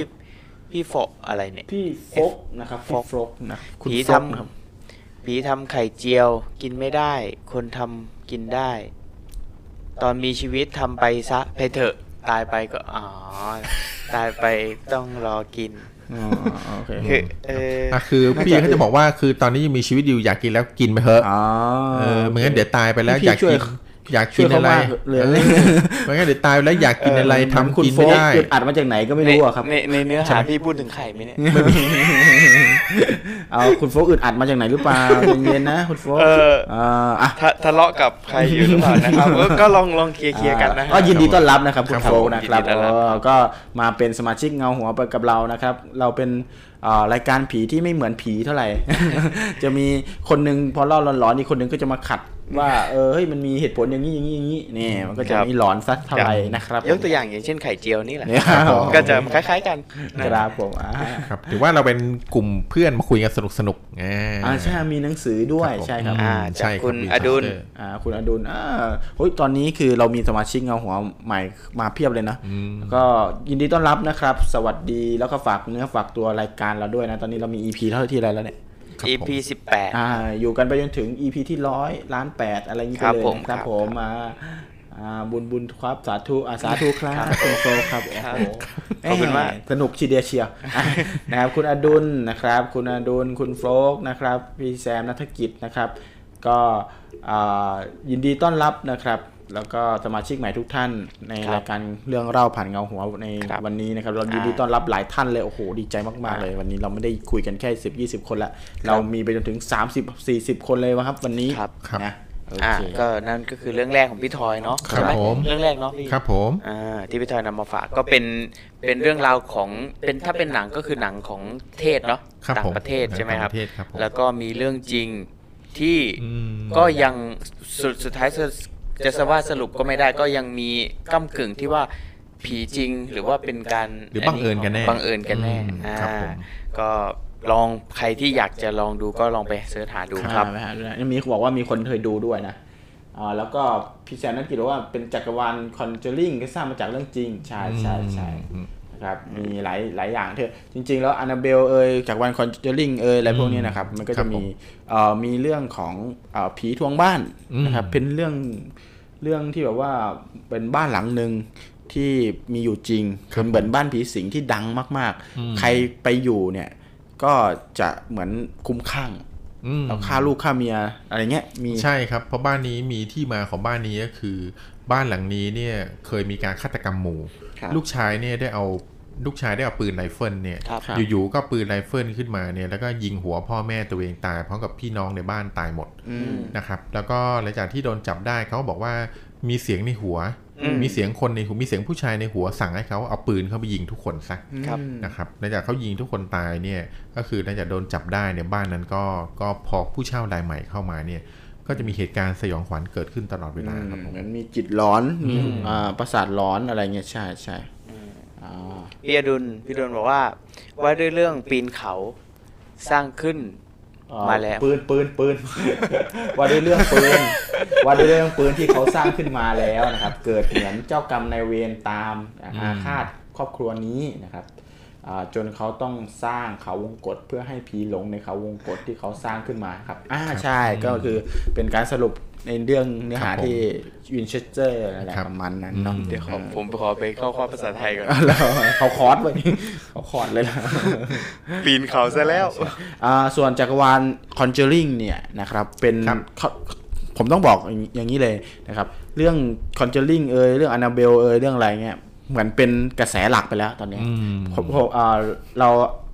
พี่โฟอะไรเนี่ยพี่โฟกนะครับโฟกโฟกนะคุณโฟกครับผีทำไข่เจียวกินไม่ได้คนทำกินได้ตอนมีชีวิตทำไปซะไปเถอะตายไปก็อ๋อตายไปต้องรอกินคือเออคือพี่เขาจะบอกว่าคือตอนนี้ยังมีชีวิตอยู่อยากกินแล้วกินไปเถอะเออเหมือนเดี๋ยวตายไปแล้วอยากกินอยากกินอะไรมันก็เดี๋ยวตายแล้วอยากกินอะไรทำกินไม่ได้อัดมาจากไหนก็ไม่รู้อ่ะครับในเนื้อหาพี่พูดถึงไข่ไหมเนี่ยไม่มีเอาคุณโฟกอึดอัดมาจากไหนหรือเปล่าเย็นๆนะคุณโฟกทะเลาะกับใครอยู่หรือเปล่านะครับก็ลองลองเคลียร์กันนะก็ยินดีต้อนรับนะครับคุณโฟกนะครับก็มาเป็นสมาชิกเงาหัวไปกับเรานะครับเราเป็นรายการผีที่ไม่เหมือนผีเท่าไหร่จะมีคนนึงพอเล่าร้อนๆอีกคนนึงก็จะมาขัดว่าเออเฮ้ยมันมีเหตุผลอย่างนี้อย่างนี้อย่างนี้นี่มันก็จะมีหลอนซัดเท่าไหร่นะครับยกตัวอย่างอย่างเช่นไข่เจียวนี่แหละก็จะคล้ายๆกันครับผมครับถือว่าเราเป็นกลุ่มเพื่อนมาคุยกันสนุกๆอ่าใช่มีหนังสือด้วยใช่ครับอ่าใช่คุณอดุลอ่าคุณอดุลอ่าโอ้ยตอนนี้คือเรามีสมาชิกเงาหัวใหม่มาเพียบเลยนะก็ยินดีต้อนรับนะครับสวัสดีแล้วก็ฝากเนื้อฝากตัวรายการเราด้วยนะตอนนี้เรามี อี พี เท่าที่ไรแล้วเนี่ยอี พี สิบแปดอ่าอยู่กันไปจนถึง อี พี ที่หนึ่งร้อยล้านแปดอะไรอย่างนี้ไปเลยนะครับผมมาอ่าบุญบุญครับสาธุอาสาธุครับโซโซครับโอ้โหขอบคุณมากสนุกชีเดียเชียนะครับคุณอดุลนะครับคุณอดุลคุณโฟกนะครับพี่แซมณัฐกิจนะครับก็อ่ายินดีต้อนรับนะครับแล้วก็สมาชิกใหม่ทุกท่านในรายการเรื่องเล่าผ่านเงาหัวในวันนี้นะครับเรายินดีต้อนรับหลายท่านเลยโอ้โหดีใจมากๆเลยวันนี้เราไม่ได้คุยกันแค่สิบ ยี่สิบคนละเรามีไปจนถึงสามสิบ สี่สิบคนเลยนะครับวันนี้นะอ่าก็นั่นก็คือเรื่องแรกของพี่ทอยเนาะครับผมเรื่องแรกเนาะพี่ครับผมอ่าที่พี่ทอยนำมาฝากก็เป็นเป็นเรื่องราวของเป็นถ้าเป็นหนังก็คือหนังของเทศเนาะต่างประเทศใช่ไหมครับแล้วก็มีเรื่องจริงที่ก็ยังสุดสุดท้ายจะสว่าสรุปก็ไม่ได้ก็ยังมีก้ำกึ่งที่ว่าผีจริงหรือว่าเป็นการหรือบังเอิญกันแน่บังเอิญกันแน่ก็ลองใครที่อยากจะลองดูก็ลองไปเสิร์ชหาดูครับมีเขาบอกว่ามีคนเคยดูด้วยนะอ๋อแล้วก็พี่แซมนั่นคิดว่าเป็นจักรวาลคอนเจอริ่งก็สร้างมาจากเรื่องจริงใช่ใช่ใช่ครับมีหลายหลายอย่างเถอะจริงๆแล้วอานาเบลเอ่ยจากวันคอนเจอริงเอ่ยอะไรพวกนี้นะครับมันก็จะมีเอ่อมีเรื่องของเอ่อผีทวงบ้านนะครับเป็นเรื่องเรื่องที่แบบว่าเป็นบ้านหลังนึงที่มีอยู่จริงเป็นเหมือนบ้านผีสิงที่ดังมากๆใครไปอยู่เนี่ยก็จะเหมือนคุ้มข้างแล้วฆ่าลูกฆ่าเมียอะไรเงี้ยมีใช่ครับเพราะบ้านนี้มีที่มาของบ้านนี้ก็คือบ้านหลังนี้เนี่ยเคยมีการฆาตกรรมหมู่ลูกชายเนี่ยได้เอาลูกชายได้เอาปืนไรเฟิลเนี่ยอยู่ๆก็ปืนไรเฟิลขึ้นมาเนี่ยแล้วก็ยิงหัวพ่อแม่ตัวเองตายพร้อมกับพี่น้องในบ้านตายหมดนะครับแล้วก็หลังจากที่โดนจับได้เขาบอกว่ามีเสียงในหัวมีเสียงคนในหัวมีเสียงผู้ชายในหัวสั่งให้เขาเอาปืนเข้าไปยิงทุกคนซะนะครับหลังจากเขายิงทุกคนตายเนี่ยก็คือหลังจากโดนจับได้เนี่ยบ้านนั้นก็ก็พอผู้เช่ารายใหม่เข้ามาเนี่ยก็จะมีเหตุการณ์สยองขวัญเกิดขึ้นตลอดเวลาครับผมมันมีจิตร้อนมีประสาทร้อนอะไรเงี้ยใช่ใช่ พี่อดุลพี่อดุลบอกว่าว่าด้วยเรื่องปีนเขาสร้างขึ้นมาแล้วปืนปืนปืนว่าด้วยเรื่องปืนว่าด้วยเรื่องปืนที่เขาสร้างขึ้นมาแล้วนะครับเกิดเหมือนเจ้ากรรมนายเวรตามอาฆาตครอบครัวนี้นะครับจนเขาต้องสร้างเขาวงกฏเพื่อให้ผีหลงในเขาวงกฏที่เขาสร้างขึ้นมาครับอ่าใช่ก็คือเป็นการสรุปในเรื่องเนื้อหาที่วินเชสเตอร์อะไรประมาณนั้นเนาะเดี๋ยวผมขอไปเข้าคอร์สภาษาไทยก่อนเขาคอร์สไว้เขาคอร์สเลยนะปีนเขาซะแล้วส่วนจักรวาล Conjuring เนี่ยนะครับเป็นผมต้องบอกอย่างนี้เลยนะครับเรื่อง Conjuring เอ่ยเรื่อง Annabelle เอ่ยเรื่องอะไรเงี้ยเหมือนเป็นกระแสหลักไปแล้วตอนนี้ผมเรา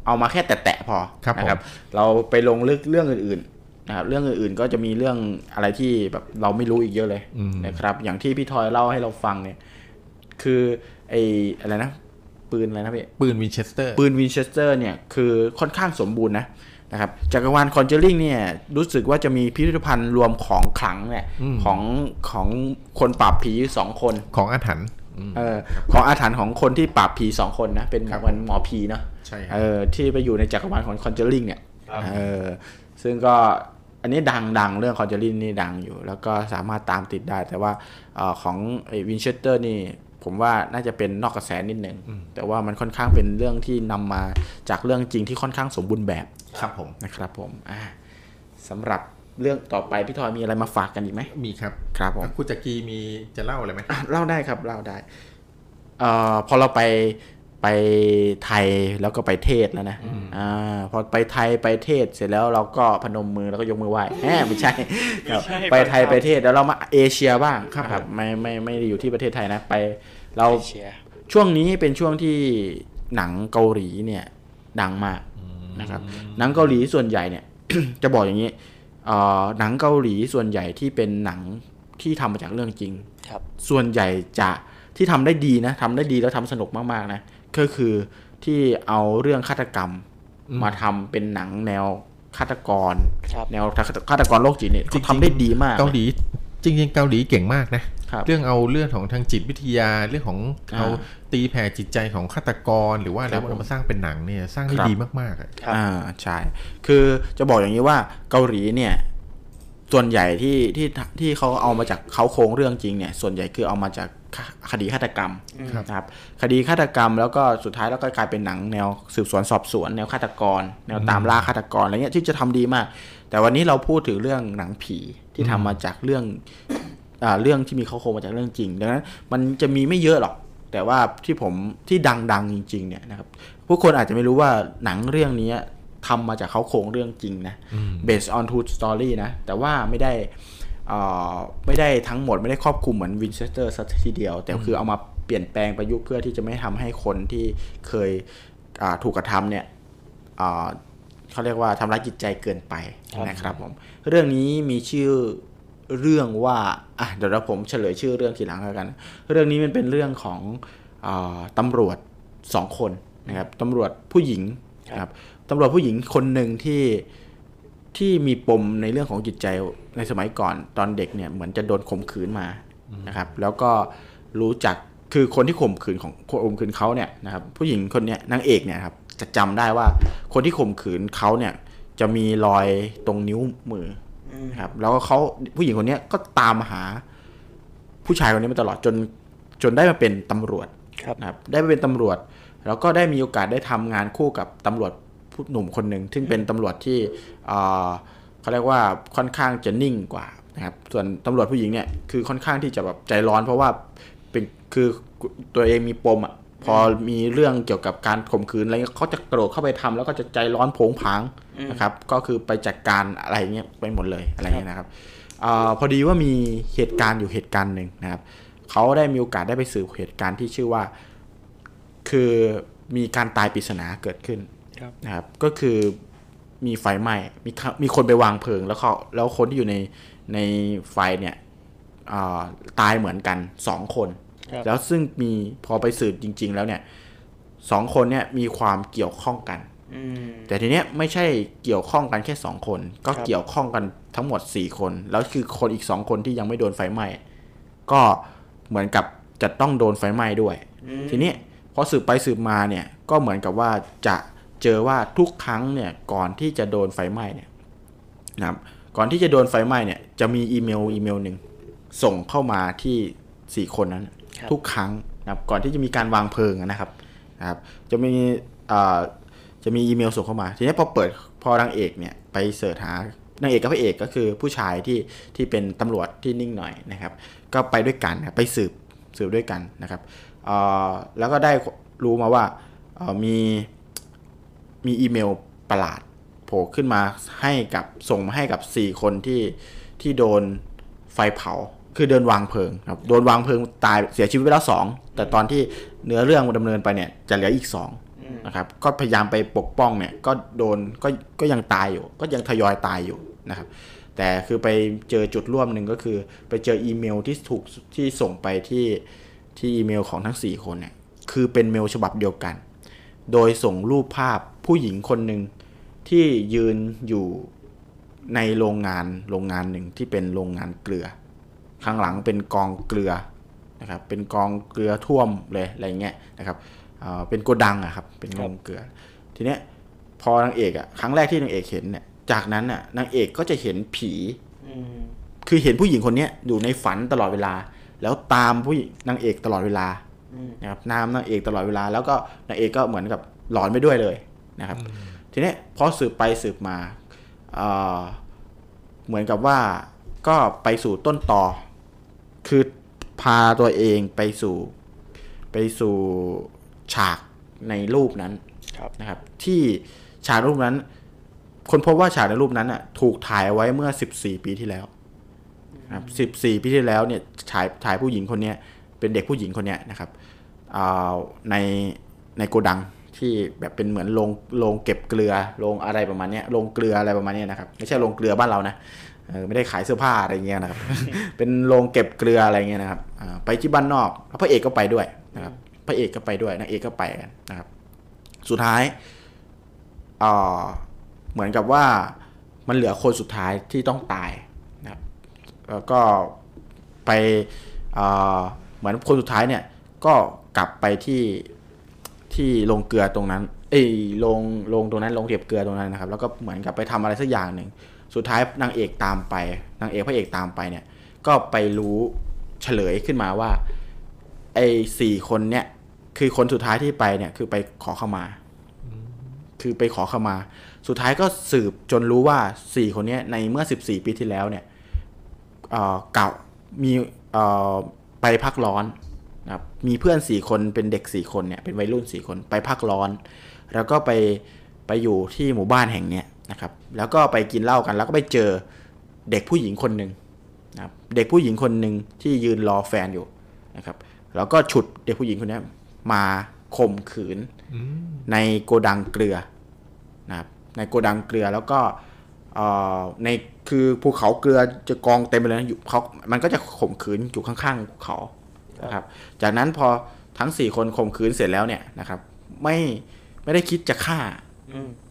เอามาแค่แตะๆพอนะครับเราไปลงลึกเรื่องอื่นๆนะครับเรื่องอื่นๆก็จะมีเรื่องอะไรที่แบบเราไม่รู้อีกเยอะเลยนะครับอย่างที่พี่ทอยเล่าให้เราฟังเนี่ยคือไอ้อะไรนะปืนอะไรนะพี่ปืนวินเชสเตอร์ปืนวินเชสเตอร์เนี่ยคือค่อนข้างสมบูรณ์นะนะครับจักรวาลคอนเจอริงเนี่ยรู้สึกว่าจะมีพิพิธภัณฑ์รวมของขลังเนี่ยของของคนปราบผีสองคนของอาถรรพ์เออของอาถรรพ์ของคนที่ปราบผีสองคนนะเป็นวันหมอผีเนาะเออที่ไปอยู่ในจักรวาลของคอนเจอริงเนี่ยเออซึ่งก็อันนี้ดังๆเรื่องคอนเจอริงนี่ดังอยู่แล้วก็สามารถตามติดได้แต่ว่าอของวินเชสเตอร์นี่ผมว่าน่าจะเป็นนอกกระแสนิดนึงแต่ว่ามันค่อนข้างเป็นเรื่องที่นำมาจากเรื่องจริงที่ค่อนข้างสมบูรณ์แบบครับผมนะครับผมสำหรับเรื่องต่อไปพี่ทอยมีอะไรมาฝากกันอีกไหมมีครับครับผมคุณจักรีมีจะเล่าอะไรไหมเล่าได้ครับเล่าได้ออพอเราไปไปไทยแล้วก็ไปเทศแล้วนะอ่าพอไปไทยไปเทศเสร็จแล้วเราก็พนมมือแล้วก็ยกมือไหว้แหมไม่ใช่ไปไทยไปเทศแล้วเรามาเอเชียบ้างครับไม่ไม่ไม่ได้อยู่ที่ประเทศไทยนะไปเราช่วงนี้เป็นช่วงที่หนังเกาหลีเนี่ยดังมากนะครับหนังเกาหลีส่วนใหญ่เนี่ย จะบอกอย่างนี้เอ่อหนังเกาหลีส่วนใหญ่ที่เป็นหนังที่ทำมาจากเรื่องจริงครับส่วนใหญ่จะที่ทำได้ดีนะทำได้ดีแล้วทำสนุกมากๆนะก็คือที่เอาเรื่องฆาตกรรมมาทำเป็นหนังแนวฆาตกรแนวฆาตกรโรคจิตเนี่ยเขาทำได้ดีมากเกาหลีจริงๆเกาหลีเก่งมากนะเรื่องเอาเรื่องของทางจิตวิทยาเรื่องของเอาตีแผ่จิตใจของฆาตกรหรือว่าแล้วมาสร้างเป็นหนังเนี่ยสร้างได้ดีมากๆอ่าใช่คือจะบอกอย่างนี้ว่าเกาหลีเนี่ยส่วนใหญ่ที่ที่ที่เขาเอามาจากเขาโครงเรื่องจริงเนี่ยส่วนใหญ่คือเอามาจากคดีฆาตกรรมนะครับคดีฆาตกรรมแล้วก็สุดท้ายแล้วก็กลายเป็นหนังแนวสืบสวนสอบสวนแนวฆาตกรแนวตามล่าฆาตกรอะไรเงี้ยที่จะทำดีมากแต่วันนี้เราพูดถึงเรื่องหนังผีที่ทำมาจากเรื่องอ่าเรื่องที่มีเขาโครงมาจากเรื่องจริงดังนั้นมันจะมีไม่เยอะหรอกแต่ว่าที่ผมที่ดังๆจริงๆเนี่ยนะครับผู้คนอาจจะไม่รู้ว่าหนังเรื่องนี้ทำมาจากเขาโครงเรื่องจริงนะ based on true story นะแต่ว่าไม่ได้ไม่ได้ทั้งหมดไม่ได้ครอบคลุมเหมือนวินเชสเตอร์ซะทีเดียวแต่คือเอามาเปลี่ยนแปลงประยุกต์เพื่อที่จะไม่ทำให้คนที่เคยถูกกระทำเนี่ยเขาเรียกว่าทำร้ายจิตใจเกินไปนะครับผมเรื่องนี้มีชื่อเรื่องว่าอ่ะเดี๋ยวผมเฉลยชื่อเรื่องทีหลังแล้วกันเรื่องนี้มันเป็นเรื่องของตำรวจสองคนนะครับตำรวจผู้หญิงนะครับตำรวจผู้หญิงคนหนึ่งที่ที่มีปมในเรื่องของจิตใจในสมัยก่อนตอนเด็กเนี่ยเหมือนจะโดนข่มขืนมานะครับแล้วก็รู้จักคือคนที่ข่มขืนของข่มขืนเขาเนี่ยนะครับผู้หญิงคนนี้นางเอกเนี่ยครับจะจำได้ว่าคนที่ข่มขืนเขาเนี่ยจะมีรอยตรงนิ้วมือนะครับแล้วก็เขาผู้หญิงคนนี้ก็ตามหาผู้ชายคนนี้มาตลอดจนจนได้มาเป็นตำรวจนะครับได้มาเป็นตำรวจแล้วก็ได้มีโอกาสได้ทำงานคู่กับตำรวจหนุ่มคนหนึ่งซึ่งเป็นตำรวจที่เขาเรียกว่าค่อนข้างจะนิ่งกว่านะครับส่วนตำรวจผู้หญิงเนี่ยคือค่อนข้างที่จะแบบใจร้อนเพราะว่าเป็นคือตัวเองมีปมอ่ะพอมีเรื่องเกี่ยวกับการข่มขืนอะไรเขาจะโกรธเข้าไปทำแล้วก็จะใจร้อนโผงผางนะครับก็คือไปจัดการอะไรเงี้ยไปหมดเลยอะไรเงี้ยนะครับพอดีว่ามีเหตุการณ์อยู่เหตุการณ์หนึ่งนะครับเขาได้มีโอกาสได้ไปสืบเหตุการณ์ที่ชื่อว่าคือมีการตายปริศนาเกิดขึ้นนะครับก็คือมีไฟไหม้มีมีคนไปวางเพลิงแล้วเขาแล้วคนที่อยู่ในในไฟเนี่ยตายเหมือนกันสองคนแล้วซึ่งมีพอไปสืบจริงๆแล้วเนี่ยสองคนเนี่ยมีความเกี่ยวข้องกันแต่ทีเนี้ยไม่ใช่เกี่ยวข้องกันแค่สองคนก็เกี่ยวข้องกันทั้งหมดสี่คนแล้วคือคนอีกสองคนที่ยังไม่โดนไฟไหม้ก็เหมือนกับจะต้องโดนไฟไหม้ด้วยทีนี้พ อสืบไปสืบมาเนี่ยก็เหมือนกับว่าจะเจอว่าทุกครั้งเนี่ยก่อนที่จะโดนไฟไหม้เนี่ยนะครับก่อนที่จะโดนไฟไหม้เนี่ยจะมีอีเมลอีเมลหนึ่งส่งเข้ามาที่สี่คนนั้นทุกครั้งนะครับก่อนที่จะมีการวางเพลิงนะครับนะครับจะมีอ่าจะมีอีเมลส่งเข้ามาทีนี้พอเปิดพอนางเอกเนี่ยไปเสิร์ชหานางเอกกับพระเอกก็คือผู้ชายที่ที่เป็นตำรวจที่นิ่งหน่อยนะครับก็ไปด้วยกันไปสืบสืบด้วยกันนะครับอ่าแล้วก็ได้รู้มาว่าอ่ามีมีอีเมลประหลาดโผล่ขึ้นมาให้กับส่งมาให้กับสี่คนที่ที่โดนไฟเผาคือโดนวางเพลิงครับโดนวางเพลิงตายเสียชีวิตไปแล้วสองแต่ตอนที่เนื้อเรื่องดำเนินไปเนี่ยจะเหลืออีกสองนะครับก็พยายามไปปกป้องเนี่ยก็โดนก็ก็ยังตายอยู่ก็ยังทยอยตายอยู่นะครับแต่คือไปเจอจุดร่วมหนึ่งก็คือไปเจออีเมลที่ถูกที่ส่งไปที่ที่อีเมลของทั้งสี่คนเนี่ยคือเป็นเมลฉบับเดียวกันโดยส่งรูปภาพผู้หญิงคนหนึ่งที่ยืนอยู่ในโรงงานโรงงานหนึ่งที่เป็นโรงงานเกลือข้างหลังเป็นกองเกลือนะครับเป็นกองเกลือท่วมเลยอะไรเงี้ยนะครับ เอ่อ เป็นโกดังอะครับเป็นกองเกลือทีเนี้ยพอนางเอกอะครั้งแรกที่นางเอกเห็นเนี่ยจากนั้นน่ะนางเอกก็จะเห็นผีคือเห็นผู้หญิงคนนี้อยู่ในฝันตลอดเวลาแล้วตามผู้นางเอกตลอดเวลานะครับนามนางเอกตลอดเวลาแล้วก็นางเอกก็เหมือนกับหลอนไปด้วยเลยนะครับทีนี้พอสืบไปสืบมา เอ่อ เหมือนกับว่าก็ไปสู่ต้นตอคือพาตัวเองไปสู่ไปสู่ฉากในรูปนั้นนะครับที่ฉากรูปนั้นคนพบว่าฉากในรูปนั้นอ่ะถูกถ่ายไว้เมื่อสิบสี่ปีที่แล้วครับสิบสี่ปีที่แล้วเนี่ยฉายถ่ายผู้หญิงคนเนี้ยเป็นเด็กผู้หญิงคนเนี้ยนะครับในในโกดังที่แบบเป็นเหมือนโรงโรงเก็บเกลือโรงอะไรประมาณเนี้ยโรงเกลืออะไรประมาณเนี้ยนะครับไม่ใช่โรงเกลือบ้านเรานะเออไม่ได้ขายเสื้อผ้าอะไรเงี้ยนะครับ เป็นโรงเก็บเกลืออะไรเงี้ยนะครับไปที่บ้านนอกพระเอกก็ไปด้วยนะครับพระเอกก็ไปด้วยนางเอกก็ไปกันนะครับสุดท้ายอ่าเหมือนกับว่ามันเหลือคนสุดท้ายที่ต้องตายนะครับแล้วก็ไปเหมือนคนสุดท้ายเนี่ยก็กลับไปที่ที่โรงเกลือตรงนั้นเอ้ยโรงโรงตรงนั้นโรงเก็บเกลือตรงนั้นนะครับแล้วก็เหมือนกับไปทำอะไรสักอย่างหนึ่งสุดท้ายนางเอกตามไปนางเอกพระเอกตามไปเนี่ยก็ไปรู้เฉลยขึ้นมาว่าไอ้สี่คนเนี่ยคือคนสุดท้ายที่ไปเนี่ยคือไปขอเข้ามาคือไปขอเข้ามาสุดท้ายก็สืบจนรู้ว่าสี่คนนี้ในเมื่อสิบสี่ปีที่แล้วเนี่ยเอ่อเก่ามีเอ่อไปพักร้อนนะครับมีเพื่อนสี่คนเป็นเด็กสี่คนเนี่ยเป็นวัยรุ่นสี่คนไปพักร้อนแล้วก็ไปไปอยู่ที่หมู่บ้านแห่งเนี้ยนะครับแล้วก็ไปกินเหล้ากันแล้วก็ไปเจอเด็กผู้หญิงคนนึงนะครับเด็กผู้หญิงคนนึงที่ยืนรอแฟนอยู่นะครับแล้วก็ฉุดเด็กผู้หญิงคนนี้มาข่มขืนในโกดังเกลือนะครับในโกดังเกลือแล้วก็ในคือภูเขาเกลือจะกองเต็มไปเลยอยู่เขามันก็จะข่มขืนอยู่ข้างๆภูเขานะครับจากนั้นพอทั้งสี่คนข่มขืนเสร็จแล้วเนี่ยนะครับไม่ไม่ได้คิดจะฆ่า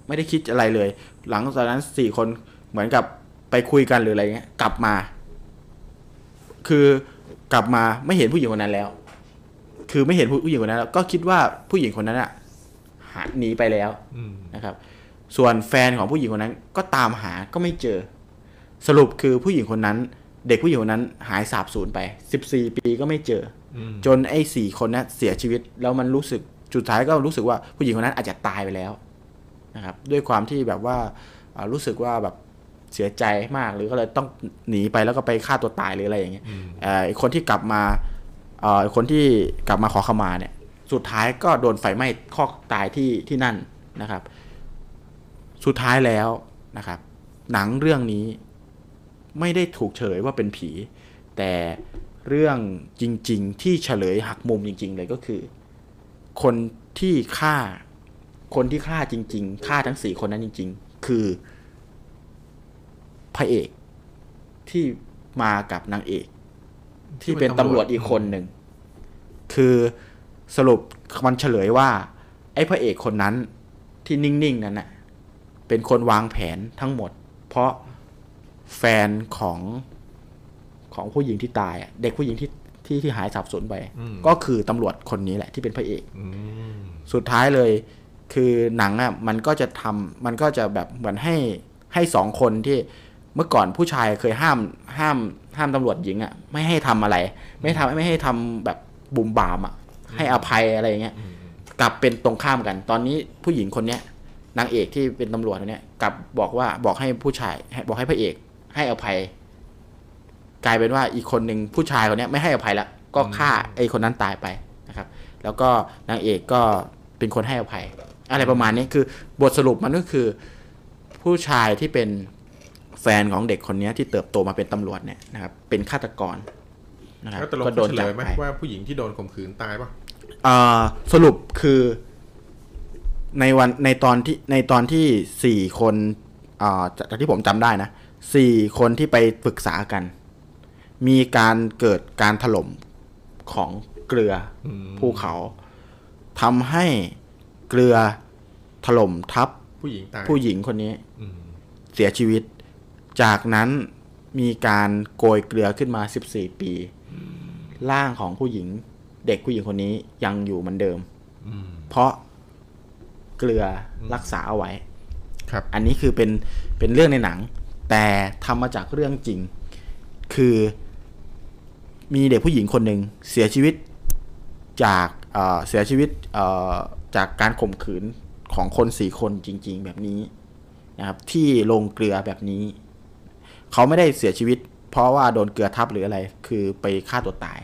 ไม่ได้คิดอะไรเลยหลังจากนั้นสี่คนเหมือนกับไปคุยกันหรืออะไรเงี้ยกลับมาคือกลับมาไม่เห็นผู้หญิงคนนั้นแล้วคือไม่เห็นผู้หญิงคนนั้นแล้วก็คิดว่าผู้หญิงคนนั้นอ่ะหนีไปแล้วนะครับส่วนแฟนของผู้หญิงคนนั้นก็ตามหาก็ไม่เจอสรุปคือผู้หญิงคนนั้นเด็กผู้หญิงคนนั้นหายสาบสูญไปสิบสี่ปีก็ไม่เจอจนไอ้สี่คนนั้นเสียชีวิตแล้วมันรู้สึกสุดท้ายก็รู้สึกว่าผู้หญิงคนนั้นอาจจะตายไปแล้วนะครับด้วยความที่แบบว่ารู้สึกว่าแบบเสียใจมากหรือก็เลยต้องหนีไปแล้วก็ไปฆ่าตัวตายหรืออะไรอย่างเงี้ยไอ้คนที่กลับมาไอ้คนที่กลับมาขอขมาเนี่ยสุดท้ายก็โดนไฟไหม้คอกตายที่ที่นั่นนะครับสุดท้ายแล้วนะครับหนังเรื่องนี้ไม่ได้ถูกเฉลยว่าเป็นผีแต่เรื่องจริงๆที่เฉลยหักมุมจริงๆเลยก็คือคนที่ฆ่าคนที่ฆ่าจริงๆฆ่าทั้งสี่คนนั้นจริงๆคือพระเอกที่มากับนางเอกที่เป็นตำรวจอีกคนหนึ่งคือสรุปมันเฉลยว่าไอ้พระเอกคนนั้นที่นิ่งๆนั้นน่ะเป็นคนวางแผนทั้งหมดเพราะแฟนของของผู้หญิงที่ตายอ่ะเด็กผู้หญิงที่ ที่ที่หายสับสนไปก็คือตำรวจคนนี้แหละที่เป็นพระเอกสุดท้ายเลยคือหนังอ่ะมันก็จะทำมันก็จะแบบเหมือนให้ให้สองคนที่เมื่อก่อนผู้ชายเคยห้ามห้ามห้ามตำรวจหญิงอ่ะไม่ให้ทำอะไรไม่ทำไม่ให้ทำแบบบุ่มบามอ่ะให้อภัยอะไรอย่างเงี้ยกลับเป็นตรงข้ามกันตอนนี้ผู้หญิงคนเนี้ยนางเอกที่เป็นตำรวจคนเนี้ยกลับบอกว่าบอกให้ผู้ชายบอกให้พระเอกให้อภัยกลายเป็นว่าอีกคนหนึ่งผู้ชายคนนี้ไม่ให้อภัยละก็ฆ่าไอ้คนนั้นตายไปนะครับแล้วก็นางเอกก็เป็นคนให้อภัยอะไรประมาณนี้คือบทสรุปมันก็คือผู้ชายที่เป็นแฟนของเด็กคนนี้ที่เติบโตมาเป็นตำรวจเนี่ยนะครับเป็นฆาตกรนะครับก็โดนจับไปว่าผู้หญิงที่โดนข่มขืนตายป่ะสรุปคือในวันในตอนที่ในตอนที่สี่คนจากที่ผมจำได้นะสี่คนที่ไปปรึกษากันมีการเกิดการถล่มของเกลือภูเขาทำให้เกลือถล่มทับผู้หญิงตายผู้หญิงคนนี้เสียชีวิตจากนั้นมีการโกยเกลือขึ้นมาสิบสี่ปีร่างของผู้หญิงเด็กผู้หญิงคนนี้ยังอยู่เหมือนเดิมเพราะเกลือรักษาเอาไว้ครับอันนี้คือเป็นเป็นเรื่องในหนังแต่ทำมาจากเรื่องจริงคือมีเด็กผู้หญิงคนหนึ่งเสียชีวิตจากเอ่อเสียชีวิตเอ่อจากการข่มขืนของคนสี่คนจริงๆแบบนี้นะครับที่ลงเกลือแบบนี้เขาไม่ได้เสียชีวิตเพราะว่าโดนเกลือทับหรืออะไรคือไปฆ่าตัวตาย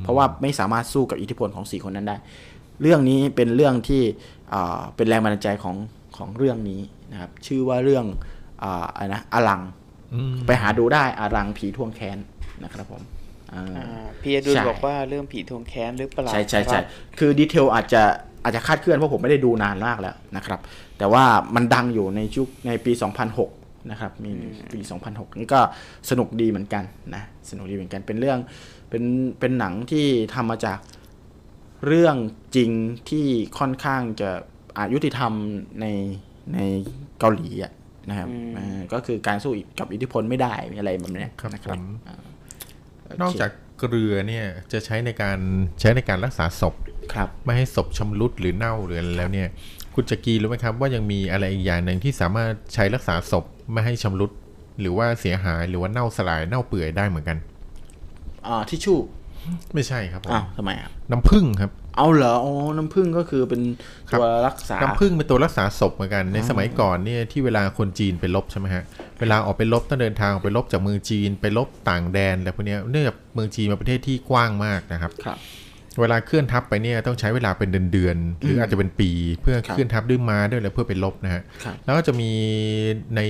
เพราะว่าไม่สามารถสู้กับอิทธิพลของสี่คนนั้นได้เรื่องนี้เป็นเรื่องที่เอ่อเป็นแรงบันดาลใจของของเรื่องนี้นะครับชื่อว่าเรื่องอ่าอะไรนะอลังไปหาดูได้อารังผีทวงแค้นนะครับผมพี่อดุลบอกว่าเรื่องผีทวงแค้นหรือเปล่าใช่ใช่ใช่คือดีเทลอาจจะอาจจะคาดเคลื่อนเพราะผมไม่ได้ดูนานมากแล้วนะครับแต่ว่ามันดังอยู่ในยุคในปีสองพันหกนะครับมีปีสองพันหกนี่ก็สนุกดีเหมือนกันนะสนุกดีเหมือนกันเป็นเรื่องเป็นเป็นหนังที่ทำมาจากเรื่องจริงที่ค่อนข้างจะอายุติธรรมในในเกาหลีอ่ะนะครับก็คือการสู้กับอิทธิพลไม่ได้อะไรแบบนี้ครับนะครับนอกจากเกลือเนี่ยจะใช้ในการใช้ในการรักษาศพครับไม่ให้ศพชำรุดหรือเน่าหรืออะไรแล้วเนี่ยคุณจักรีรู้ไหมครับว่ายังมีอะไรอีกอย่างหนึ่งที่สามารถใช้รักษาศพไม่ให้ชำรุดหรือว่าเสียหายหรือว่าเน่าสลายเน่าเปื่อยได้เหมือนกันอ่าทิชชู่ไม่ใช่ครับอ้าวทำไมครับน้ำผึ้งครับเอาเหรออ๋อน้ำผึ้งก็คือเป็นตัวรักษาน้ำผึ้งเป็นตัวรักษาศพเหมือนกันในสมัยก่อนเนี่ยที่เวลาคนจีนไปลบใช่ไหมฮะเวลาออกไปลบต้องเดินทางออกไปลบจากเมืองจีนไปลบต่างแดนอะไรพวกนี้เนื่องจากเมืองจีนเป็นประเทศที่กว้างมากนะครับเวลาเคลื่อนทัพไปเนี่ยต้องใช้เวลาเป็นเดือนๆหรืออาจจะเป็นปีเพื่อเคลื่อนทัพด้วยม้าด้วยอะไรเพื่อไปลบนะฮะแล้วก็จะมีใน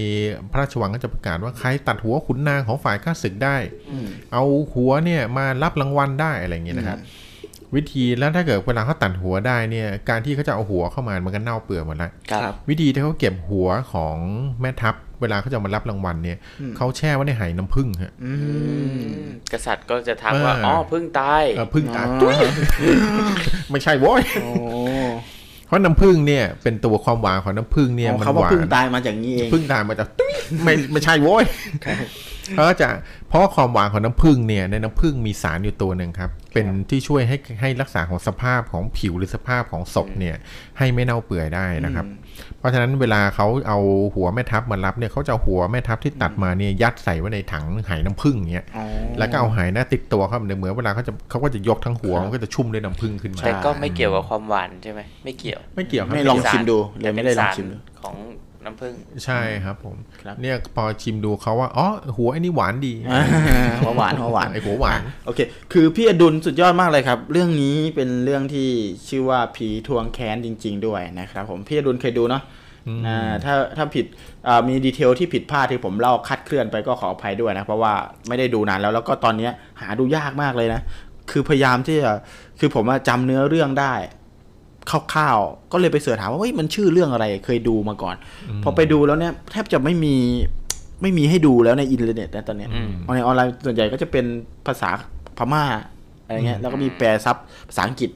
พระราชวังก็จะประกาศว่าใครตัดหัวขุนนางของฝ่ายข้าศึกได้เอาหัวเนี่ยมารับรางวัลได้อะไรอย่างเงี้ยนะครับวิธีแล้วถ้าเกิดเวลาเขาตัดหัวได้เนี่ยการที่เขาจะเอาหัวเข้ามามันก็เน่าเปื่อยหมดแล้ววิธีที่เขาเก็บหัวของแม่ทัพเวลาเขาจะมารับรางวัลเนี่ยเขาแช่ไว้ในไหน้ำผึ้งฮะกษัตริย์ก็จะทักว่าอ๋อผึ้งตายผึ้งตายไม่ใช่โว้ยเพราะน้ำผึ้งเนี่ยเป็นตัวความหวานของน้ำผึ้งเนี่ยมันหวานเขาว่าผึ้งตายมาจากนี้เองผึ้งตายมาจากไม่ไม่ใช่โว้ยเพราะจะเพราะความหวานของน้ำผึ้งเนี่ยในน้ำผึ้งมีสารอยู่ตัวหนึ่งครับเป็นที่ช่วยให้ให้รักษาของสภาพของผิวหรือสภาพของศพเนี่ยให้ไม่เน่าเปื่อยได้นะครับเพราะฉะนั้นเวลาเขาเอาหัวแม่ทัพมารับเนี่ยเขาจะเอาหัวแม่ทัพที่ตัดมาเนี่ยยัดใส่ไว้ในถังไหน้ำผึ้งเนี่ยแล้วก็เอาไหน่าติดตัวเขาเหมือนเวลาเขาจะเขาก็จะยกทั้งหัวมันก็จะชุ่มด้วยน้ำผึ้งขึ้นมาแต่ก็ไม่เกี่ยวกับความหวานใช่ไหมไม่เกี่ยวไม่เกี่ยวไม่ลองชิมดูเลยไม่ได้ลองชิมของน้ำผึ้งใช่ครับผมเนี่ยพอชิมดูเขาว่าอ๋อหัวไอ้นี่หวานดีหัวหวานหัวหวานไอ้หัวหวานโอเคคือพี่อดุลสุดยอดมากเลยครับเรื่องนี้เป็นเรื่องที่ชื่อว่าผีทวงแค้นจริงๆด้วยนะครับผมพี่อดุลเคยดูเนาะอ่าถ้าถ้าผิดอ่ามีดีเทลที่ผิดพลาดที่ผมเล่าคัดเคลื่อนไปก็ขออภัยด้วยนะเพราะว่าไม่ได้ดูนานแล้วแล้วก็ตอนนี้หาดูยากมากเลยนะคือพยายามที่จะคือผมจำเนื้อเรื่องได้คร่าวๆก็เลยไปเสิร์ชหาว่าเฮ้ยมันชื่อเรื่องอะไรเคยดูมาก่อนพอไปดูแล้วเนี่ยแทบจะไม่มีไม่มีให้ดูแล้วในอินเทอร์เน็ตนะตอนเนี้ยในออนไลน์ส่วนใหญ่ก็จะเป็นภาษาพม่าอะไรเงี้ยแล้วก็มีแปลซับภาษาอังกฤษ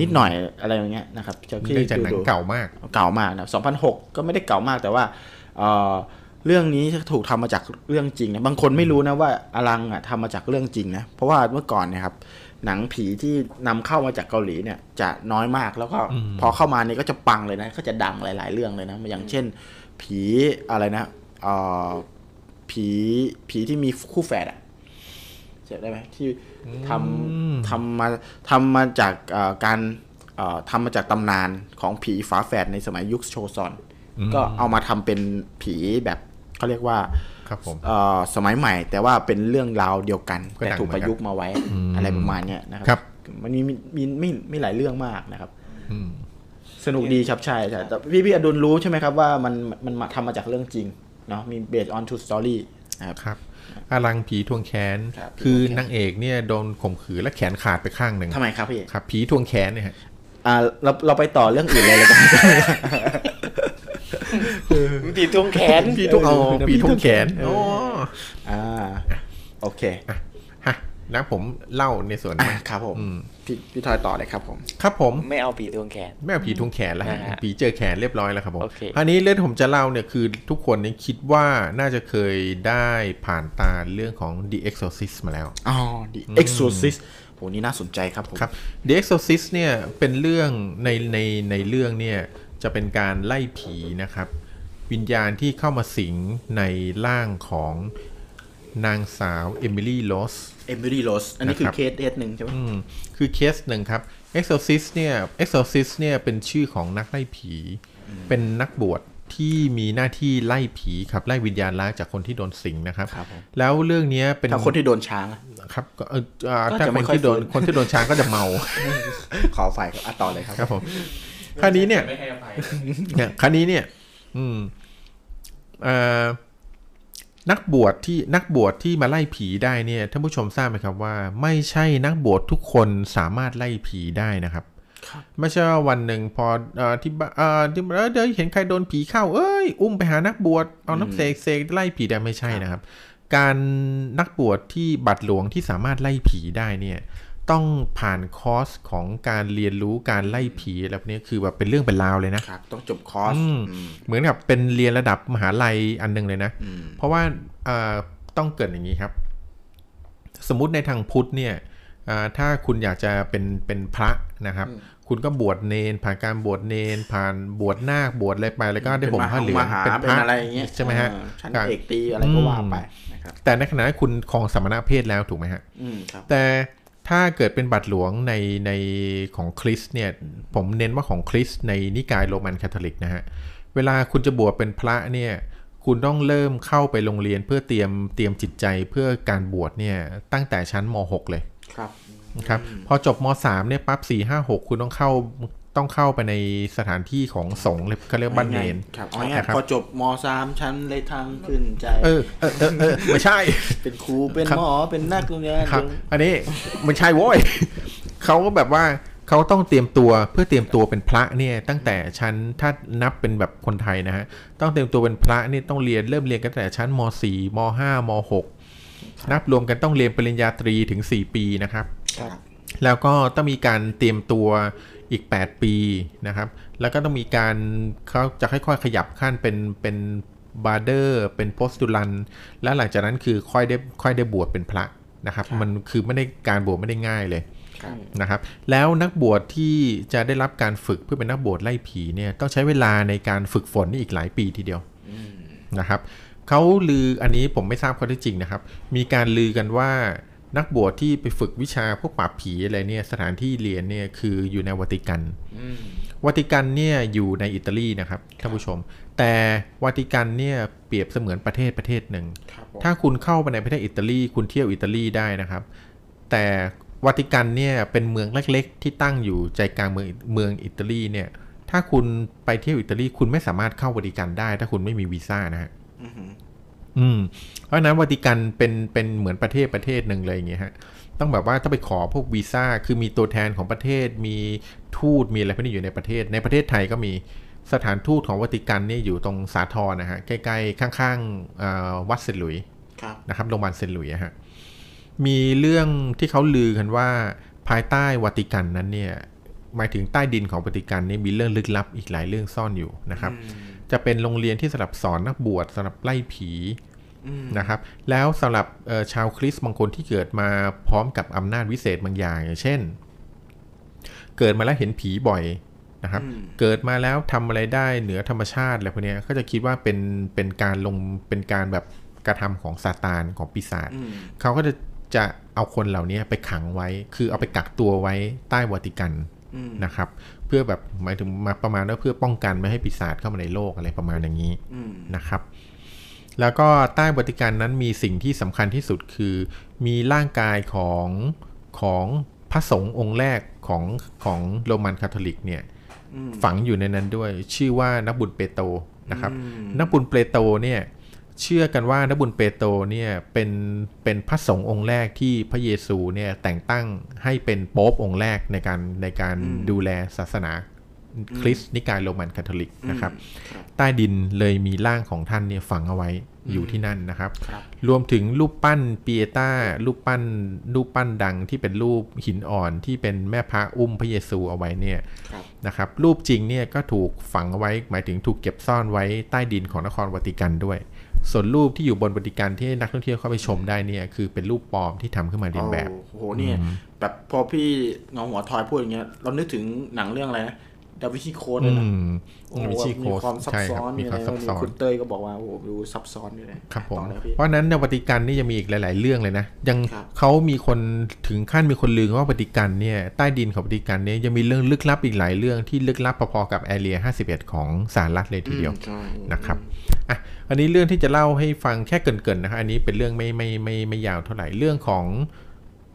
นิดหน่อยอะไรอย่างเงี้ยนะครับที่จากหนังเก่ามากเก่ามากนะสองพันหกก็ไม่ได้เก่ามากแต่ว่าเรื่องนี้ถูกทำมาจากเรื่องจริงนะบางคนไม่รู้นะว่าอลังอ่ะทำมาจากเรื่องจริงนะเพราะว่าเมื่อก่อนเนี่ยครับ หนังผีที่นำเข้ามาจากเกาหลีเนี่ยจะน้อยมากแล้วก็พอเข้ามานี่ก็จะปังเลยนะก็จะดังหลายๆเรื่องเลยนะอย่างเช่นผีอะไรนะเอ่อผีผีที่มีคู่แฝดอ่ะเจอได้ไหมที่ทำทำมาทำมาจากการทำมาจากตำนานของผีฝาแฝดในสมัยยุคโชซอนก็เอามาทำเป็นผีแบบเขาเรียกว่าสมัยใหม่แต่ว่าเป็นเรื่องราวเดียวกันแต่ถูกประยุกต์มาไว้อะไรประมาณนี้นะครับมันมีมีไม่ไม่หลายเรื่องมากนะครับสนุกดีครับใช่แต่พี่พี่อดุลรู้ใช่ไหมครับว่ามันมันทำมาจากเรื่องจริงเนาะมี based on true story นะครับอลังผีทวงแขนคือนางเอกเนี่ยโดนข่มขืนและแขนขาดไปข้างหนึ่งทำไมครับพี่ครับผีทวงแขนเนี่ยอ่าเราเราไปต่อเรื่องอื่นเลยแล้วกันผีทวงแขนผีทวงเอาผีทวงแขนอ๋ออ่าโอเคฮะแล้วผมเล่าในส่วนนี้ครับผมพี่พี่ทอยต่อเลยครับผมครับผมไม่เอาผีทวงแขนไม่เอาผีทวงแขนแล้วฮะผีเจอแขนเรียบร้อยแล้วครับผมอันนี้เรื่องผมจะเล่าเนี่ยคือทุกคนเนี่ยคิดว่าน่าจะเคยได้ผ่านตาเรื่องของ The Exorcist มาแล้วอ๋อ The Exorcist โหนี่น่าสนใจครับผมครับ The Exorcist เนี่ยเป็นเรื่องในในในเรื่องเนี่ยจะเป็นการไล่ผีนะครับวิญญาณที่เข้ามาสิงในร่างของนางสาว Emily Rose Emily Rose อันนี้คือเคสเคสหนึ่งใช่ไหมคือเคสหนึ่งครับ Exorcist เนี่ย Exorcist เนี่ยเป็นชื่อของนักไล่ผีเป็นนักบวชที่มีหน้าที่ไล่ผีขับไล่วิญญาณร้ายจากคนที่โดนสิงนะครับแล้วเรื่องนี้เป็นคนที่โดนช้างครับถ้าคนที่โดนคนที่โดนช้างก็จะเมาขอฝ่ายต่อเลยครับครับผมคราวนี้เนี่ยคราวนี้เนี่ยนักบวชที่นักบวชที่มาไล่ผีได้เนี่ยท่านผู้ชมทราบไหมครับว่าไม่ใช่นักบวชทุกคนสามารถไล่ผีได้นะครับไม่ใช่ว่าวันหนึ่งพอที่ที่เดี๋ยวเห็นใครโดนผีเข้าเอ้ยอุ้มไปหานักบวชเอาน้ำเสกเสกไล่ผีได้ไม่ใช่นะครับการนักบวชที่บัตรหลวงที่สามารถไล่ผีได้เนี่ยต้องผ่านคอร์สของการเรียนรู้การไล่ผีอะไรพวกนี้คือแบบเป็นเรื่องเป็นราวเลยนะครับต้องจบคอร์สเหมือนกับเป็นเรียนระดับมหาลัยอันนึงเลยนะเพราะว่าต้องเกิดอย่างนี้ครับสมมุติในทางพุทธเนี่ยถ้าคุณอยากจะเป็นเป็นพระนะครับคุณก็บวชเนรผ่านการบวชเนรผ่านบวชนาคบวชอะไรไปแล้วก็ได้ห่มผ้าเหลืองเป็นพระอะไรอย่างเงี้ยใช่ไหมฮะชั้นเอกตีอะไรก็ว่าไปนะครับแต่ในขณะคุณครองสมณเพศแล้วถูกไหมฮะแต่ถ้าเกิดเป็นบัตรหลวงในในของคริสต์เนี่ยผมเน้นว่าของคริสต์ในนิกายโรมันคาทอลิกนะฮะเวลาคุณจะบวชเป็นพระเนี่ยคุณต้องเริ่มเข้าไปโรงเรียนเพื่อเตรียมเตรียมจิตใจเพื่อการบวชเนี่ยตั้งแต่ชั้นม.หก เลยครับครับพอจบม.สาม เนี่ยปั๊บ สี่ ห้า หก คุณต้องเข้าต้องเข้าไปในสถานที่ของสงฆ์เลยก็เรียกบ้านเนรครับอ๋อพอจบม.สาม ชั้นเลยทางขึ้นใจเออเออเออไม่ใช่เป็นครูเป็นหมอเป็นนักโรงเรียนครับอันนี้ไม่ใช่โว้ยเขาก็แบบว่าเขาต้องเตรียมตัวเพื่อเตรียมตัวเป็นพระเนี่ยตั้งแต่ชั้นถ้านับเป็นแบบคนไทยนะฮะต้องเตรียมตัวเป็นพระนี่ต้องเรียนเริ่มเรียนกันตั้งแต่ชั้นม.สี่ ม.ห้า ม.หก นับรวมกันต้องเรียนปริญญาตรีถึงสี่ปีนะครับแล้วก็ต้องมีการเตรียมตัวอีกแปดปีนะครับแล้วก็ต้องมีการเขาจะค่อยๆขยับขั้นเป็นเป็นบาร์เดอร์เป็นโพสตูลันและหลังจากนั้นคือค่อยได้ค่อยได้บวชเป็นพระนะครับมันคือไม่ได้การบวชไม่ได้ง่ายเลยนะครับแล้วนักบวชที่จะได้รับการฝึกเพื่อเป็นนักบวชไล่ผีเนี่ยต้องใช้เวลาในการฝึกฝนนี่อีกหลายปีทีเดียวนะครับเขาลืออันนี้ผมไม่ทราบข้อเท็จจริงนะครับมีการลือกันว่านักบวชที่ไปฝึกวิชาพวกปราบผีอะไรเนี่ยสถานที่เรียนเนี่ยคืออยู่ในวาติกันวาติกันเนี่ยอยู่ในอิตาลีนะครับท่านผู้ชมแต่วาติกันเนี่ยเปรียบเสมือนประเทศประเทศหนึ่งถ้าคุณเข้าไปในประเทศอิตาลีคุณเที่ยวอิตาลีได้นะครับแต่วาติกันเนี่ยเป็นเมืองเล็กๆที่ตั้งอยู่ใจกลางเมืองเมืองอิตาลีเนี่ยถ้าคุณไปเที่ยวอิตาลีคุณไม่สามารถเข้าวาติกันได้ถ้าคุณไม่มีวีซ่านะฮะอืมเพราะนั้นวาติกันเป็นเป็นเหมือนประเทศประเทศหนึ่งเลยอย่างเงี้ยฮะต้องแบบว่าถ้าไปขอพวกวีซ่าคือมีตัวแทนของประเทศมีทูตมีอะไรพวกนี้อยู่ในประเทศในประเทศไทยก็มีสถานทูตของวาติกันเนี่ยอยู่ตรงสาทรนะฮะใกล้ๆข้างๆวัดเซนต์หลุยส์นะครับโรงพยาบาลเซนต์หลุยส์ฮะมีเรื่องที่เขาลือกันว่าภายใต้วาติกันนั้นเนี่ยหมายถึงใต้ดินของวาติกันนี่มีเรื่องลึกลับอีกหลายเรื่องซ่อนอยู่นะครับจะเป็นโรงเรียนที่สำหรับสอนนักบวชสำหรับไล่ผี นะครับแล้วสำหรับชาวคริสต์บางคนที่เกิดมาพร้อมกับอำนาจวิเศษบางอย่างอย่างเช่นเกิดมาแล้วเห็นผีบ่อยนะครับเกิดมาแล้วทำอะไรได้เหนือธรรมชาติอะไรพวกนี้ก็จะคิดว่าเป็นเป็นการลงเป็นการแบบกระทำของซาตานของปีศาจเขาก็จะจะเอาคนเหล่านี้ไปขังไว้คือเอาไปกักตัวไว้ใต้วาติกันนะครับเพื่อแบบหมายถึงมาประมาณว่าเพื่อป้องกันไม่ให้ปีศาจเข้ามาในโลกอะไรประมาณอย่างนี้นะครับแล้วก็ใต้วาติกันนั้นมีสิ่งที่สำคัญที่สุดคือมีร่างกายของของพระสงฆ์องค์แรกของของโรมันคาทอลิกเนี่ยฝังอยู่ในนั้นด้วยชื่อว่านักบุญเปโตรนะครับนักบุญเปโตรเนี่ยเชื่อกันว่านักบุญเปโตรเนี่ยเป็นเป็นพระสงฆ์องค์แรกที่พระเยซูเนี่ยแต่งตั้งให้เป็นโป๊ปองค์แรกในการในการดูแลศาสนาคริสต์นิกายโรมันคาทอลิกนะครับใต้ดินเลยมีร่างของท่านเนี่ยฝังเอาไว้อยู่ที่นั่นนะครับรวมถึงรูปปั้นเปียต้ารูปปั้นรูปปั้นดังที่เป็นรูปหินอ่อนที่เป็นแม่พระอุ้มพระเยซูเอาไว้เนี่ยนะครับรูปจริงเนี่ยก็ถูกฝังเอาไว้หมายถึงถูกเก็บซ่อนไว้ใต้ดินของนครวาติกันด้วยส่วนรูปที่อยู่บนวาติกันที่นักท่องเที่ยวเข้าไปชมได้เนี่ยคือเป็นรูปปลอมที่ทำขึ้นมาเลียนแบบโอ้โหเนี่ยแบบพอพี่เงาหัวทอยพูดอย่างเงี้ยเรานึกถึงหนังเรื่องอะไรนะดาวิชีโค้ดเลยนะมีความซับซ้อนมีความซับซ้อนคุณเต้ยก็บอกว่าโอ้โหดูซับซ้อนเลยครับผมเพราะนั้นในวาติกันนี่ยังมีอีกหลายๆเรื่องเลยนะยังเขามีคนถึงขั้นมีคนลือว่าวาติกันเนี่ยใต้ดินของวาติกันเนี่ยยังมีเรื่องลึกลับอีกหลายเรื่องที่ลึกลับพอๆกับแอเรียห้าสิบเอ็ดของสหรัฐเลยทีเดียวนะครับอ่ะอันนี้เรื่องที่จะเล่าให้ฟังแค่เกินๆนะครับอันนี้เป็นเรื่องไม่ไม่ไม่ไม่ยาวเท่าไหร่เรื่องของ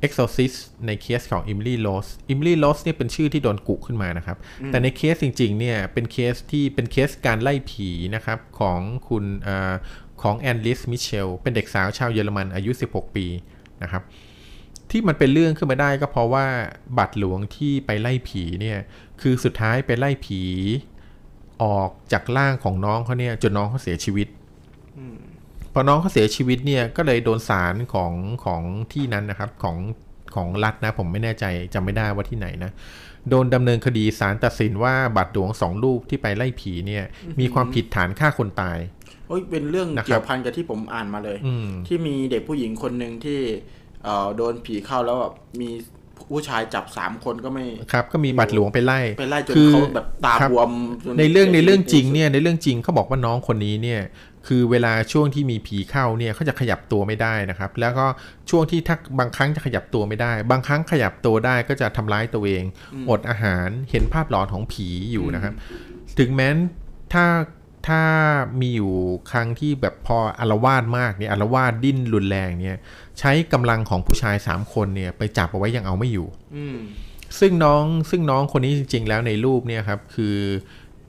Exorcist ในเคสของ Emily Rose Emily Rose เนี่ยเป็นชื่อที่โดนกุขึ้นมานะครับแต่ในเคสจริงๆเนี่ยเป็นเคสที่เป็นเคสการไล่ผีนะครับของคุณเอ่อของแอนลิสมิเชลเป็นเด็กสาวชาวเยอรมันอายุสิบหกปีนะครับที่มันเป็นเรื่องขึ้นมาได้ก็เพราะว่าบัตรหลวงที่ไปไล่ผีเนี่ยคือสุดท้ายไปไล่ผีออกจากร่างของน้องเขาเนี่ยจนน้องเขาเสียชีวิตพอน้องเขาเสียชีวิตเนี่ยก็เลยโดนศาลของของที่นั้นนะครับของของรัฐนะผมไม่แน่ใจจำไม่ได้ว่าที่ไหนนะโดนดำเนินคดีศาลตัดสินว่าบาทหลวงสองรูปที่ไปไล่ผีเนี่ยมีความผิดฐานฆ่าคนตายโอ้ยเป็นเรื่องเกี่ยวพันกับที่ผมอ่านมาเลยที่มีเด็กผู้หญิงคนนึงที่เอ่อโดนผีเข้าแล้วแบบมีผู้ชายจับสามคนก็ไม่ครับก็มีบาทหลวงไปไล่ไปไล่จนเขาแบบตาบวมในเรื่องในเรื่องจริงเนี่ยในเรื่องจริงเขาบอกว่าน้องคนนี้เนี่ยคือเวลาช่วงที่มีผีเข้าเนี่ยเขาจะขยับตัวไม่ได้นะครับแล้วก็ช่วงที่ถ้าบางครั้งจะขยับตัวไม่ได้บางครั้งขยับตัวได้ก็จะทำร้ายตัวเองอดอาหารเห็นภาพหลอนของผีอยู่นะครับถึงแม้ถ้าถ้ามีอยู่ครั้งที่แบบพออาละวาดมากเนี่ยอาละวาดดิ้นรุนแรงเนี่ยใช้กำลังของผู้ชายสามคนเนี่ยไปจับเอาไว้ยังเอาไม่อยู่ซึ่งน้องซึ่งน้องคนนี้จริงๆแล้วในรูปเนี่ยครับคือ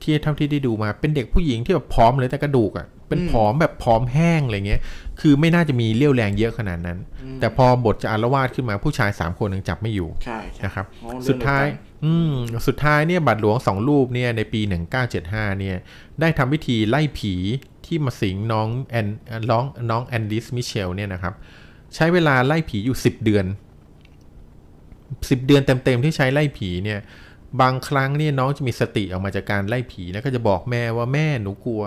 ที่เท่าที่ได้ดูมาเป็นเด็กผู้หญิงที่แบบผอมเลยแต่กระดูกอ่ะเป็นผอมแบบผอมแห้งอะไรเงี้ยคือไม่น่าจะมีเรี่ยวแรงเยอะขนาดนั้นแต่พอบทจะอาละวาดขึ้นมาผู้ชายสามคนยังจับไม่อยู่นะครับสุดท้ายอืมสุดท้ายเนี่ยบาทหลวงสองรูปเนี่ยในปีหนึ่งเก้าเจ็ดห้าเนี่ยได้ทำพิธีไล่ผีที่มาสิงน้องแอนน้องน้องแอนดิสมิเชลเนี่ยนะครับใช้เวลาไล่ผีอยู่สิบเดือนสิบเดือนเต็มๆที่ใช้ไล่ผีเนี่ยบางครั้งเนี่ยน้องจะมีสติออกมาจากการไล่ผีแล้วก็จะบอกแม่ว่าแม่หนูกลัว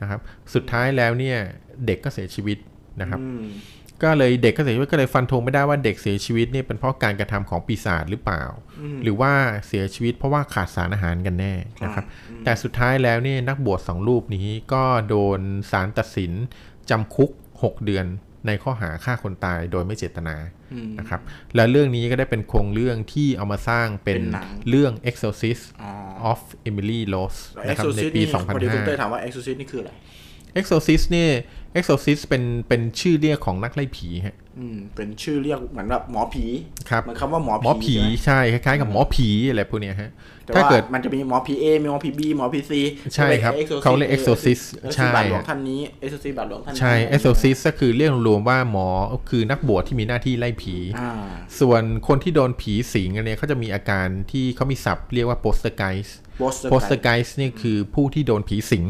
นะครับสุดท้ายแล้วเนี่ยเด็กก็เสียชีวิตนะครับก็เลยเด็กก็เสียชีวิตก็เลยฟันธงไม่ได้ว่าเด็กเสียชีวิตเนี่ยเป็นเพราะการกระทำของปีศาจหรือเปล่าหรือว่าเสียชีวิตเพราะว่าขาดสารอาหารกันแน่นะครับแต่สุดท้ายแล้วเนี่ยนักบวชสองรูปนี้ก็โดนศาลตัดสินจำคุกหกเดือนในข้อหาฆ่าคนตายโดยไม่เจตนานะครับและเรื่องนี้ก็ได้เป็นโครงเรื่องที่เอามาสร้างเป็นเรื่อง Exorcist of Emily Rose นะครับในปีสองพันห้าพอดีคุณเต้ถามว่า Exorcist นี่คืออะไร Exorcist นี่ Exorcist เป็นเป็นชื่อเรียกของนักไล่ผีฮะอืมเป็นชื่อเรียกเหมือนแบบหมอผีครับมันคำว่าหมอผีหมอผีใช่คล้ายๆกับหมอผีอะไรพวกเนี้ยฮะถ้าเกิดมันจะมีหมอผี A มีหมอผี B หมอผี C ใช่ครับเขาเรียก Exorcist ใช่บาทหลวงท่านนี้ Exorcist บาทหลวงท่านนี้ใช่ Exorcist ก็คือเรียกรวมว่าหมอคือนักบวชที่มีหน้าที่ไล่ผีส่วนคนที่โดนผีสิงเนี่ยเขาจะมีอาการที่เขามีศัพท์เรียกว่า Poltergeist Poltergeist นี่คือผู้ที่โดนผีสิง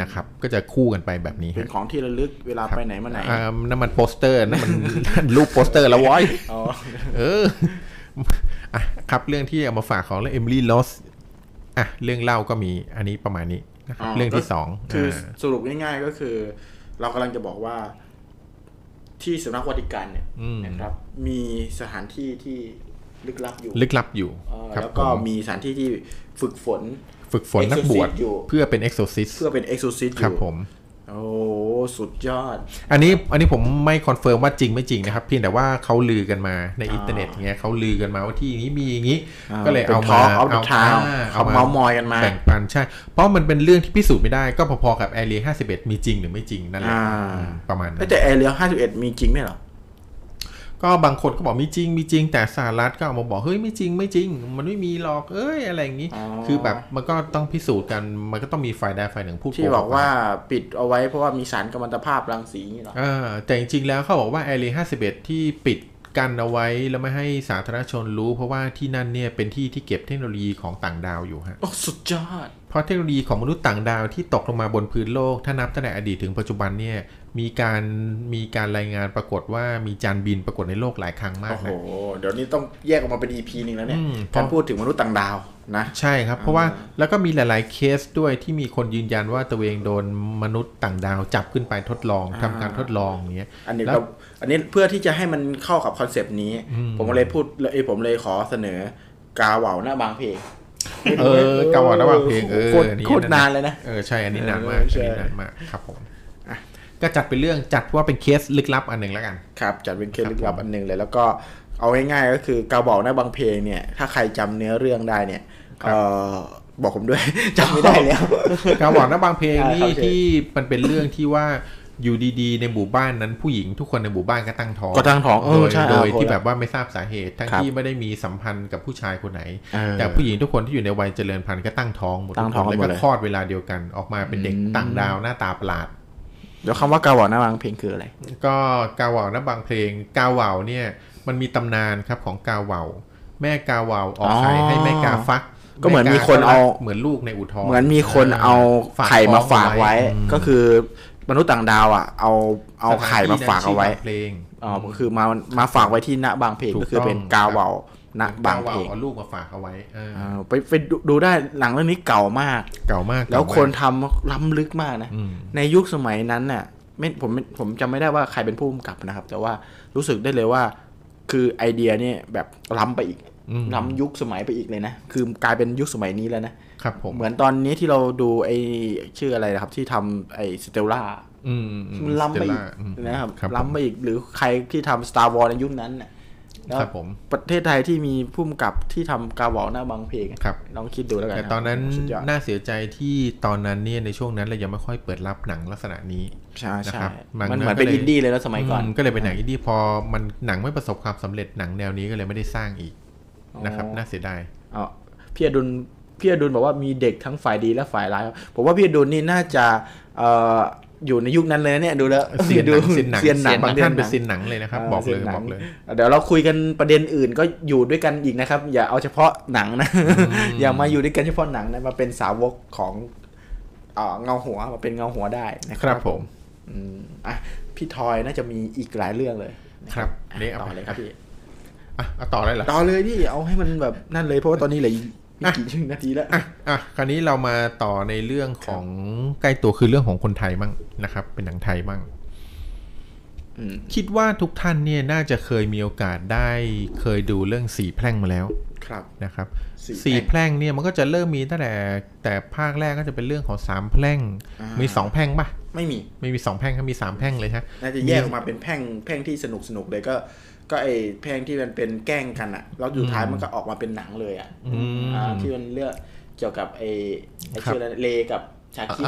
นะครับก็จะคู่กันไปแบบนี้เป็นของที่ระลึกเวลาไปไหนมาไหนอ่าน้ำมันโปสเตอร์น้ำมันรูปโปสเตอร์แล้วว้อยเอออ่ะครับเรื่องที่เอามาฝากของเรื่อง Emily Rose อ่ะเรื่องเล่าก็มีอันนี้ประมาณนี้นะครับเรื่องที่สองคือสรุปง่ายๆก็คือเรากำลังจะบอกว่า ที่สำนักวาติกันเนี่ยนะครับมีสถานที่ที่ลึกลับอยู่ลึกลับอยู่แล้วก็มีสถานที่ที่ฝึกฝนฝึกฝนนักบวชเพื่อเป็น Exorcist เพื่อเป็น Exorcist อยู่ครับผมโอ้สุดยอดอันนี้อันนี้ผมไม่คอนเฟิร์มว่าจริงไม่จริงนะครับเพียงแต่ว่าเขาลือกันมาในอินเทอร์เน็ตเงี้ยเขาลือกันมาว่าที่นี้มีอย่างนี้ก็เลยเอามาเอามาเอามาเม้ามอยกันมาแบ่งปันใช่เพราะมันเป็นเรื่องที่พิสูจน์ไม่ได้ก็พอๆกับ Area ห้าสิบเอ็ดมีจริงหรือไม่จริงนั่นแหละประมาณนั้นแต่ Area ห้าสิบเอ็ดมีจริงมั้ยหรอก็บางคนก็บอกไม่จริงมีจริงแต่สหรัฐก็ออกมาบอกเฮ้ยไม่จริงไม่จริงมันไม่มีหรอกเอ้ยอะไรอย่างงี้คือแบบมันก็ต้องพิสูจน์กันมันก็ต้องมีฝ่ายใดฝ่ายหนึ่งพูดที่บอกว่าปิดเอาไว้เพราะว่ามีสารกัมมันตภาพรังสีนี่หรอเออแต่จริงๆแล้วเขาบอกว่าแอเรียห้าสิบเอ็ดที่ปิดกันเอาไว้แล้วไม่ให้สาธารณชนรู้เพราะว่าที่นั่นเนี่ยเป็นที่ที่เก็บเทคโนโลยีของต่างดาวอยู่ฮะโอ้สุดยอดเพราะเทคโนโลยีของมนุษย์ต่างดาวที่ตกลงมาบนพื้นโลกถ้านับตั้งแต่อดีตถึงปัจจุบันเนี่ยมีการมีการรายงานปรากฏว่ามีจานบินปรากฏในโลกหลายครั้งมากนะโอ้โหเดี๋ยวนี้ต้องแยกออกมาเป็น อี พี นึงแล้วเนี่ยการพูดถึงมนุษย์ต่างดาวนะใช่ครับเพราะว่าแล้วก็มีหลายๆเคสด้วยที่มีคนยืนยันว่าตัวเองโดนมนุษย์ต่างดาวจับขึ้นไปทดลองทำการทดลองอย่างเงี้ยอันนี้เราอันนี้เพื่อที่จะให้มันเข้ากับคอนเซปต์นี้ผมเลยพูดเอ้ยผมเลยขอเสนอกาเหว่าหน้าบางเพลงเออกาเหว่าหน้าบางเพลงเออโคตรนานเลยนะเออใช่อันนี้นานมากอันนี้นานมากครับผมก็จัดเป็นเรื่องจัดว่าเป็นเคสลึกลับอันนึงแล้วกันครับจัดเป็นเคสลึกลับอันนึงเลยแล้วก็เอาง่ายๆก็คือกาเหว่าหน้าบางเพลงเนี่ยถ้าใครจำเนื้อเรื่องได้เนี่ยเอ่อบอกผมด้วยจำไม่ได้แล้วกาเหว่าหน้าบางเพลงนี่ที่มันเป็นเรื่องที่ว่าอยู่ดีๆในหมู่บ้านนั้นผู้หญิงทุกคนในหมู่บ้านก็ตั้งท้องก็ตั้งท้องโดยโดยที่แบบว่าไม่ทราบสาเหตุทั้งที่ไม่ได้มีสัมพันธ์กับผู้ชายคนไหนแต่ผู้หญิงทุกคนที่อยู่ในวัยเจริญพันธุ์ก็ตั้งท้องหมดแล้วก็คลอดเวลาเดียวกันออกมาเป็นเด็กต่างดาวหน้าตาประหลาดแล้วคำว่ากาเหว่าหน้าบางเพลงคืออะไรก็กาเหว่าหน้าบางเพลงกาเหว่าเนี่ยมันมีตำนานครับของกาเหว่าแม่กาเหว่าออกไข่ให้แม่กาฟักก็เหมือนมีคนเอาเหมือนลูกในอุทรเหมือนมีคนเอาไข่มาฝากไว้ก็คือมนุษย์ต่างดาวอ่ะเอาเอาไข่มาฝากเอาไว้อ๋อก็คือมามาฝากไว้ที่ณบางเพลงก็คือเป็นกาเหว่าณบางเพลงเอาลูกมาฝากเอาไว้ไปไปดูได้หลังเรื่องนี้เก่ามากเก่ามากแล้วคนทำล้ำลึกมากนะในยุคสมัยนั้นน่ะไม่ผมผมจำไม่ได้ว่าใครเป็นผู้กำกับนะครับแต่ว่ารู้สึกได้เลยว่าคือไอเดียนี่แบบล้ำไปอีกล้ำยุคสมัยไปอีกเลยนะคือกลายเป็นยุคสมัยนี้แล้วนะครับผมเหมือนตอนนี้ที่เราดูไอชื่ออะไรนะครับที่ทำไอสเตลล่ามันล้ำไปอีกนะครับล้ำไปอีกหรือใครที่ทำ Star Wars ในยุคนั้นน่ะครับผมประเทศไทยที่มีผู้กำกับที่ทำกาเหว่าหน้าบางเพลงลองคิดดูแล้วกันแต่ตอนนั้นน่าเสียใจที่ตอนนั้นเนี่ยในช่วงนั้นเรายังไม่ค่อยเปิดรับหนังลักษณะนี้ใช่ๆมันเหมือนเป็นอินดี้เลยแล้วสมัยก่อนก็เลยเป็นหนังอินดี้พอมันหนังไม่ประสบความสำเร็จหนังแนวนี้ก็เลยไม่ได้สร้างอีกนะครับน่าเสียดายอ๋อพี่อดุลพี่อดุลบอกว่ามีเด็กทั้งฝ่ายดีและฝ่ายร้ายผมว่าพี่อดุลนี่น่าจะเอ่ออยู่ในยุคนั้นเลยเนี่ยดูแล้วเสียนหนังเสียนหนังเสียนหนังบางท่านเป็นเสียนหนังเลยนะครับบอกเลยบอกเลยเดี๋ยวเราคุยกันประเด็นอื่นก็อยู่ด้วยกันอีกนะครับอย่าเอาเฉพาะหนังนะอย่ามาอยู่ด้วยกันเฉพาะหนังนะมาเป็นสาวกของเอ่อเงาหัวมาเป็นเงาหัวได้นะครับผมอืมอ่ะพี่ทอยน่าจะมีอีกหลายเรื่องเลยครับเละเอาเลยครับพี่อ่ะเอาต่อเลยเหรอต่อเลยพี่เอาให้มันแบบนั่นเลยเพราะว่าตอนนี้เหลืออ่ะกี่นาทีแล้วอ่ะอ่ะคราวนี้เรามาต่อในเรื่องของใกล้ตัวคือเรื่องของคนไทยมั่งนะครับเป็นหนังไทยมั่งคิดว่าทุกท่านเนี่ยน่าจะเคยมีโอกาสได้เคยดูเรื่องสี่แพร่งมาแล้วครับนะครับสี่แพร่งเนี่ยมันก็จะเริ่มมีตั้งแต่แต่ภาคแรกก็จะเป็นเรื่องของสามแพร่งมีสองแพร่งป่ะไม่มีไม่มีสองแพร่งครับมีสามแพร่งเลยฮะน่าจะแยกออกมาเป็นแพร่งแพร่งที่สนุกสนุกเลยก็ก็ไอ้เพลงที่มันเป็นแกล้งกันอ่ะแล้วสุดท้ายมันก็ออกมาเป็นหนังเลยอ่ะที่มันเรื่องเกี่ยวกับไอ้ไอ้ชื่ออะไรเลกับชาคิด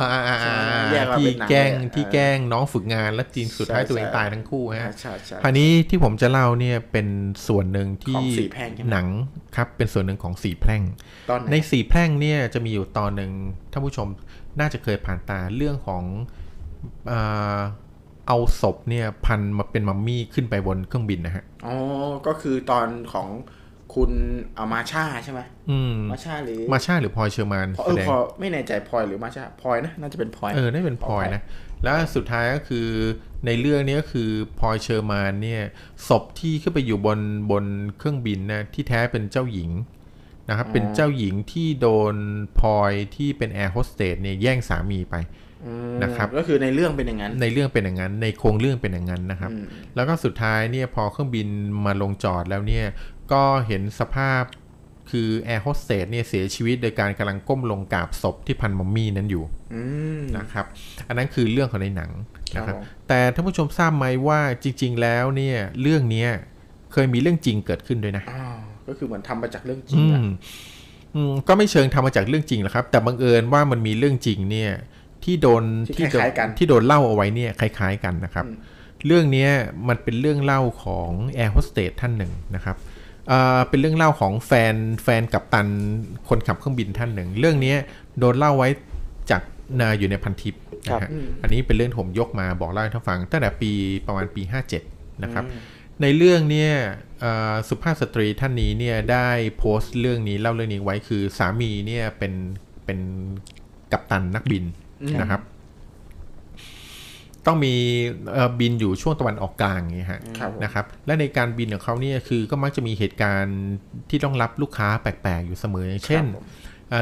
ที่แกล้งที่แกล้งน้องฝึกงานแล้วจีนสุดท้ายตัวเองตายทั้งคู่ฮะคราวนี้ที่ผมจะเล่าเนี่ยเป็นส่วนหนึ่งที่หนังครับเป็นส่วนหนึ่งของสี่แพร่งในสี่แพร่งเนี่ยจะมีอยู่ตอนหนึ่งท่านผู้ชมน่าจะเคยผ่านตาเรื่องของเอาศพเนี่ยพันมาเป็นมัมมี่ขึ้นไปบนเครื่องบินนะฮะอ๋อก็คือตอนของคุณอามาชาใช่ไหมอืมมาชาหรือมาชาหรือพลอยเชอร์แมนเออพอไม่แน่ใจพลอยหรือมาชาพลอยนะน่าจะเป็นพลอยเออน่าจะเป็นพลอยนะแล้วสุดท้ายก็คือในเรื่องนี้ก็คือพลอยเชอร์แมนเนี่ยศพที่ขึ้นไปอยู่บนบนเครื่องบินนะที่แท้เป็นเจ้าหญิงนะครับเป็นเจ้าหญิงที่โดนพลอยที่เป็นแอร์โฮสเตสเนี่ยแย่งสามีไป นะครับก็คือในเรื่องเป็นอย่างนั้นในเรื่องเป็นอย่างนั้นในโครงเรื่องเป็นอย่างนั้นนะครับแล้วก็สุดท้ายเนี่ยพอเครื่องบินมาลงจอดแล้วเนี่ยก็เห็นสภาพคือแอร์โฮสเตสเนี่ยเสียชีวิตโดยการกำลังก้มลงกราบศพที่พันมัมมี่นั้นอยู่นะครับอันนั้นคือเรื่องของในหนังนะครับแต่ท่านผู้ชมทราบไหมว่าจริงๆแล้วเนี่ยเรื่องนี้เคยมีเรื่องจริงเกิดขึ้นด้วยนะก็คือเหมือนทำมาจากเรื่องจริงก็ไม่เชิงทำมาจากเรื่องจริงหรอกครับแต่บังเอิญว่ามันมีเรื่องจริงเนี่ยที่โดนที่คล้ายๆกันที่โดนเล่าเอาไว้เนี่ยคล้ายๆกันนะครับเรื่องนี้มันเป็นเรื่องเล่าของแอร์โฮสเตสท่านหนึ่งนะครับเป็นเรื่องเล่าของแฟนแฟนกัปตันคนขับเครื่องบินท่านหนึ่งเรื่องนี้โดนเล่าไว้จากนาอยู่ในพันทิปนะฮะอันนี้เป็นเรื่องผมยกมาบอกเล่าให้ท่านฟังตั้งแต่ปีประมาณปีห้าเจ็ดนะครับในเรื่องเนี้ยสุภาพสตรีท่านนี้เนี่ยได้โพสต์เรื่องนี้เล่าเรื่องนี้ไว้คือสามีเนี่ยเป็นเป็นกัปตันนักบินนะครับต้องมีบินอยู่ช่วงตะวันออกกลางอย่างนี้ฮะนะครับและในการบินของเขาเนี่ยคือก็มักจะมีเหตุการณ์ที่ต้องรับลูกค้าแปลกๆอยู่เสมออย่างเช่น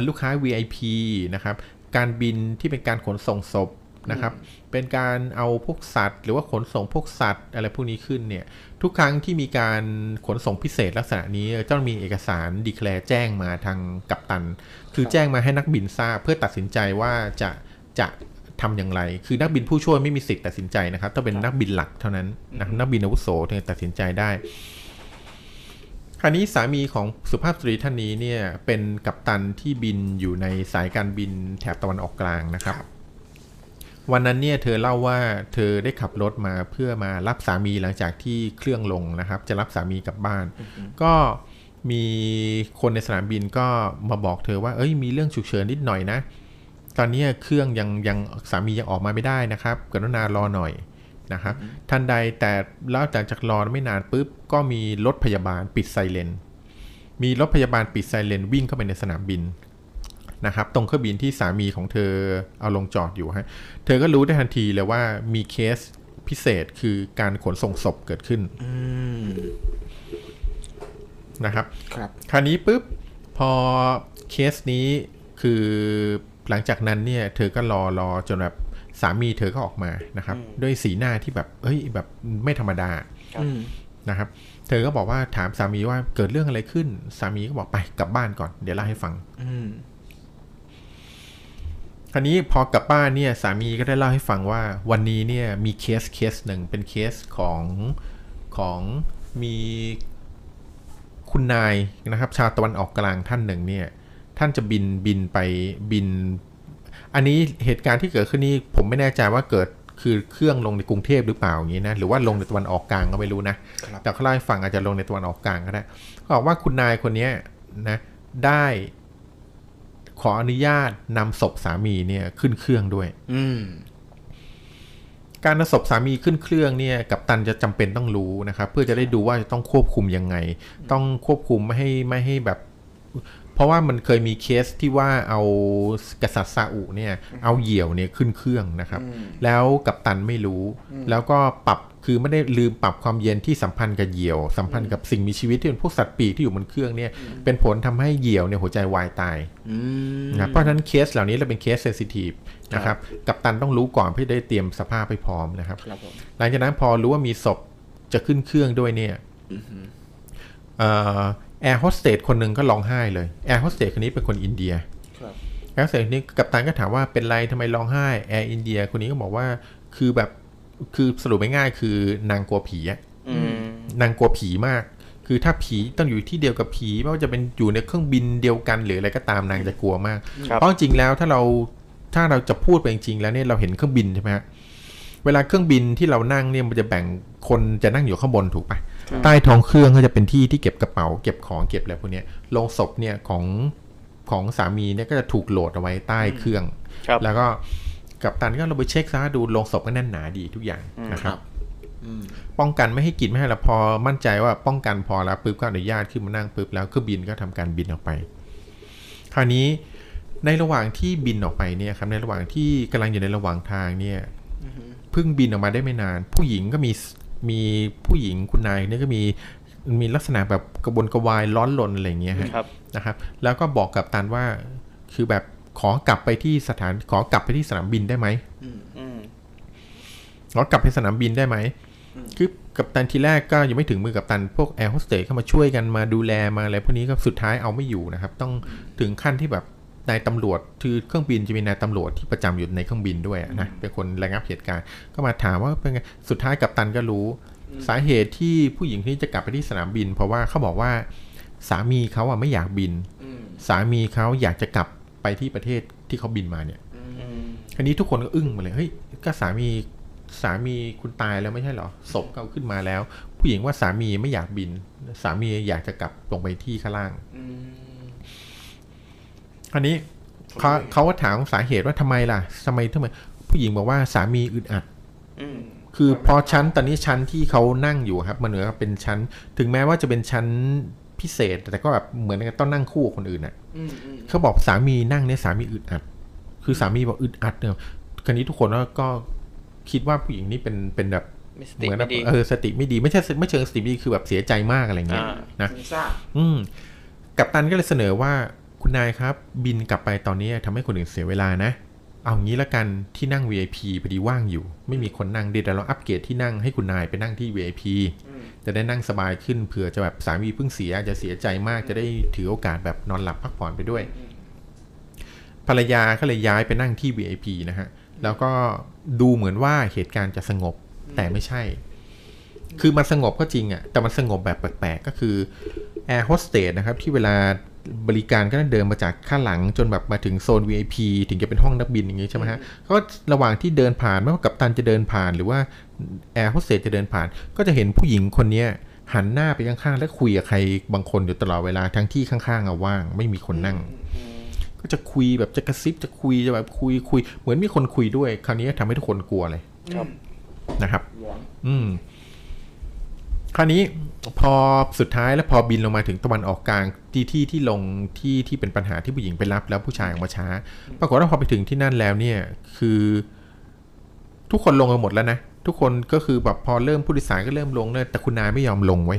ลูกค้า วี ไอ พี นะครับการบินที่เป็นการขนส่งศพนะครับเป็นการเอาพวกสัตว์หรือว่าขนส่งพวกสัตว์อะไรพวกนี้ขึ้นเนี่ยทุกครั้งที่มีการขนส่งพิเศษลักษณะนี้จะต้องมีเอกสารดีแคลร์แจ้งมาทางกัปตันคือแจ้งมาให้นักบินทราบเพื่อตัดสินใจว่าจะจะทำอย่างไรคือนักบินผู้ช่วยไม่มีสิทธิ์ตัดสินใจนะครับต้องเป็นนักบินหลักเท่านั้นนะนักบินอาวุโสถึงจะตัดสินใจได้คราวนี้สามีของสุภาพสตรีท่านนี้เนี่ยเป็นกัปตันที่บินอยู่ในสายการบินแถบตะวันออกกลางนะครับวันนั้นเนี่ยเธอเล่าว่าเธอได้ขับรถมาเพื่อมารับสามีหลังจากที่เครื่องลงนะครับจะรับสามีกลับบ้านก็มีคนในสนามบินก็มาบอกเธอว่าเอ้ยมีเรื่องฉุกเฉินนิดหน่อยนะตอนนี้เครื่องยังยังสามียังออกมาไม่ได้นะครับกรุณารอหน่อยนะครับทันใดแต่แล้วจากจากรอไม่นานปุ๊บก็มีรถพยาบาลปิดไซเรนมีรถพยาบาลปิดไซเรนวิ่งเข้าไปในสนามบินนะครับตรงเครื่องบินที่สามีของเธอเอาลงจอดอยู่ฮะเธอก็รู้ได้ทันทีเลยว่ามีเคสพิเศษคือการขนส่งศพเกิดขึ้นนะครับครับคราวนี้ปุ๊บพอเคสนี้คือหลังจากนั้นเนี่ยเธอก็รอรอจนแบบสามีเธอก็ออกมานะครับด้วยสีหน้าที่แบบเฮ้ยแบบไม่ธรรมดานะครับเธอก็บอกว่าถามสามีว่าเกิดเรื่องอะไรขึ้นสามีก็บอกไปกลับบ้านก่อนเดี๋ยวเล่าให้ฟังคราวนี้พอกลับบ้านเนี่ยสามีก็ได้เล่าให้ฟังว่าวันนี้เนี่ยมีเคสเคสหนึ่งเป็นเคสของของมีคุณนายนะครับชาวตะวันออกกลางท่านหนึ่งเนี่ยท่านจะบินบินไปบินอันนี้เหตุการณ์ที่เกิดขึ้นนี่ผมไม่แน่ใจว่าเกิดคือเครื่องลงในกรุงเทพหรือเปล่าอย่างนี้นะหรือว่าลงในตะวันออกกลางก็ไม่รู้นะแต่เขาเล่าให้ฟังอาจจะลงในตะวันออกกลางก็ได้เขาบอกว่าคุณนายคนนี้นะได้ขออนุญาตนำศพสามีเนี่ยขึ้นเครื่องด้วยการนำศพสามีขึ้นเครื่องเนี่ยกัปตันจะจำเป็นต้องรู้นะครับเพื่อจะได้ดูว่าจะต้องควบคุมยังไงต้องควบคุมไม่ให้ไม่ให้แบบเพราะว่ามันเคยมีเคสที่ว่าเอากษัตริย์ซาอุเนี่ยเอาเหยี่ยวเนี่ยขึ้นเครื่องนะครับแล้วกัปตันไม่รู้แล้วก็ปรับคือไม่ได้ลืมปรับความเย็นที่สัมพันธ์กับเหยี่ยวสัมพันธ์กับสิ่งมีชีวิตที่เป็นพวกสัตว์ปีกที่อยู่บนเครื่องเนี่ยเป็นผลทำให้เหยี่ยวเนี่ยหัวใจวายตายนะเพราะฉะนั้นเคสเหล่านี้เราเป็นเคสเซนซิทีฟนะครับกัปตันต้องรู้ก่อนเพื่อได้เตรียมสภาพให้พร้อมนะครับหลังจากนั้นพอรู้ว่ามีศพจะขึ้นเครื่องด้วยเนี่ยแอร์โฮสเตสคนหนึ่งก็ร้องไห้เลยแอร์โฮสเตสคนนี้เป็นคนอินเดียแอร์โฮสเตสคนนี้กัปตันก็ถามว่าเป็นไรทำไมร้องไห้แอร์อินเดียคนนี้ก็บอกว่าคือแบบคือสรุปง่ายๆคือนางกลัวผีอ่ะนางกลัวผีมากคือถ้าผีต้องอยู่ที่เดียวกับผีไม่ว่าจะเป็นอยู่ในเครื่องบินเดียวกันหรืออะไรก็ตามนางจะกลัวมากเพราะจริงแล้วถ้าเราถ้าเราจะพูดไปจริงๆแล้วเนี่ยเราเห็นเครื่องบินใช่ไหมฮะเวลาเครื่องบินที่เรานั่งเนี่ยมันจะแบ่งคนจะนั่งอยู่ข้างบนถูกป่ะใต้ท้องเครื่องก็จะเป็นที่ที่เก็บกระเป๋าเก็บของเก็บอะไรพวกนี้โลงศพเนี่ยของของสามีเนี่ยก็จะถูกโหลดเอาไว้ใต้เครื่องแล้วก็กัปตันก็เราไปเช็คซะดูโลงศพก็แน่นหนาดีทุกอย่างนะครับป้องกันไม่ให้กลิ่นไม่ให้ละพอมั่นใจว่าป้องกันพอแล้วปุ๊บก็อนุญาตขึ้นมานั่งปุ๊บแล้วเครื่องบินก็ทำการบินออกไปคราวนี้ในระหว่างที่บินออกไปเนี่ยครับในระหว่างที่กำลังอยู่ในระหว่างทางเนี่ยเพิ่งบินออกมาได้ไม่นานผู้หญิงก็มีมีผู้หญิงคุณนายเนี่ยก็มีมีลักษณะแบบกระวนกระวายร้อนรนอะไรอย่างเงี้ยครับนะครับแล้วก็บอกกัปตันว่าคือแบบข ขอกลับไปที่สถานขอกลับไปที่สนามบินได้ไหมขอกลับไปสนามบินได้ไหมคือกัปตันทีแรกก็ยังไม่ถึงมือกัปตันพวกแอร์โฮสเตสเข้ามาช่วยกันมาดูแลมาอะไรพวกนี้ก็สุดท้ายเอาไม่อยู่นะครับต้องถึงขั้นที่แบบนายตำรวจคือเครื่องบินจะมีนายตำรวจที่ประจำอยู่ในเครื่องบินด้วยนะเป็นคนระงับเหตุการณ์ก็มาถามว่าเป็นไงสุดท้ายกัปตันก็รู้สาเหตุที่ผู้หญิงที่จะกลับไปที่สนามบินเพราะว่าเขาบอกว่าสามีเขาอ่ะไม่อยากบินสามีเขาอยากจะกลับไปที่ประเทศที่เขาบินมาเนี่ยอันนี้ทุกคนก็อึ้งมาเลยเฮ้ยก็สามีสามีคุณตายแล้วไม่ใช่เหรอศพเขาขึ้นมาแล้วผู้หญิงว่าสามีไม่อยากบินสามีอยากจะกลับลงไปที่ข้างล่างอันนี้เขาเขาถามสาเหตุว่าทำไมล่ะทำไมทำไมผู้หญิงบอกว่าสามีอึดอัดคือพอชั้นตอนนี้ชั้นที่เขานั่งอยู่ครับมันเหมือนกับเป็นชั้นถึงแม้ว่าจะเป็นชั้นพิเศษแต่ก็แบบเหมือนกันต้องนั่งคู่กับคนอื่นอ่ะเขาบอกสามีนั่งเนี่ยสามีอึดอัดคือสามีบอกอึดอัดเนี่ยคราวนี้ทุกคนก็คิดว่าผู้หญิงนี่เป็นเป็นแบบเหมือนแบบเออสติไม่ดีไม่ใช่ไม่เชิงสติไม่ดีคือแบบเสียใจมากอะไรเงี้ยนะอืมกัปตันก็เลยเสนอว่าคุณนายครับบินกลับไปตอนนี้ทำให้คนอื่นเสียเวลานะเอางี้ละกันที่นั่ง วี ไอ พี พอดีว่างอยู่ไม่มีคนนั่งเดี๋ยวเราอัปเกรดที่นั่งให้คุณนายไปนั่งที่ วี ไอ พี จะได้นั่งสบายขึ้นเผื่อจะแบบสามีเพิ่งเสียจะเสียใจมากจะได้ถือโอกาสแบบนอนหลับพักผ่อนไปด้วยภรรยาก็เลยย้ายไปนั่งที่ วี ไอ พี นะฮะแล้วก็ดูเหมือนว่าเหตุการณ์จะสงบแต่ไม่ใช่คือมันสงบก็จริงอ่ะแต่มันสงบแบบแปลกๆก็คือแอร์โฮสเตสนะครับที่เวลาบริการก็เดินมาจากข้างหลังจนแบบมาถึงโซน วี ไอ พี ถึงจะเป็นห้องนักบินอย่างงี้ใช่ไหมฮะก็ระหว่างที่เดินผ่านไม่ว่ากัปตันจะเดินผ่านหรือว่าแอร์โฮสเตสจะเดินผ่านก็จะเห็นผู้หญิงคนนี้หันหน้าไปข้างๆและคุยกับใครบางคนอยู่ตลอดเวลาทั้งที่ข้างๆเอาว่างไม่มีคนนั่งก็จะคุยแบบจะกระซิบจะคุยจะแบบคุยคุยเหมือนมีคนคุยด้วยคราวนี้ทำให้ทุกคนกลัวเลยนะครับอืมคราวนี้พอสุดท้ายแล้วพอบินลงมาถึงตะวันออกกลางที่ที่ที่ลงที่ที่เป็นปัญหาที่ผู้หญิงไปรับแล้วผู้ชายออกมาช้าปรากฏว่าพอไปถึงที่นั่นแล้วเนี่ยคือทุกคนลงกันหมดแล้วนะทุกคนก็คือแบบพอเริ่มผู้โดยสารก็เริ่มลงเลยแต่คุณนายไม่ยอมลงไว้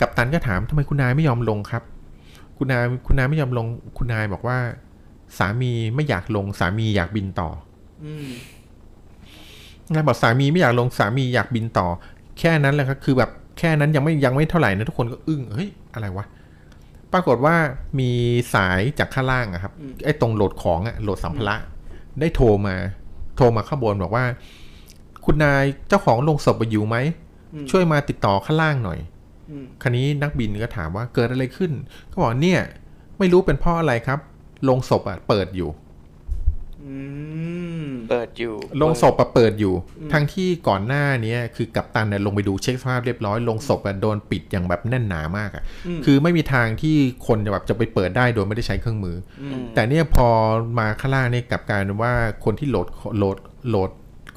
กัปตันก็ถามทำไมคุณนายไม่ยอมลงครับคุณนายคุณนายไม่ยอมลงคุณนายบอกว่าสามีไม่อยากลงสามีอยากบินต่ออืมนายบอกสามีไม่อยากลงสามีอยากบินต่อแค่นั้นแหละครับคือแบบแค่นั้นยังไม่ยังไม่เท่าไหร่นะทุกคนก็อึ้งเฮ้ยอะไรวะปรากฏว่ามีสายจากข้างล่างอะครับไอ้ตรงโหลดของอะโหลดสัมภาระได้โทรมาโทรมาข้างบนบอกว่าคุณนายเจ้าของโรงศพอยู่ไหมช่วยมาติดต่อข้างล่างหน่อยคราวนี้นักบินก็ถามว่าเกิดอะไรขึ้นก็บอกเนี่ยไม่รู้เป็นเพราะอะไรครับโรงศพอะเปิดอยู่เปิดอยู่ลงศพเปิดอยู่ทั้งที่ก่อนหน้านี้คือกัปตันเนี่ยลงไปดูเช็คสภาพเรียบร้อยลงศพโดนปิดอย่างแบบแน่นหนามากอ่ะคือไม่มีทางที่คนจะแบบจะไปเปิดได้โดยไม่ได้ใช้เครื่องมือแต่เนี่ยพอมาข้างล่างเนี่ยกลับกลายเป็นว่าคนที่โหลดโหลดโหลด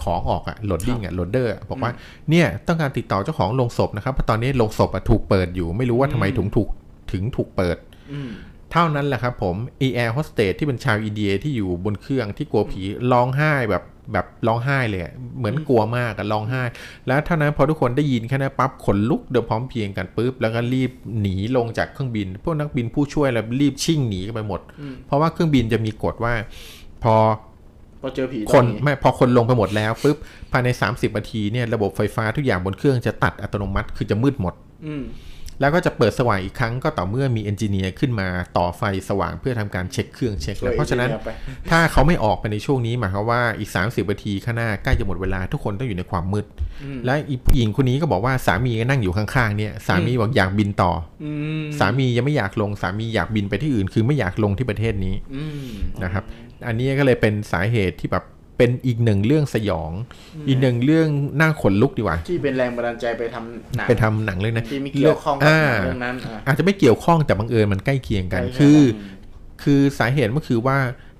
ของออกอ่ะโหลดดิ้งอ่ะโหลดเดอร์บอกว่าเนี่ยต้องการติดต่อเจ้าของลงศพนะครับเพราะตอนนี้ลงศพถูกเปิดอยู่ไม่รู้ว่าทำไมถึงถูกถึงถูกเปิดเท่านั้นแหละครับผมไอแอร์โฮสเตสที่เป็นชาวอินเดียที่อยู่บนเครื่องที่กลัวผีร้องไห้แบบแบบร้องไห้เลยเหมือนกลัวมากกันร้องไห้แล้วเท่านั้นพอทุกคนได้ยินแค่นั้นปั๊บขนลุกเดือดพร้อมเพียงกันปุ๊บแล้วก็รีบหนีลงจากเครื่องบินพวกนักบินผู้ช่วยแล้วรีบชิ่งหนีกันไปหมดเพราะว่าเครื่องบินจะมีกฎว่าพอพอเจอผีคนไม่พอคนลงไปหมดแล้วปุ๊บภายในสามสิบนาทีเนี่ยระบบไฟฟ้าทุกอย่างบนเครื่องจะตัดอัตโนมัติคือจะมืดหมดแล้วก็จะเปิดสว่างอีกครั้งก็ต่อเมื่อมีเอนจิเนียร์ขึ้นมาต่อไฟสว่างเพื่อทำการเช็คเครื่องเช็คแล้วเพราะฉะนั้นถ้าเขาไม่ออกไปในช่วงนี้หมายความว่าอีกสามสิบนาทีข้างหน้าใกล้จะหมดเวลาทุกคนต้องอยู่ในความมืดและอีผู้หญิงคนนี้ก็บอกว่าสามีนั่งอยู่ข้างๆเนี่ยสามีบอกอยากบินต่อสามียังไม่อยากลงสามีอยากบินไปที่อื่นคือไม่อยากลงที่ประเทศนี้นะครับอันนี้ก็เลยเป็นสาเหตุที่แบบเป็นอีกหนึ่งเรื่องสยองอีกหนึ่งเรื่องน่าขนลุกดีกว่าที่เป็นแรงบันดาลใจไปทำหนังไปทำหนังเรื่องนั้นที่ไม่เกี่ยวข้องกับเรื่องนั้นอาจจะไม่เกี่ยวข้องแต่บังเอิญมันใกล้เคียงกันคือคือสาเหตุก็คือว่า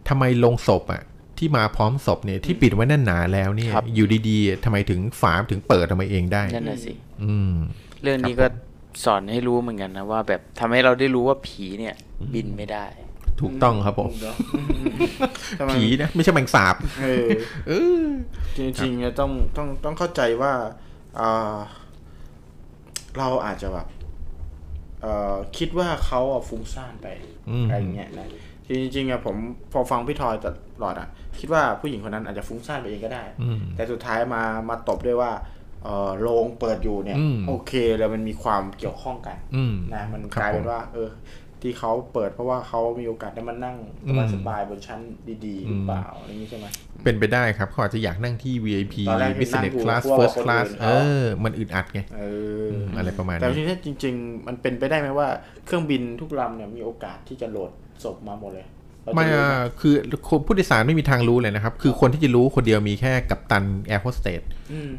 ทำไมโลงศพอ่ะที่มาพร้อมศพเนี่ยที่ปิดไว้แน่นหนาแล้วเนี่ยอยู่ดีๆทำไมถึงฝาถึงเปิดทำไมเองได้นั่นแหละสิเรื่องนี้ก็สอนให้รู้เหมือนกันนะว่าแบบทำให้เราได้รู้ว่าผีเนี่ยบินไม่ได้ถูกต้องครับผมผีนะไม่ใช่แมงสาบเออจริงๆเนี่ยต้องต้องต้องเข้าใจว่าเราอาจจะแบบคิดว่าเขาฟุ้งซ่านไปอะไรเงี้ยนะ จริงๆอะผมพอฟังพี่ทอยตลอดอะคิดว่าผู้หญิงคนนั้นอาจจะฟุ้งซ่านไปเองก็ได้แต่สุดท้ายมามาตบด้วยว่าโรงเปิดอยู่เนี่ยโอเคแล้วมันมีความเกี่ยวข้องกันนะมันกลายเป็นว่าเออที่เขาเปิดเพราะว่าเขามีโอกาสได้มานั่งสบายๆบนชั้นดีๆหรือเปล่าอะไรนี้ใช่ไหมเป็นไปได้ครับเขาอาจจะอยากนั่งที่ วี ไอ พี Business Class First Class เออมันอึดอัดไงเอออะไรประมาณนี้แต่ทีนี้จริงๆมันเป็นไปได้ไหมว่าเครื่องบินทุกลำเนี่ยมีโอกาสที่จะโหลดศพมาหมดเลยไม่คือผู้โดยสารไม่มีทางรู้เลยนะครับคือคนที่จะรู้คนเดียวมีแค่กัปตันแอร์โฮสเตส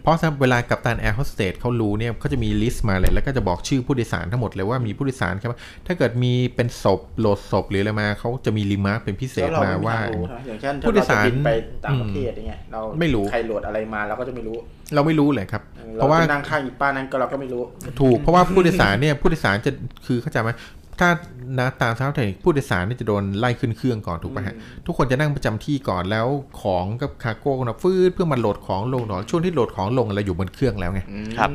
เพราะเวลากัปตันแอร์โฮสเตสเขารู้เนี่ยเขาจะมีลิสต์มาเลยแล้วก็จะบอกชื่อผู้โดยสารทั้งหมดเลยว่ามีผู้โดยสารครับถ้าเกิดมีเป็นศพโหลดศพหรืออะไรมาเขาจะมีรีมาร์คเป็นพิเศษมาว่าผู้โดยสารไปต่างประเทศอย่างเงี้ยเราไม่รู้ใครโหลดอะไรมาเราก็จะไม่รู้เราไม่รู้เลยครับเพราะว่านั่งข้างอีป้านั้นก็เราก็ไม่รู้ถูกเพราะว่าผู้โดยสารเนี่ยผู้โดยสารจะคือเข้าใจไหมถ้านะตามสภาพเทคนิคผู้โดยสารนี่จะโดนไล่ขึ้นเครื่องก่อนถูกป่ะฮะทุกคนจะนั่งประจำที่ก่อนแล้วของกับคาร์โก้นะฟืดเพื่อมาโหลดของลงหนอช่วงที่โหลดของลงเราอยู่บนเครื่องแล้วไง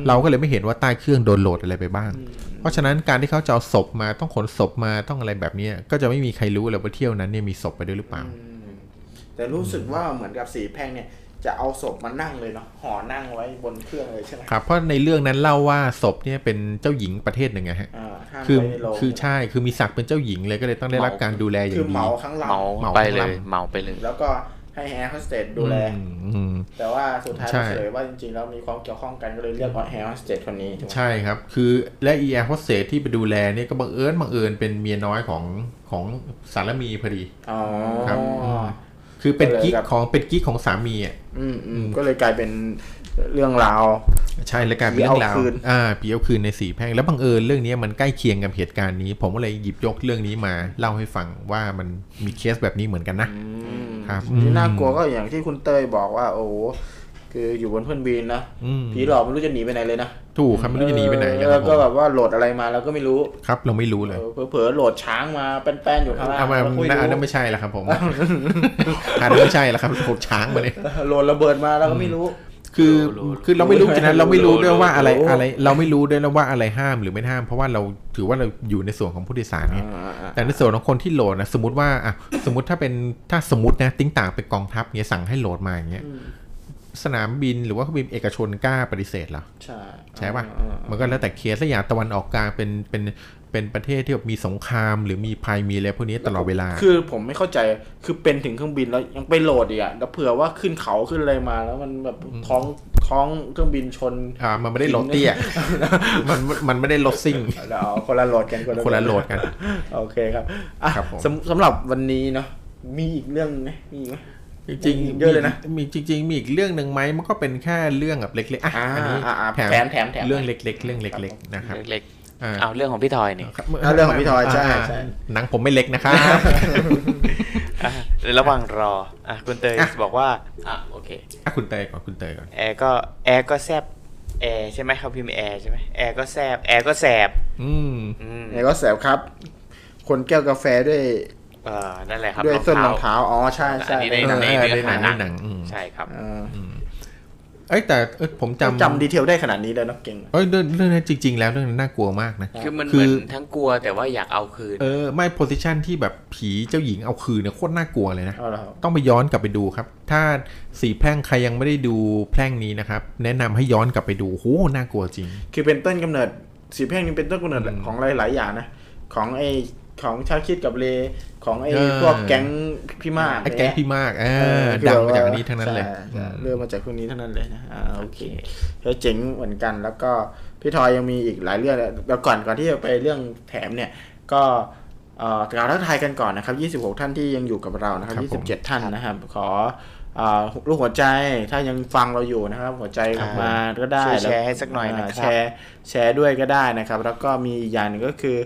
เราก็เลยไม่เห็นว่าใต้เครื่องโดนโหลดอะไรไปบ้างเพราะฉะนั้นการที่เขาจะเอาศพมาต้องขนศพมาต้องอะไรแบบนี้ก็จะไม่มีใครรู้เลยว่าเที่ยวนั้นเนี่ยมีศพไปด้วยหรือเปล่าแต่รู้สึกว่าเหมือนกับสีแพงเนี่ยจะเอาศพมานั่งเลยเนาะห่อนั่งไว้บนเครื่องเลยใช่ไหมครับเพราะในเรื่องนั้นเล่าว่าศพเนี่ยเป็นเจ้าหญิงประเทศหนึ่งไงฮะคือคือใช่คือมีศักดิ์เป็นเจ้าหญิงเลยก็เลยต้องได้รับการดูแลอย่างดีคือเหมาทั้งลำเหมาไปเลยเหมาไปเลยแล้วก็ให้แอร์โฮสเตสดูแลแต่ว่าสุดท้ายเฉลยว่าจริงๆแล้วมีความเกี่ยวข้องกันก็เลยเรียกว่าแอร์โฮสเตสคนนี้ใช่ครับคือและแอร์โฮสเตสที่ไปดูแลเนี่ยก็บังเอิญบังเอิญเป็นเมียน้อยของของสารมีพอดีอ๋อครับคือเป็นกิ๊กของเป็นกิ๊กของสามีอ่ะอืมอืมก็เลยกลายเป็นเรื่องราวใช่เลยกลายเป็นเรื่องราวอ่าผีเอาคืนในสีแพร่งแล้วบังเอิญเรื่องนี้มันใกล้เคียงกับเหตุการณ์นี้ผมก็เลยหยิบยกเรื่องนี้มาเล่าให้ฟังว่ามันมีเคสแบบนี้เหมือนกันนะครับน่ากลัวก็อย่างที่คุณเตยบอกว่าโอ้คืออยู่บนเครื่องบินนะผีหลอกไม่รู้จะหนีไปไหนเลยนะถูกครับไม่รู้จะหนีไปไหนกันแล้วก็แบบว่าโหลดอะไรมาเราก็ไม่รู้ครับเราไม่รู้เลยเผลอๆโหลดช้างมาแป้นๆอยู่ข้างล่างเอามาอันนั้นไม่ใช่ละครับผมอันนั้นไม่ใช่ละครับโหลดช้างมาเนี่ยโหลดระเบิดมาเราก็ไม่รู้คือคือเราไม่รู้นะเราไม่รู้ด้วยว่าอะไรอะไรเราไม่รู้ด้วยนะว่าอะไรห้ามหรือไม่ห้ามเพราะว่าเราถือว่าเราอยู่ในส่วนของผู้โดยสารไงแต่ในส่วนของคนที่โหลดนะสมมติว่าอ่ะสมมติถ้าเป็นถ้าสมมตินะติ้งต่างเป็นกองทัพเงี้ยสั่งให้โหลดมาอย่างเงี้ยสนามบินหรือว่าเครื่องบินเอกชนกล้าปฏิเสธเหรอใช่ใช่ป่ะมันก็แล้วแต่เคสและอย่างตะวันออกกลางเป็นเป็นเป็นประเทศที่แบบมีสงครามหรือมีภัยมีอะไรพวกนี้ตลอดเวลาคือผมไม่เข้าใจคือเป็นถึงเครื่องบินแล้วยังไปโหลดอีกอ่ะแล้วเผื่อว่าขึ้นเขาขึ้นอะไรมาแล้วมันแบบท้องท้องเครื่องบินชนอ่ามันไม่ได้โหลดเตี้ยมันมันไม่ได้โหลดซิ่งแล้วคนละโหลดกันคนละโหลดกันโอเคครับอ่ะสำหรับวันนี้เนาะมีอีกเรื่องมั้ยมีมั้ยจริงๆเยอะเลยนะมีจริงๆมีอีกเรื่องนึงไหมมันก็เป็นแค่เรื่องแบบเล็กๆอ่ะอันนี้แถมแถมเรื่องเล็กๆเรื่องเล็กๆนะครับเล็กๆเอาเรื่องของพี่ทอยนี่เอาเรื่องของพี่ทอยใช่หนังผมไม่เล็กนะครับระหว่างรออ่ะคุณเตยบอกว่าอ่ะโอเคอ่ะคุณเตยก่อนคุณเตยก่อนแอร์ก็แอร์ก็แซ่บแอร์ใช่ไหมเขาพิมพ์แอร์ใช่ไหมแอร์ก็แซ่บแอร์ก็แสบอืมแอร์ก็แสบครับคนแก้วกาแฟด้วยอ่านั่นแหละครับด้วยส้นรองเท้าอ๋อใช่ๆอันนี้ในหนังในหนังใช่ครับเอ้ยแต่เอ้ยผมจำจำดีเทลได้ขนาดนี้แล้วเนาะเก่งเอ้ยเรื่องนั้นจริงๆแล้วเรื่องนั้นน่ากลัวมากนะคือมันเหมือนทั้งกลัวแต่ว่าอยากเอาคืนเออไม่โพสิชั่นที่แบบผีเจ้าหญิงเอาคืนเนี่ยโคตรน่ากลัวเลยนะต้องไปย้อนกลับไปดูครับถ้าสี่แพร่งใครยังไม่ได้ดูแพร่งนี้นะครับแนะนำให้ย้อนกลับไปดูโหน่ากลัวจริงคือเป็นต้นกำเนิดสี่แพร่งนี้เป็นต้นกำเนิดของหลายๆอย่างนะของไอของชาคิดกับเลของไอ้พวกแก๊งพี่มากไอ้แก๊งพี่มากเออดังมาจากนี้ทั้งนั้นเลยเริ่มมาจากพวกนี้ทั้งนั้นเลยนะอ่าโอเคแล้วเจ๋งเหมือนกันแล้วก็พี่ทอยยังมีอีกหลายเรื่องแล้วก่อนก่อนที่จะไปเรื่องแถมเนี่ยก็เอ่อกล่าวทักทายกันก่อนนะครับยี่สิบหกท่านที่ยังอยู่กับเรานะครับยี่สิบเจ็ดท่านนะครับขออ่ารูปหัวใจถ้ายังฟังเราอยู่นะครับหัวใจกลับมาก็ได้แชร์ให้สักหน่อยนะครับแชร์แชร์ด้วยก็ได้นะครับแล้วก็มีอีกอย่างนึงก็คือ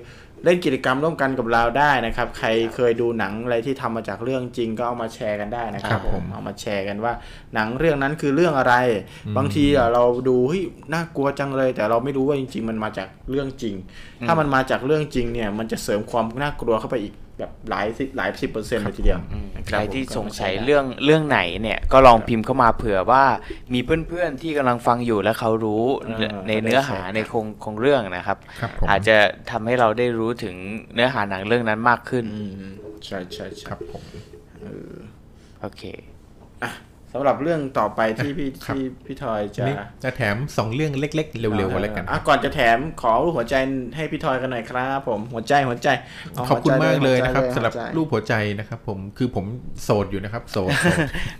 เล่นกิจกรรมร่วมกันกับเราได้นะครับใครเคยดูหนังอะไรที่ทำมาจากเรื่องจริงก็เอามาแชร์กันได้นะครับผมเอามาแชร์กันว่าหนังเรื่องนั้นคือเรื่องอะไรบางทีเราดูเฮ้ยน่ากลัวจังเลยแต่เราไม่รู้ว่าจริงๆมันมาจากเรื่องจริงถ้ามันมาจากเรื่องจริงเนี่ยมันจะเสริมความน่ากลัวเข้าไปอีกแบบหลายหลายสิบเปอร์เซ็นต์เลยทีเดียวใครที่สงสัยเรื่องเรื่องไหนเนี่ยก็ลองพิมพ์เข้ามาเผื่อว่ามีเพื่อนๆที่กำลังฟังอยู่และเขารู้ในเนื้อหาในโครงของเรื่องนะครับอาจจะทำให้เราได้รู้ถึงเนื้อหาหนังเรื่องนั้นมากขึ้น ใช่ใช่ครับผมเออโอเคอ่ะสำหรับเรื่องต่อไปที่พี่ที่พี่ทอยจะจะแถมสองเรื่องเล็กๆเร็วๆอะไรกันอ่ะก่อนจะแถมขอรูปหัวใจให้พี่ทอยกันหน่อยครับผมหัวใจหัวใจขอบคุณมากเลยนะครับสำหรับรูปหัวใจนะครับผมคือผมโสดอยู่นะครับโสด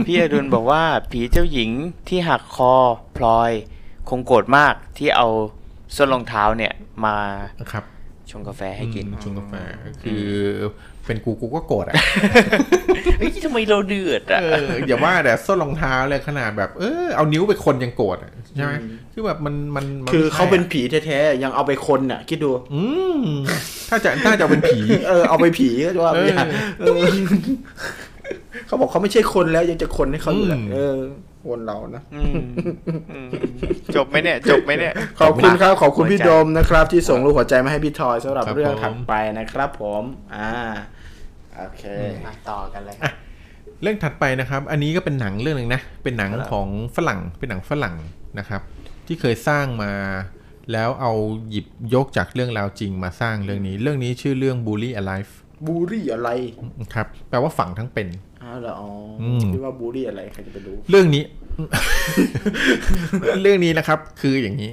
พี่อดุลบอกว่าผีเจ้าหญิงที่หักคอพลอยคงโกรธมากที่เอาส้นรองเท้าเนี่ยมาครับชงกาแฟให้กินชงกาแฟคือเป็นกูกูก็โกรธอ่ะเฮ้ยทำไมเราเดือดอ่ะอย่าว่าแต่ส้นรองเท้าเลยขนาดแบบเออเอานิ้วไปคนยังโกรธใช่ไหมคือแบบมันมันคือเขาเป็นผีแท้ๆยังเอาไปคนอ่ะคิดดูถ้าจะถ้าจะเป็นผีเออเอาไปผีก็ว่าเขาบอกเขาไม่ใช่คนแล้วยังจะคนให้เขาอยู่เออคนเรานะจบไหมเนี่ยจบไหมเนี่ยขอบคุณครับขอบคุณพี่โดมนะครับที่ส่งรูปหัวใจมาให้พี่ทอยสำหรับเรื่องถัดไปนะครับผมอ่าโอเคมาต่อกันเลยเรื่องถัดไปนะครับอันนี้ก็เป็นหนังเรื่องนึงนะเป็นหนังของฝรั่งเป็นหนังฝรั่งนะครับที่เคยสร้างมาแล้วเอาหยิบยกจากเรื่องราวจริงมาสร้างเรื่องนี้เรื่องนี้ชื่อเรื่อง Bully Alive Bully อะไรครับแปลว่าฝังทั้งเป็นอ๋อเหรออ๋อคิดว่า Bully อะไรใครจะไปรู้เรื่องนี้ เรื่องนี้นะครับคืออย่างนี้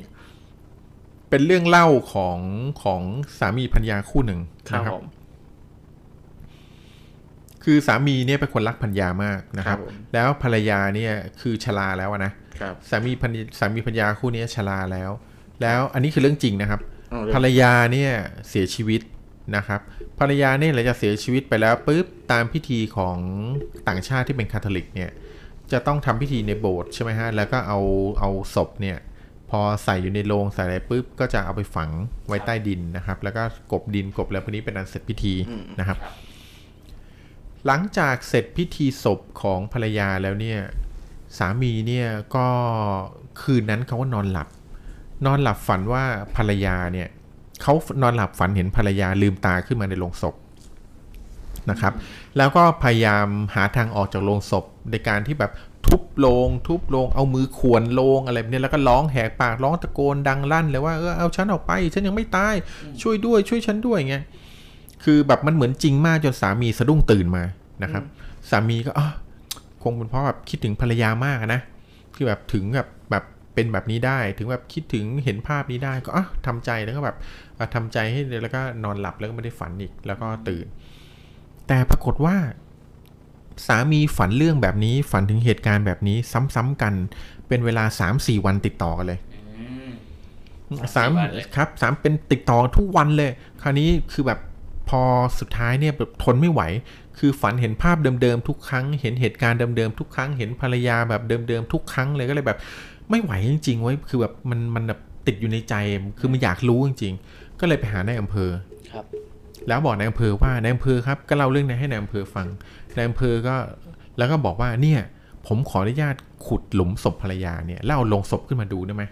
เป็นเรื่องเล่าของของสามีภรรยาคู่หนึ่งนะครับคือสามีเนี่ยเป็นคนรักภรรยามากนะครับแล้วภรรยาเนี่ยคือชราแล้วนะสามีภรสามีภรรยาคู่นี้ชราแล้วแล้วอันนี้คือเรื่องจริงนะครับภรรยาเนี่ยเสียชีวิตนะครับภรรยาเนี่ยหลังจากเสียชีวิตไปแล้วปุ๊บตามพิธีของต่างชาติที่เป็นคาทอลิกเนี่ยจะต้องทำพิธีในโบสถ์ใช่ไหมฮะแล้วก็เอาเอาศพเนี่ยพอใส่อยู่ในโลงใส่อะไรปุ๊บก็จะเอาไปฝังไว้ใต้ดินนะครับแล้วก็กบดินกบแล้วพวกนี้เป็นอันเสร็จพิธีนะครับหลังจากเสร็จพิธีศพของภรรยาแล้วเนี่ยสามีเนี่ยก็คืนนั้นเขาก็นอนหลับนอนหลับฝันว่าภรรยาเนี่ยเขานอนหลับฝันเห็นภรรยาลืมตาขึ้นมาในโลงศพนะครับแล้วก็พยายามหาทางออกจากโลงศพในการที่แบบทุบโลงทุบโลงเอามือขวนโลงอะไรเนี่ยแล้วก็ร้องแหกปากร้องตะโกนดังลั่นเลยว่าเออเอาฉันออกไปฉันยังไม่ตายช่วยด้วยช่วยฉันด้วยเงี้ยคือแบบมันเหมือนจริงมากจนสามีสะดุ้งตื่นมานะครับสามีก็อ๋อคงเป็นเพราะแบบคิดถึงภรรยามากนะคือแบบถึงแบบแบบเป็นแบบนี้ได้ถึงแบบคิดถึงเห็นภาพนี้ได้ก็อ๋อทำใจแล้วก็แบบทำใจให้แล้วก็นอนหลับแล้วก็ไม่ได้ฝันอีกแล้วก็ตื่นแต่ปรากฏว่าสามีฝันเรื่องแบบนี้ฝันถึงเหตุการณ์แบบนี้ซ้ำๆกันเป็นเวลา สามถึงสี่ วันติดต่อกันเลยสามครับสามเป็นติดต่อทุกวันเลยคราวนี้คือแบบพอสุดท้ายเนี่ยแบบทนไม่ไหวคือฝันเห็นภาพเดิมๆทุกครั้งเห็นเหตุการณ์เดิมๆทุกครั้งเห็นภรรยาแบบเดิมๆทุกครั้งเลยก็เลยแบบไม่ไหวจริงๆเว้ยคือแบบมันมันแบบติดอยู่ในใจคือมันอยากรู้จริงๆก็เลยไปหานายอำเภอครับแล้วบอกนายอำเภอว่านายอำเภอครับก็เล่าเรื่องนี้ให้นายอำเภอฟังนายอำเภอก็แล้วก็บอกว่าเนี่ยผมขออนุญาตขุดหลุมศพภรรยาเนี่ยแล้วเอาโลงศพขึ้นมาดูได้ไหม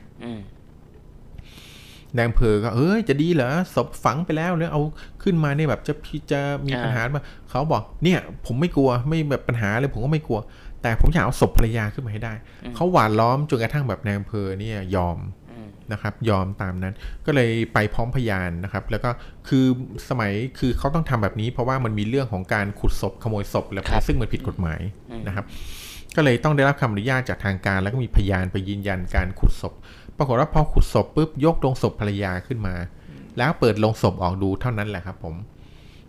นายอำเภอก็เอ้ยจะดีเหรอศพฝังไปแล้วแล้วเอาขึ้นมาเนี่ยแบบจะจะมีปัญหามาเขาบอกเนี่ยผมไม่กลัวไม่แบบปัญหาเลยผมก็ไม่กลัวแต่ผมอยากเอาศพภรรยาขึ้นมาให้ได้เขาหวานล้อมจนกระทั่งแบบนายอำเภอเนี่ยยอมนะครับยอมตามนั้นก็เลยไปพร้อมพยานนะครับแล้วก็คือสมัยคือเขาต้องทำแบบนี้เพราะว่ามันมีเรื่องของการขุดศพขโมยศพแล้วซึ่งมันผิดกฎหมายนะครับก็เลยต้องได้รับคำอนุญาตจากทางการแล้วก็มีพยานไปยืนยันการขุดศพปรากฏว่าพอขุดศพปุ๊บยกโลงศพภรรยาขึ้นมาแล้วเปิดโลงศพออกดูเท่านั้นแหละครับผม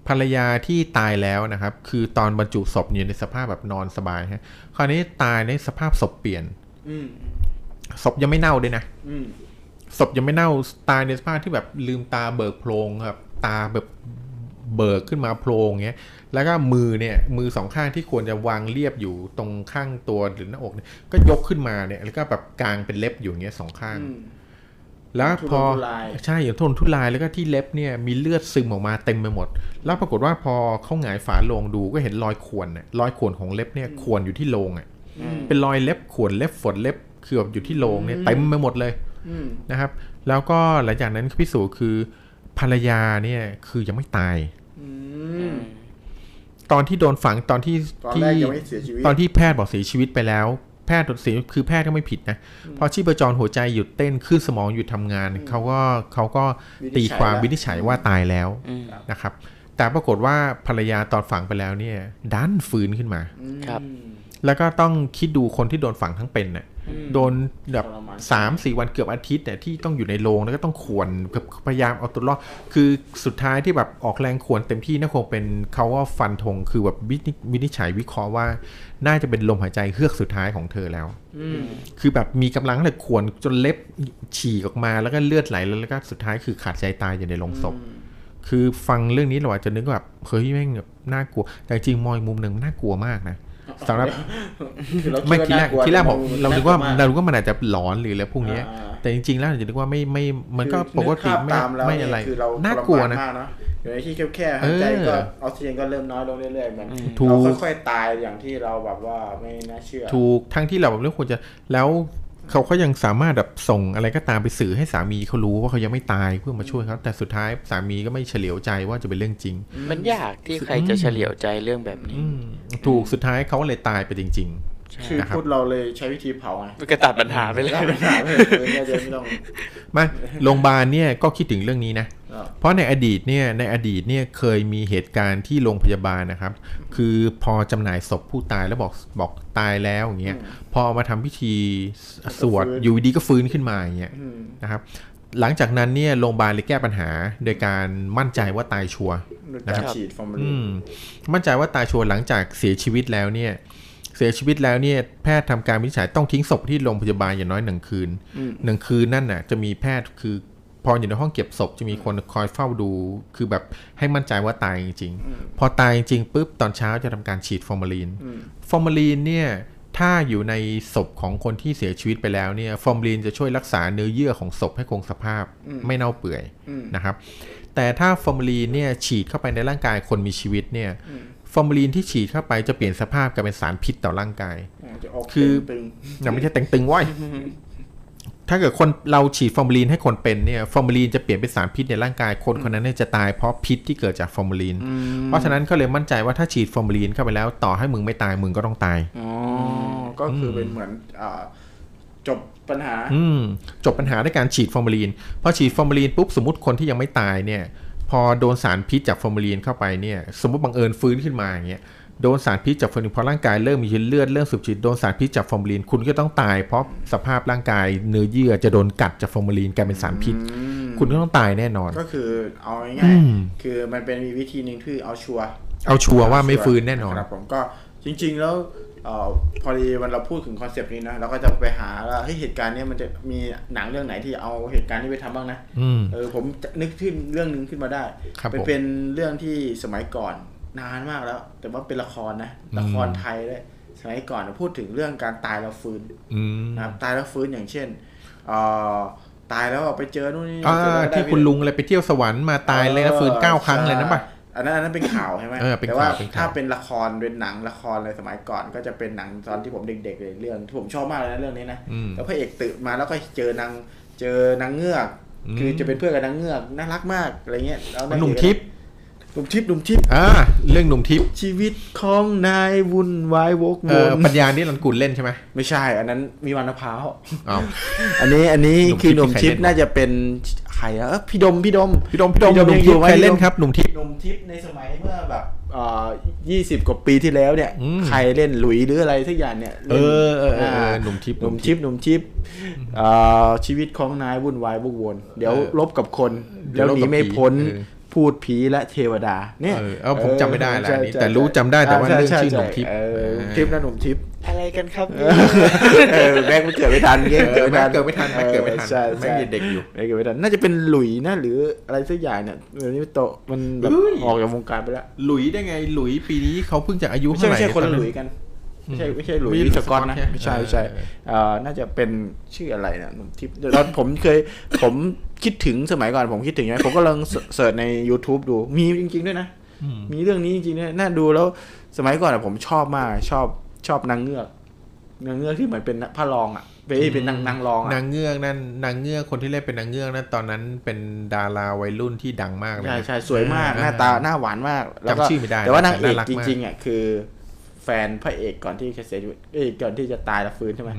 ภรรยาที่ตายแล้วนะครับคือตอนบรรจุศพอยู่ในสภาพแบบนอนสบายฮะคราวนี้ตายในสภาพศพเปลี่ยนศพยังไม่เน่าด้วยนะศพยังไม่เน่าตายในสภาพที่แบบลืมตาเบิกโพลงครับตาแบบเบิกขึ้นมาโพลงเงี้ยแล้วก็มือเนี่ยมือสองข้างที่ควรจะวางเรียบอยู่ตรงข้างตัวหรือหน้าอกเนี่ยก็ยกขึ้นมาเนี่ยแล้วก็แบบกลางเป็นเล็บอยู่เงี้ยสองข้างแล้วพอใช่อย่างทนทุลายแล้วก็ที่เล็บเนี่ยมีเลือดซึมออกมาเต็มไปหมดแล้วปรากฏว่าพอเขาหงายฝาโลงดูก็เห็นรอยข่วนเนี่ยรอยข่วนของเล็บเนี่ยข่วนอยู่ที่โลงอ่ะเป็นรอยเล็บข่วนเล็บฝนเล็บเกือบอยู่ที่โลงเนี่ยเต็มไปหมดเลยนะครับแล้วก็หลังจากนั้นพิสูจน์คือภรรยาเนี่ยคือยังไม่ตายตอนที่โดนฝังตอนที่ที่ตอนที่แพทย์บอกเสียชีวิตไปแล้วแพทย์ตรวจเสียคือแพทย์ก็ไม่ผิดนะพอชีพจรหัวใจหยุดเต้นคลื่นสมองหยุดทำงานเขาก็เขาก็ตีความวินิจฉัยว่าตายแล้วนะครับแต่ แต่ปรากฏว่าภรรยาตอนฝังไปแล้วเนี่ยดันฟื้นขึ้นมาครับแล้วก็ต้องคิดดูคนที่โดนฝังทั้งเป็นน่ะโดนแบบสามสี่วันเกือบอาทิตย์เนี่ยที่ต้องอยู่ในโรงแล้วก็ต้องขวนพยายามเอาตัวรอดคือสุดท้ายที่แบบออกแรงขวนเต็มที่น่าคงเป็นเขาก็ฟันธงคือแบบวินิจฉัยวิเคราะห์ว่าน่าจะเป็นลมหายใจเฮือกสุดท้ายของเธอแล้วคือแบบมีกำลังแต่ขวนจนเล็บฉี่ออกมาแล้วก็เลือดไหลแล้วก็สุดท้ายคือขาดใจตายอยู่ในโรงศพคือฟังเรื่องนี้เราอาจจะนึกแบบเฮ้ยแม่งแบบน่ากลัวแต่จริงมอยมุมหนึ่งน่ากลัวมากนะสำหรับไม่ทีแรกทีแรกผมเราคิดว่าเราคิดว่ามันอาจจะหลอนหรืออะไรพวกนี้แต่จริงๆแล้วเราจะคิดว่าไม่ไม่มันก็ปกติไม่ไม่อะไรน่ากลัวนะอยู่ในที่แคบๆหายใจก็ออกซิเจนก็เริ่มน้อยลงเรื่อยๆมันเราค่อยๆตายอย่างที่เราแบบว่าไม่น่าเชื่อถูกทั้งที่เราแบบเรื่องควรจะแล้วเขาก็ยังสามารถแบบส่งอะไรก็ตามไปสื่อให้สามีเขารู้ว่าเขายังไม่ตายเพื่อมาช่วยเขาแต่สุดท้ายสามีก็ไม่เฉลียวใจว่าจะเป็นเรื่องจริงมันยากที่ใครจะเฉลียวใจเรื่องแบบนี้ถูกสุดท้ายเขาเลยตายไปจริงๆคือพูดเราเลยใช้วิธีเผาไงก็ตัดปัญหาไปเลยมาโรงพยาบาลเนี่ยก็คิดถึงเรื่องนี้นะเพราะในอดีตเนี่ยในอดีตเนี่ยเคยมีเหตุการณ์ที่โรงพยาบาลนะครับคือพอจำหน่ายศพผู้ตายแล้วบอกบอกตายแล้วอย่างเงี้ยพอมาทำพิธีสวดอยู่ดีก็ฟื้นขึ้นมาอย่างเงี้ยนะครับหลังจากนั้นเนี่ยโรงพยาบาลเลยแก้ปัญหาโดยการมั่นใจว่าตายชัวร์นะครับมั่นใจว่าตายชัวร์หลังจากเสียชีวิตแล้วเนี่ยเสียชีวิตแล้วเนี่ยแพทย์ทำการวินิจฉัยต้องทิ้งศพที่โรงพยาบาลอย่างน้อยหนึ่งคืนหนึ่งคืนนั่นน่ะจะมีแพทย์คือพออยู่ในห้องเก็บศพจะมีคนคอยเฝ้าดูคือแบบให้มั่นใจว่าตายจริงๆพอตายจริงปุ๊บตอนเช้าจะทำการฉีดฟอร์มาลีนฟอร์มาลีนเนี่ยถ้าอยู่ในศพของคนที่เสียชีวิตไปแล้วเนี่ยฟอร์มาลีนจะช่วยรักษาเนื้อเยื่อของศพให้คงสภาพไม่เน่าเปื่อยนะครับแต่ถ้าฟอร์มาลีนเนี่ยฉีดเข้าไปในร่างกายคนมีชีวิตเนี่ยฟอร์มาลีนที่ฉีดเข้าไปจะเปลี่ยนสภาพกลายเป็นสารพิษต่อร่างกายคือยังไม่ใช่ตึงๆไว้ถ้าเกิดคนเราฉีดฟอร์มาลีนให้คนเป็นเนี่ยฟอร์มาลีนจะเปลี่ยนเป็นสารพิษในร่างกายคนคนนั้นเนี่ยจะตายเพราะพิษที่เกิดจากฟอร์มาลีนเพราะฉะนั้นเขาเลยมั่นใจว่าถ้าฉีดฟอร์มาลีนเข้าไปแล้วต่อให้มึงไม่ตายมึงก็ต้องตายอ๋อก็คือเป็นเหมือนอ่าจบปัญหาอืมจบปัญหาด้วยการฉีดฟอร์มาลีนพอฉีดฟอร์มาลีนปุ๊บสมมติคนที่ยังไม่ตายเนี่ยพอโดนสารพิษจากฟอร์มาลีนเข้าไปเนี่ยสมมติบังเอิญฟื้นขึ้นมาอย่างเงี้ยโดนสารพิษจากฟอร์มาลีนเพราะร่างกายเริ่มมีเชื้อเลือดเริ่มสูบฉีดโดนสารพิษจากฟอร์มาลีนคุณก็ต้องตายเพราะสภาพร่างกายเนื้อเยื่อจะโดนกัดจากฟอร์มาลีนกลายเป็นสารพิษคุณก็ต้องตายแน่นอนก็คือเอาง่ายๆคือมันเป็นวิธีนึงคือเอาชัวร์เอาชัวร์ว่าไม่ฟื้นแน่นอนครับผมก็จริงๆแล้วเอ่อพอดีวันเราพูดถึงคอนเซปต์นี้นะเราก็จะไปหาว่าเฮ้ยเหตุการณ์นี้มันจะมีหนังเรื่องไหนที่เอาเหตุการณ์นี้ไปทำบ้างนะเออผมนึกขึ้นเรื่องนึงขึ้นมาได้เป็นเรื่องที่สมัยก่อนนานมากแล้วแต่ว่าเป็นละครนะละครไทยเลยสมัยก่อนพูดถึงเรื่องการตายแล้วฟื้นนะครับตายแล้วฟื้นอย่างเช่นตายแล้วไปเจอนู่นนี่ที่คุณลุงอะไรไปเที่ยวสวรรค์มาตายเลยแล้วฟื้นเก้าครั้งเลยนะป่ะอันนั้นอันนั้นเป็นข่าวใช่ไหมแต่ว่าถ้าเป็นละครเป็นหนังละครอะไรสมัยก่อนก็จะเป็นหนังตอนที่ผมเด็กๆเลยเรื่องที่ผมชอบมากเลยนะเรื่องนี้นะแล้วพระเอกตื่นมาแล้วก็เจอนางเจอนางเงือกคือจะเป็นเพื่อนกับนางเงือกน่ารักมากอะไรเงี้ยแล้วหนุ่มทิพย์หนุ่มทิพย์หนุ่มทิพย์อ่าเรื่องหนุ่มทิพย์ชีวิตของนายวุ่นวายวกวนปัญญานี่หลังกุลเล่นใช่ไหมไม่ใช่อันนั้นมีวันพาวอ๋ออันนี้อันนี้คือหนุ่มทิพย์น่าจะเป็นใครอ่ะพี่ดมพี่ดมพี่ดมพี่ดมยังอยู่ใครเล่นครับหนุ่มทิพย์หนุ่มทิพย์ในสมัยเมื่อแบบอ่ายี่สิบกว่าปีที่แล้วเนี่ยใครเล่นหลุยหรืออะไรสักอย่างเนี่ยเออเออเออหนุ่มทิพย์หนุ่มทิพย์หนุ่มทิพย์อ่าชีวิตของนายวุ่นวายวกวนเดี๋ยวลบกับคนแล้วหนีไม่พ้นพูดผีและเทวดาเนี่ยเออผมจำไม่ได้แล้วนี่แต่รู้จำได้แต่ว่าเรื่องชื่อหนุ่มทิพย์ทิพย์นะหนุ่มทิพย์อะไรกันครับเออแม่งมันเกิดไม่ทันเงี้ยเกิดไม่ทันเกิดไม่ทันไม่เกิดไม่ทันไม่มีเด็กอยู่ไม่เกิดไม่ทันน่าจะเป็นหลุยนะหรืออะไรสักอย่างเนี่ยเดี๋ยวนี้โตมันออกจากวงการไปแล้วหลุยได้ไงหลุยปีนี้เขาเพิ่งจะอายุเท่าไหร่ไม่ใช่คนหลุยกันไม่ใช่ไม่ใช่หลุยส์สกอตนะไม่ใช่ไม่ใช่น่าจะเป็นชื่ออะไรนะหนุ่มทิพย์ตอนผมเคยผมคิดถึงสมัยก่อนผมคิดถึงไงผมก็ลองเสิร์ชใน YouTube ดูมีจริงๆด้วยนะมีเรื่องนี้จริงๆด้วยน่าดูแล้วสมัยก่อนผมชอบมากชอบชอบนางเงือกนางเงือกที่เหมือนเป็นพระรองอ่ะเป็นนางนางรองนางเงือกนั่นนางเงือกคนที่เล่นเป็นนางเงือกนั่นตอนนั้นเป็นดาราวัยรุ่นที่ดังมากเลยใช่ใช่สวยมากหน้าตาหน้าหวานมากแล้วก็แต่ว่านางเอกจริงๆอ่ะคือ แฟนพระเอกก่อนที่จะเสียชีวิตเอ้ยก่อนที่จะตายแล้วฟื้นใช่ไหม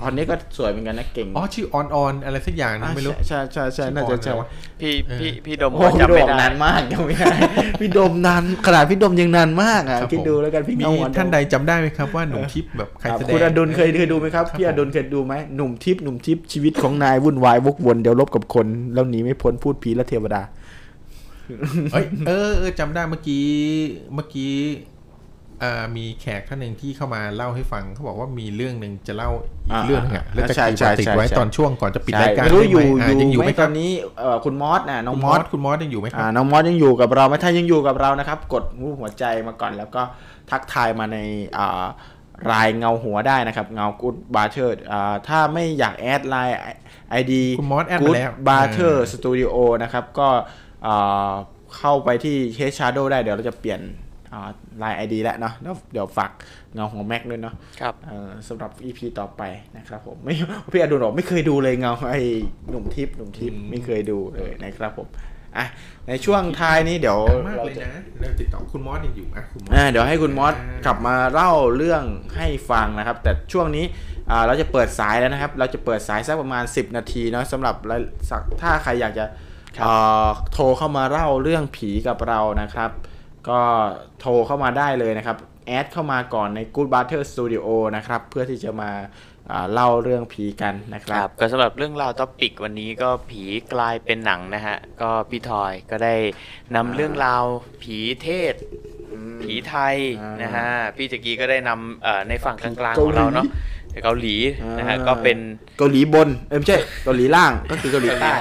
ออนนี่ก็สวยเหมือนกันนะเก่งอ๋อชื่อออนออนอะไรสักอย่างนะไม่รู้ใช่ใช่ใช่น่าจะใช่ว่าพี่พี่พี่ดมจำไม่ได้นานมากจำไม่ได้พี่ดมนานขนาดพี่ดมยังนานมากอ่ะคิดดูแล้วกันพี่มีท่านใดจำได้ไหมครับว่าหนุ่มทิพย์แบบใครแสดงคุณอดุลเคยเคยดูไหมครับพี่อดุลเคยดูไหมหนุ่มทิพย์หนุ่มทิพย์ชีวิตของนายวุ่นวายวกวนเดี๋ยวลบกับคนแล้วหนีไม่พ้นพูดผีและเทวดาเอ้ยเออจำได้เมื่อกี้เมื่อกี้มีแขกท่านหนึ่งที่เข้ามาเล่าให้ฟังเขาบอกว่ามีเรื่องหนึ่งจะเล่าอีกเรื่องอ่ะแล้วจะติดไว้ตอนช่วงก่อนจะปิดรายการไม่รู้อยู่ยังอยู่ไหมตอนนี้คุณมอสน่ะน้องมอสคุณมอสยังอยู่ไหมครับน้องมอสยังอยู่กับเราไหมถ้ายังอยู่กับเรานะครับกดรูปหัวใจมาก่อนแล้วก็ทักทายมาในรายเงาหัวได้นะครับเงากู๊ดบาร์เทอร์ถ้าไม่อยากแอดไลน์ไอดีคุณมอสแอดมาแล้วบาร์เทอร์สตูดิโอนะครับก็เข้าไปที่ Hedge Shadow ได้เดี๋ยวเราจะเปลี่ยนไลน์ ไอ ดี แล้วเนาะเดี๋ยวฝากเงาของแม็กด้วยเนาะครับสำหรับ อี พี ต่อไปนะครับผมไม่พี่อดุลบอกไม่เคยดูเลยเงาไอ้หนุ่มทิพย์หนุ่มทิพย์ไม่เคยดูเลยนะครับผมอ่ะในช่วงท้ายนี้เดี๋ยวเราจะติดต่อคุณมอสอยู่อ่ะคุณมอสเดี๋ยวให้คุณมอสกลับมาเล่าเรื่องให้ฟังนะครับแต่ช่วงนี้เราจะเปิดสายแล้วนะครับเราจะเปิดสายสักประมาณสิบนาทีเนาะสำหรับถ้าใครอยากจะโทรเข้ามาเล่าเรื่องผีกับเรานะครับก็โทรเข้ามาได้เลยนะครับแอดเข้ามาก่อนใน Good Butler Studio นะครับเพื่อที่จะมาเล่าเรื่องผีกันนะครับก็สำหรับเรื่องราวท็อปิกวันนี้ก็ผีกลายเป็นหนังนะฮะก็พี่ทอยก็ได้นำเรื่องราวผีเทศผีไทยนะฮะพี่จักรีก็ได้นำในฝั่งกลางๆของเราเนาะเกาหลีนะฮะก็เป็นเกาหลีบนเอ้ยไม่ใช่เกาหลีล่างก็คือเกาหลีใต้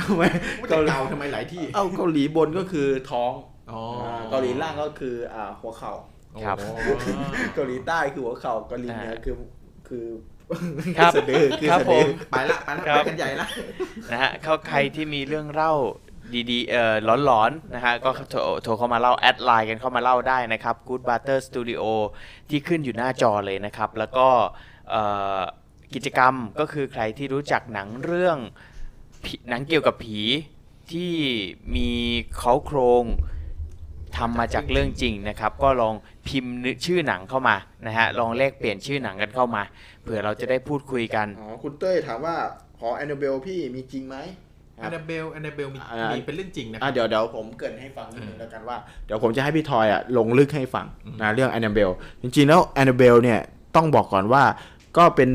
ทำไมเกาหลีทำไมหลายที่เอ้าเกาหลีบนก็คือท้องเกาหลีล่างก็คือหัวเข่าเกาหลีใต้คือหัวเข่าเกาหลีเหนือคือคือครับครับผมไปละไปละไปกันใหญ่ละนะฮะเข้าใครที่มีเรื่องเล่าดีๆเอ่อหลอนๆนะฮะก็โทรเข้ามาเล่าแอดไลน์กันเข้ามาเล่าได้นะครับ Good Butler Studio ที่ขึ้นอยู่หน้าจอเลยนะครับแล้วก็กิจกรรมก็คือใครที่รู้จักหนังเรื่องหนังเกี่ยวกับผีที่มีเค้าโครงทำมาจากเรื่องจริงนะครับก็ลองพิมพ์ชื่อหนังเข้ามานะฮะลองแลกเปลี่ยนชื่อหนังกันเข้ามาเผื่อเราจะได้พูดคุยกันอ๋อคุณเต้ยถามว่าหอแอนนาเบลพี่มีจริงไหมแอนนาเบลแอนนาเบลมีเป็นเรื่องจริงนะครับเดี๋ยวเดี๋ยวผมเกริ่นให้ฟังนิดนึงแล้วกันว่าเดี๋ยวผมจะให้พี่ทอยอ่ะลงลึกให้ฟังนะเรื่องแอนนาเบลจริงๆแล้วแอนนาเบลเนี่ยต้องบอกก่อนว่าก็เป็น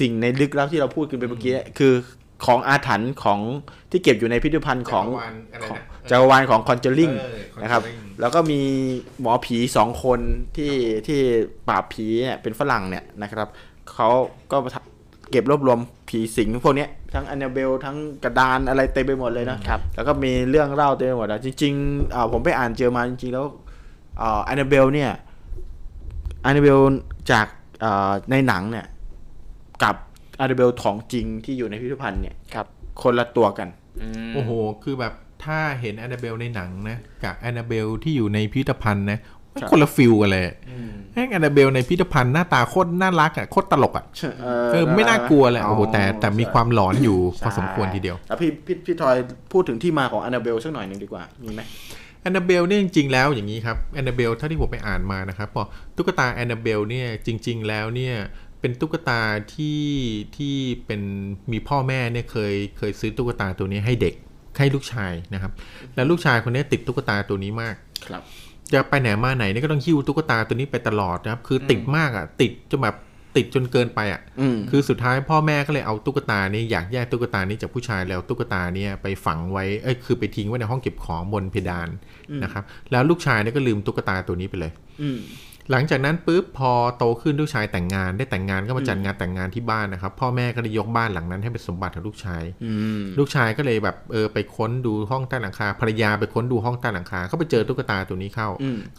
สิ่งในลึกลับที่เราพูดกันไปเมื่อกี้คือของอาถรรพ์ของที่เก็บอยู่ในพิพิธภัณฑ์ของจักรวาลของ Conjuring นะครับแล้วก็มีหมอผีสองคนที่ที่ปราบผีเนี่ยเป็นฝรั่งเนี่ยนะครับเขาก็เก็บรวบรวมผีสิงพวกนี้ทั้ง Annabelle ทั้งกระดานอะไรเต็มไปหมดเลยนะครับแล้วก็มีเรื่องเล่าเต็มไปหมดนะจริงๆอ่าผมไปอ่านเจอมาจริงๆแล้วอ่า Annabelle เนี่ย Annabelle จากอ่าในหนังเนี่ยกับอาร์เดเบลของจริงที่อยู่ในพิพิธภัณฑ์เนี่ยครับคนละตัวกันโอ้โหคือแบบถ้าเห็นอาร์เดเบลในหนังนะกับอาร์เดเบลที่อยู่ในพิพิธภัณฑ์นะมันคนละฟิลกันเลยแม่งอาร์เดเบลในพิพิธภัณฑ์หน้าตาโคตรน่ารักอ่ะโคตรตลกอ่ะเออไม่น่ากลัวเลยโอ้โหแต่แต่มีความหลอนอยู่พอสมควรทีเดียวแล้วพี่พี่พี่ทอยพูดถึงที่มาของอาร์เดเบลสักหน่อยนึงดีกว่ามีไหมแอนนาเบลเนี่ยจริงๆแล้วอย่างนี้ครับแอนนาเบลเท่าที่ผมไปอ่านมานะครับพอตุ๊กตาแอนนาเบลเนี่ยจริงๆแล้วเนี่ยเป็นตุ๊กตาที่ที่เป็นมีพ่อแม่เนี่ยเคยเคยซื้อตุ๊กตาตัวนี้ให้เด็กให้ลูกชายนะครับแล้วลูกชายคนนี้ติดตุ๊กตาตัวนี้มากครับจะไปไหนมาไหนเนี่ยก็ต้องหิ้วตุ๊กตาตัวนี้ไปตลอดนะครับคือติดมากอ่ะติดจนแบบติดจนเกินไปอ่ะคือสุดท้ายพ่อแม่ก็เลยเอาตุ๊กตานี้อยากแยกตุ๊กตานี้จากผู้ชายแล้วตุ๊กตาเนี่ยไปฝังไว้เอ้ยคือไปทิ้งไว้ในห้องเก็บของบนเพดานนะครับแล้วลูกชายเนี่ยก็ลืมตุ๊กตาตัวนี้ไปเลยหลังจากนั้นปุ๊บพอโตขึ้นลูกชายแต่งงานได้แต่งงานก็มาจัดงานแต่งงานที่บ้านนะครับพ่อแม่ก็เลยยกบ้านหลังนั้นให้เป็นสมบัติของลูกชายลูกชายก็เลยแบบเออไปค้นดูห้องใต้หลังคาภรรยาไปค้นดูห้องใต้หลังคาเขาไปเจอตุ๊กตาตัวนี้เข้า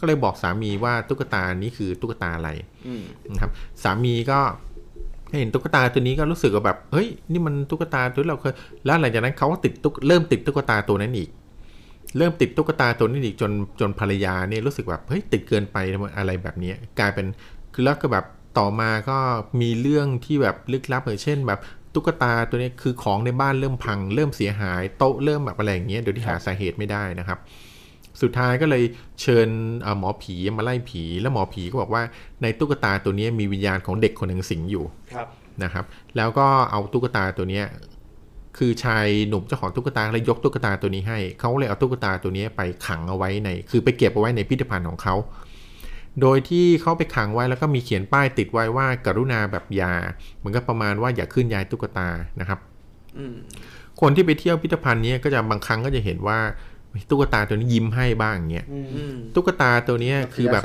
ก็เลยบอกสามีว่าตุ๊กตานี้คือตุ๊กตาอะไรนะครับสามีก็เห็นตุ๊กตาตัวนี้ก็รู้สึกแบบเฮ้ยนี่มันตุ๊กตาตัวเราเคยแล้วหลังจากนั้นเขาก็ติดตุ๊กเริ่มติดตุ๊กตาตัวนั้นอีกเริ่มติดตุ๊กตาตัวนี้อีกจนจนภรรยาเนี่ยรู้สึกแบบเฮ้ยติดเกินไปอะไรแบบนี้กลายเป็นคือแล้วก็แบบต่อมาก็มีเรื่องที่แบบลึกลับอย่างเช่นแบบตุ๊กตาตัวนี้คือของในบ้านเริ่มพังเริ่มเสียหายโต๊ะเริ่มแบบอะไรอย่างเงี้ยโดยที่หาสาเหตุไม่ได้นะครับ สุดท้ายก็เลยเชิญหมอผีมาไล่ผีแล้วหมอผีก็บอกว่าในตุ๊กตาตัวนี้มีวิญญาณของเด็กคนหนึ่งสิงอยู่นะครับแล้วก็เอาตุ๊กตาตัวนี้คือชายหนุ่มเจ้าของตุ๊กตาเลยยกตุ๊กตาตัวนี้ให้เขาเลยเอาตุ๊กตาตัวนี้ไปขังเอาไว้ในคือไปเก็บเอาไว้ในพิพิธภัณฑ์ของเขาโดยที่เขาไปขังไว้แล้วก็มีเขียนป้ายติดไว้ว่ากรุณาแบบยาเหมือนกับประมาณว่าอย่าขึ้นยายตุ๊กตานะครับคนที่ไปเที่ยวพิพิธภัณฑ์นี้ก็จะบางครั้งก็จะเห็นว่าตุ๊กตาตัวนี้ยิ้มให้บ้างเงี้ยตุ๊กตาตัวนี้คือแบบ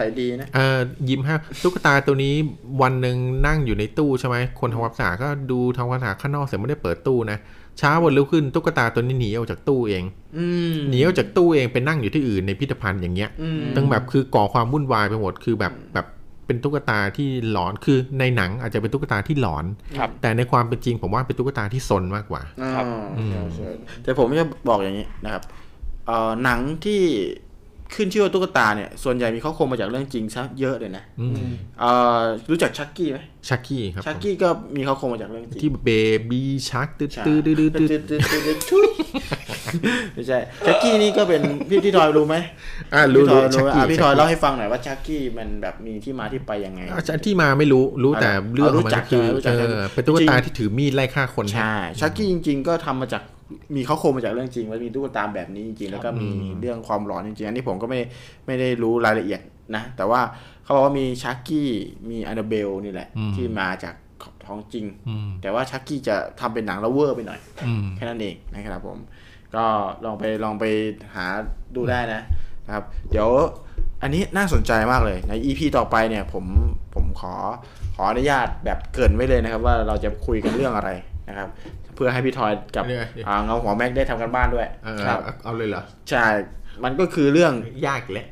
เออยิ้มให้ตุ๊กตาตัวนี้วันหนึ่งนั่งอยู่ในตู้ใช่ไหมคนทำความสะอาดก็ดูทำความสะอาดข้างนอกเสร็จไม่ได้เปิดตู้นะเช้าวันรุ่งขึ้นตุ๊กตาตัวนี้หนีออกจากตู้เองหนีออกจากตู้เองไปนั่งอยู่ที่อื่นในพิพิธภัณฑ์อย่างเงี้ยตั้งแบบคือก่อความวุ่นวายไปหมดคือแบบแบบเป็นตุ๊กตาที่หลอนคือในหนังอาจจะเป็นตุ๊กตาที่หลอนแต่ในความเป็นจริงผมว่าเป็นตุ๊กตาที่ซนมากกว่าแต่ผมจะบอกอย่างนี้นะครับหนังที่ขึ้นชื่อว่าตุ๊กตาเนี่ยส่วนใหญ่มีข้อความมาจากเรื่องจริงซะเยอะเลยนะรู้จักชักกี้ไหมชักกี้ครับชักกี้ก็มีข้อความมาจากเรื่องจริงที่เบบี้ชักตืดตืดตืดตืดตืดตืดตืดตืดตืดไม่ใช่ชักกี้นี่ก็เป็นพี่ที่ทอยรู้ไหมรู้รู้พี่ทอยเล่าให้ฟังหน่อยว่าชักกี้มันแบบมีที่มาที่ไปยังไงที่มาไม่รู้รู้แต่เรื่องมันคือเป็นตุ๊กตาที่ถือมีดไล่ฆ่าคนใช่ชักกี้จริงๆก็ทำมาจากมีข้อความมาจากเรื่องจริงว่ามีตุ๊กตาแบบนี้จริงๆแล้วก็มีเรื่องความหลอนจริงๆอันนี้ผมก็ไม่ไม่ได้รู้รายละเอียดนะแต่ว่าเขาบอกว่ามีชักกี้มีอันเดอร์เบลนี่แหละที่มาจากท้องจริงแต่ว่าชักกี้จะทำเป็นหนังละเวอร์ไปหน่อยแค่นั้นเองนะครับผมก็ลองไปลองไปหาดูได้นะครับเดี๋ยวอันนี้น่าสนใจมากเลยใน อี พี ต่อไปเนี่ยผมผมขอขออนุญาตแบบเกริ่นไว้เลยนะครับว่าเราจะคุยกันเรื่องอะไรนะครับเพื่อให้พี่ทอยกับเงาหัวแม็กได้ทำกันบ้านด้วยครับเอาเลยเหรอใช่มันก็คือเรื่องยากแหละ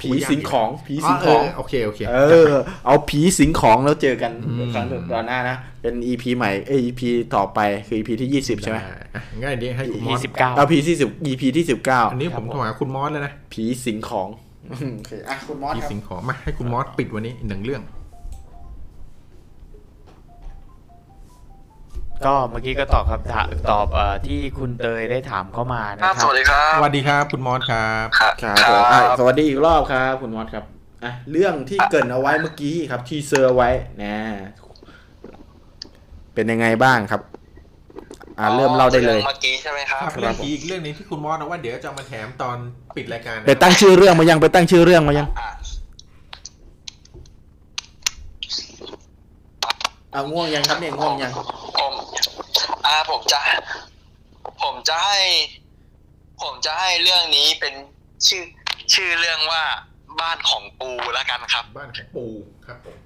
ผีสิงของผีสิงของโอเคโอเคเออเอาผีสิงของแล้วเจอกันครั้งตอนหน้านะเป็น อี พี ใหม่เอ้ย อี พี ต่อไปคือ อี พี ที่ยี่สิบใช่ไหมง่ายดีให้คุณมอสเอาผีที่สิบ อี พี ที่สิบเก้าอันนี้ผมถวายคุณมอสแล้วนะผีสิงของโอเคอ่ะคุณมอสผีสิงของมาให้คุณมอสปิดวันนี้หนึ่งเรื่องก็เมื่อกี้ก็ตอบครับตอบที่คุณเตยได้ถามเข้ามานะครับสวัสดีครับสวัสดีครับคุณมอสครับครับสวัสดีอีกรอบครับคุณมอสครับอ่ะเรื่องที่เกริ่นเอาไว้เมื่อกี้ครับที่เซอร์ไว้นะเป็นยังไงบ้างครับอ่ะเริ่มเล่าได้เลยเมื่อกี้ใช่ไหมครับเรื่องอีกเรื่องนี้ที่คุณมอสบอกว่าเดี๋ยวจะมาแถมตอนปิดรายการไปตั้งชื่อเรื่องมายังไปตั้งชื่อเรื่องมายังอ่ะง่วงยังครับเนี่ยง่วงยังอ่าผมจะผมจะให้ผมจะให้เรื่องนี้เป็นชื่อชื่อเรื่องว่าบ้านของปูแล้วกันครับบ้านของปูครับผม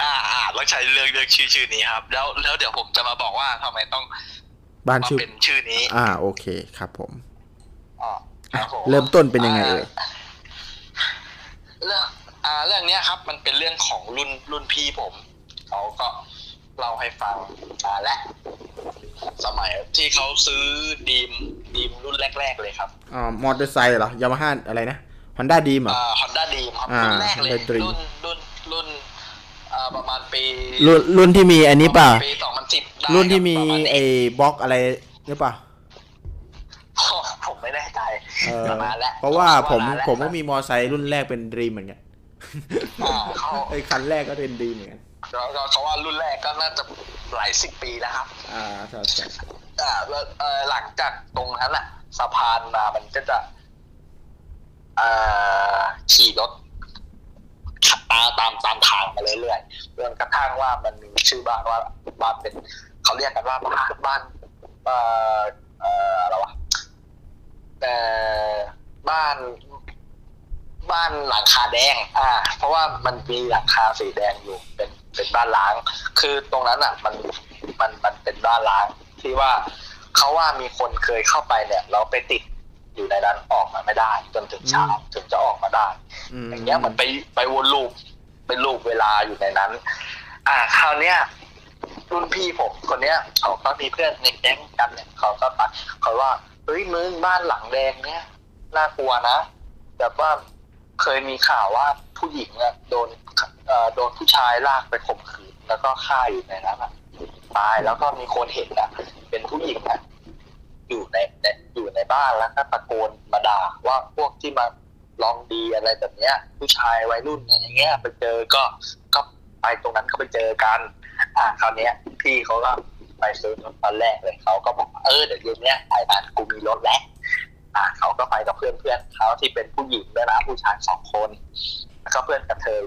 อ่าอ่าแล้วใช้เรื่องเรื่องชื่อชื่อนี้ครับแล้วแล้วเดี๋ยวผมจะมาบอกว่าทำไมต้องบ้านชื่อเป็นชื่อนี้อ่าโอเคครับผมอ๋อครับผมเริ่มต้นเป็นยังไงเอ่ยเรื่องอ่าเรื่องเนี้ยครับมันเป็นเรื่องของรุ่นรุ่นพี่ผมเขาก็เล่าให้ฟังมาและสมัยที่เขาซื้อดีมดีมรุ่นแรกๆเลยครับอ๋อมอเตอร์ไซค์เหรอยามาฮ่าอะไรนะฮอนด้าดีมเหรออ่าฮอนด้าดีมครับรุ่นแรกเลยรุ่นรุ่นรุ่นอ่าประมาณปีรุ่นรุ่นที่มีอันนี้ป่ะปีสองพันสิบรุ่นที่มีไอ้บล็อกอะไรหรือเปล่าผมไม่แน่ใจประมาณแล้วเพราะว่าผมผมก็มีมอเตอร์ไซค์รุ่นแรกเป็นดีมเหมือนกันไอ้คันแรกก็เป็นดีมเหมือนกันเราเขาว่ารุ่นแรกก็น่าจะหลายสิบปีแล้วครับอ่าใช่ใช่อ่าแล้วหลังจากตรงนั้นแหละสะพานมามันก็จะอ่าขี่รถขับตาตามตามทางมาเรื่อยๆจนกระทั่งว่ามันมีชื่อบ้านว่าบ้านเป็นเขาเรียกกันว่าบ้านบ้านเอ่อเอ่ออะไรวะแต่บ้านบ้านหลังคาแดงอ่าเพราะว่ามันมีหลังคาสีแดงอยู่เป็นเป็นบ้านล้างคือตรงนั้นอ่ะมันมันมันเป็นบ้านล้างที่ว่าเขาว่ามีคนเคยเข้าไปเนี่ยเราไปติดอยู่ในนั้นออกมาไม่ได้จนถึงเช้าถึงจะออกมาได้อย่างเงี้ยมันไปไปวนลูปเป็นลูปเวลาอยู่ในนั้นอ่าคราวเนี้ยรุ่นพี่ผมคนเนี้ยเขาก็มีเพื่อนในแก๊งกันเนี่ยเขาก็ตัดเขาว่าเฮ้ยมึงบ้านหลังแดงเนี้ยน่ากลัวนะแบบว่าเคยมีข่าวว่าผู้หญิงเนี่ยโดนโดนผู้ชายลากไปข่มขืนแล้วก็ฆ่าอยู่ในนั้นอ่ะตายแล้วก็มีคนเห็นอ่ะเป็นผู้หญิงอ่ะ อยู่ในอยู่ในบ้านแล้วก็ตะโกนมาด่าว่าพวกที่มาลองดีอะไรแบบเนี้ยผู้ชายวัยรุ่นอะไรเงี้ยไปเจอก็ก็ไปตรงนั้นก็ไปเจอกันอ่าคราวเนี้ยพี่เขาก็ไปซื้อรถตอนแรกเลยเขาก็บอกเออเดี๋ยวเย็นเนี้ยไอ้บ้านกูมีรถแล้วอ่าเขาก็ไปกับเพื่อนเพื่อนเขาที่เป็นผู้หญิงด้วยนะผู้ชายสองคนแล้วก็เพื่อนกระเทย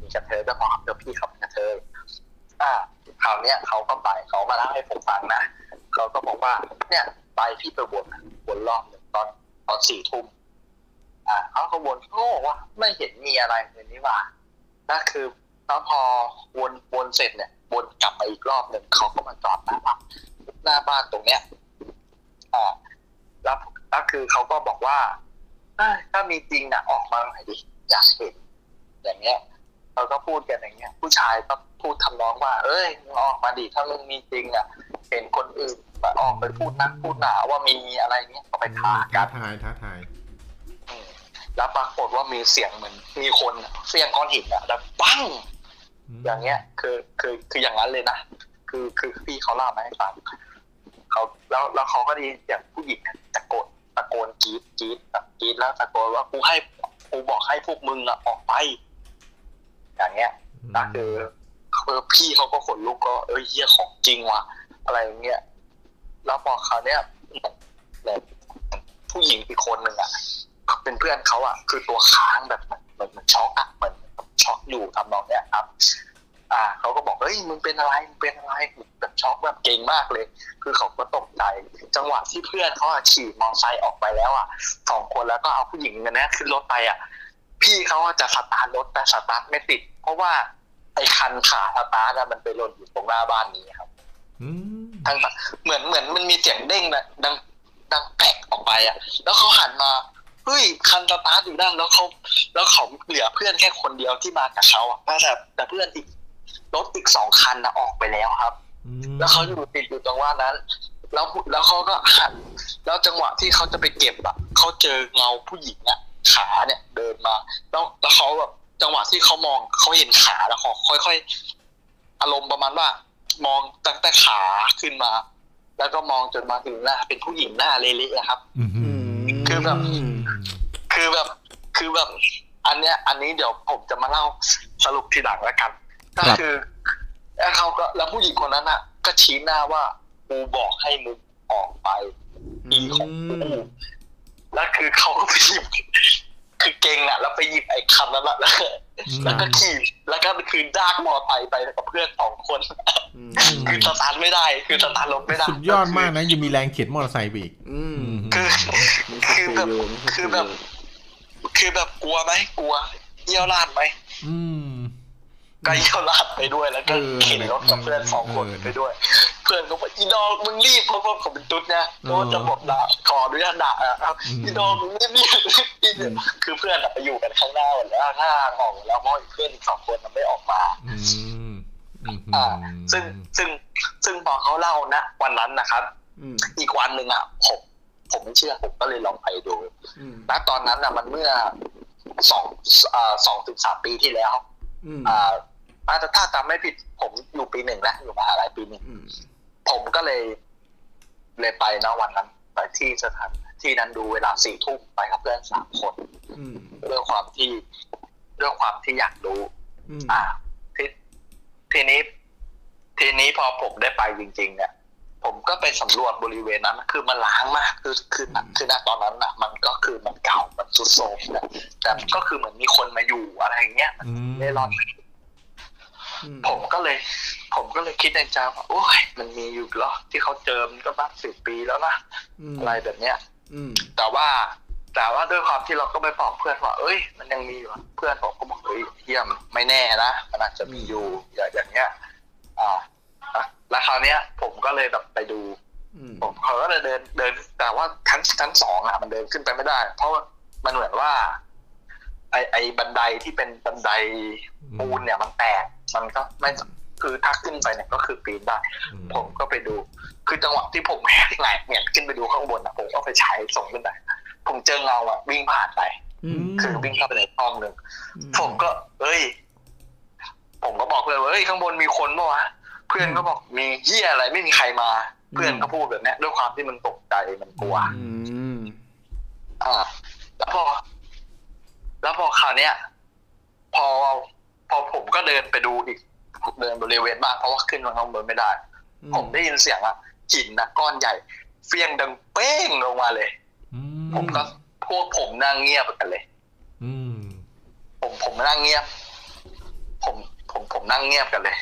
มีกระเทยด้วยพอเดี๋ยวพี่ขับกระเทยอ่าคราวเนี้ยเขาก็ไปเขามาเล่าให้ผมฟังนะเขาก็บอกว่าเนี่ยไปพี่ไปวนวนรอบหนึ่งตอนตอนสี่ทุ่มอ่าเขาก็วนโง่วะไม่เห็นมีอะไรเลยนี่ว่านั่นคือแล้วพอวนวนเสร็จเนี่ยวนกลับมาอีกรอบหนึ่งเขาก็มาจอดหน้าบ้านหน้าบ้านตรงเนี้ยอ่าแล้วก็คือเขาก็บอกว่าถ้ามีจริงน่ะออกมาหน่อยดิอยากเห็นอย่างเงี้ยเขาก็พูดกันอย่างเงี้ยผู้ชายก็พูดทำนองว่าเอ้ยออกมาดิถ้ามึงมีจริงอ่ะเห็นคนอื่นมาออกไปพูดนักพูดหนาว่ามีอะไรเงี้ยก็ไปท้าท้าทายท้าทายแล้วปรากฏว่ามีเสียงเหมือนมีคนเสียงก้อนหินอ่ะแล้วปั้งอย่างเงี้ยคือคือคืออย่างนั้นเลยนะคือคือพี่เขาเล่ามาให้ฟังเขาแล้วแล้วเขาก็ได้ยินเสียงผู้หญิงตะโกนตะโกนกรี๊ดกรี๊ดกรี๊ดแล้วตะโกนว่ากูให้กูบอกให้พวกมึงอ่ะออกไปอย่างเงี้ยก็คือพี่เขาก็ขนลุกก็เอ้ยเหี้ยของจริงว่ะอะไรเงี้ยแล้วพอคราวเนี้ยแบบผู้หญิงอีกคนหนึ่งอ่ะเป็นเพื่อนเขาอ่ะคือตัวค้างแบบเหมือนมันช็อกอ่ะเหมือนช็อกอยู่ทำนองเนี้ยครับอ่าเขาก็บอกเฮ้ยมึงเป็นอะไรมึงเป็นอะไรแบบช็อกแบบเก่งมากเลยคือเขาก็ตกใจจังหวะที่เพื่อนเขาขี่มอเตอร์ไซค์ออกไปแล้วอ่ะสองคนแล้วก็เอาผู้หญิงเนี่ยขึ้นรถไปอ่ะพี่เขาจะสตาร์ทรถแต่สตาร์ทไม่ติดเพราะว่าไอ้คันขาสตาร์ทมันไปหล่นอยู่ตรงหน้าบ้านนี้ครับทั้งเหมือนเหมือนมันมีเสียงเด้งแบบดังดังแปลกออกไปอ่ะแล้วเขาหันมาเฮ้ยคันสตาร์ทอยู่ด้านแล้วเขาแล้วเขาเหลือเพื่อนแค่คนเดียวที่มากับเขาอ่ะแต่แต่เพื่อนอีกรถอีกสองคันนะออกไปแล้วครับแล้วเขาอยู่ติดอยู่ตรงว่านั้นแล้วแล้วเขาก็หันแล้วจังหวะที่เขาจะไปเก็บอ่ะเขาเจอเงาผู้หญิงอ่ะขาเนี่ยเดินมาแล้วแล้วเขาแบบจังหวะที่เขามองเขาเห็นขาแล้วเขาค่อยๆอารมณ์ประมาณว่ามองตั้งแต่ขาขึ้นมาแล้วก็มองจนมาถึงหน้าเป็นผู้หญิงหน้าเละๆนะครับคือแบบคือแบบคือแบบอันเนี้ยอันนี้เดี๋ยวผมจะมาเล่าสรุปทีหลังแล้วกันก็คือแล้วเขาก็แล้วผู้หญิงคนนั้นอ่ะก็ชี้หน้าว่ากูบอกให้มึงออกไปอีของกูแล้วคือเขาก็ไปหยิบคือเก่งน่ะแล้วไปหยิบไอ้คำนั้นละแล้วก็ขี่แล้วก็คือดากมอไซค์ไปกับเพื่อนสองคนคือสตาร์ทไม่ได้คือสตาร์ทรถไม่ได้สุดยอดมากนะยังมีแรงเข็นมอเตอร์ไซค์ไปอีกคือคือแบบคือแบบคือแบบกลัวไหมกลัวเยี่ยวลาดไหมก็เยี่ยวลาดไปด้วยแล้วก็เข็นรถกับเพื่อนสองคนไปด้วยเพื่อนก็บอกอีดองมึงรีบเพราะผมเป็นตุ๊ดนะโน้ตจะบอกด่าขออนุญาตด่าครับอีดองมึงรีบรีบรีบคือเพื่อนไปอยู่กันข้างหน้าหมดแล้วข้างออกแล้วเพราะเพื่อนสองคนมันไม่ออกมาอ่าซึ่งซึ่งซึ่งพอเขาเล่านะวันนั้นนะครับอีกวันหนึ่งอ่ะผมผมไม่เชื่อผมก็เลยลองไปดูแล้วตอนนั้นอ่ะมันเมื่อสองอ่าสองถึงสามปีที่แล้วอ่าแต่ถ้าจำไม่ผิดผมอยู่ปีหนึ่งนะอยู่มหาลัยปีหนึ่งผมก็เลยเลยไปนะวันนั้นไปที่สถานที่นั้นดูเวลาสี่ทุ่มไปกับเพื่อนสามคนด้วยความที่ด้วยความที่อยากดูอ่าทีทีนี้ทีนี้พอผมได้ไปจริงๆเนี่ยผมก็ไปสำรวจบริเวณนั้นคือมันล้างมากคือคือคือณตอนนั้นอ่ะมันก็คือมันเก่ามันสุดโทรมนะแต่ก็คือเหมือนมีคนมาอยู่อะไรอย่างเงี้ยไม่รอดผมก็เลยผมก็เลยคิดในใจว่าโอ้ยมันมีอยู่หรอที่เขาเจอมันก็บ้าสิบปีแล้วนะอะไรแบบเนี้ยแต่ว่าแต่ว่าด้วยความที่เราก็ไปบอกเพื่อนว่าเอ้ยมันยังมีอยู่เพื่อนผมก็บอกเฮ้ยเยี่ยมไม่แน่นะมันอาจจะมีอยู่อย่างเงี้ยอ่าแล้วคราวเนี้ยผมก็เลยแบบไปดูผมเขาก็เลยเดินเดินแต่ว่าชั้นชั้นสองอ่ะมันเดินขึ้นไปไม่ได้เพราะมันเหมือนว่าไอไอบันไดที่เป็นบันไดปูนเนี่ยมันแตกมันก็ไม่คือถ้าขึ้นไปเนี่ยก็คือปีนได้ผมก็ไปดูคือจังหวะที่ผมแหกไหล่เนี่ยขึ้นไปดูข้างบนนะผมก็ไปใช้ส่งขึ้นไปผมเจอเงาอะวิ่งผ่านไปคือวิ่งเข้าไปในห้องหนึ่งผมก็เอ้ยผมก็บอกเพื่อนว่าเอ้ยข้างบนมีคนปะวะเพื่อนก็บอกมีเหี้ยอะไรไม่มีใครมา เพื่อนก็พูดแบบนี้ด้วยความที่มันตกใจมันกลัวอ่าแล้วพอแล้วพอคราวเนี้ยพอพอผมก็เดินไปดูอีกเดินบริเวณบ้านเพราะว่าขึ้นมาข้างบนไม่ได้ผมได้ยินเสียงอะหินนะก้อนใหญ่เฟี้ยงดังเป้งลงมาเลยผมก็พวกผมนั่งเงียบกันเลยผมผมนั่งเงียบผมผมผมนั่งเงียบกันเลย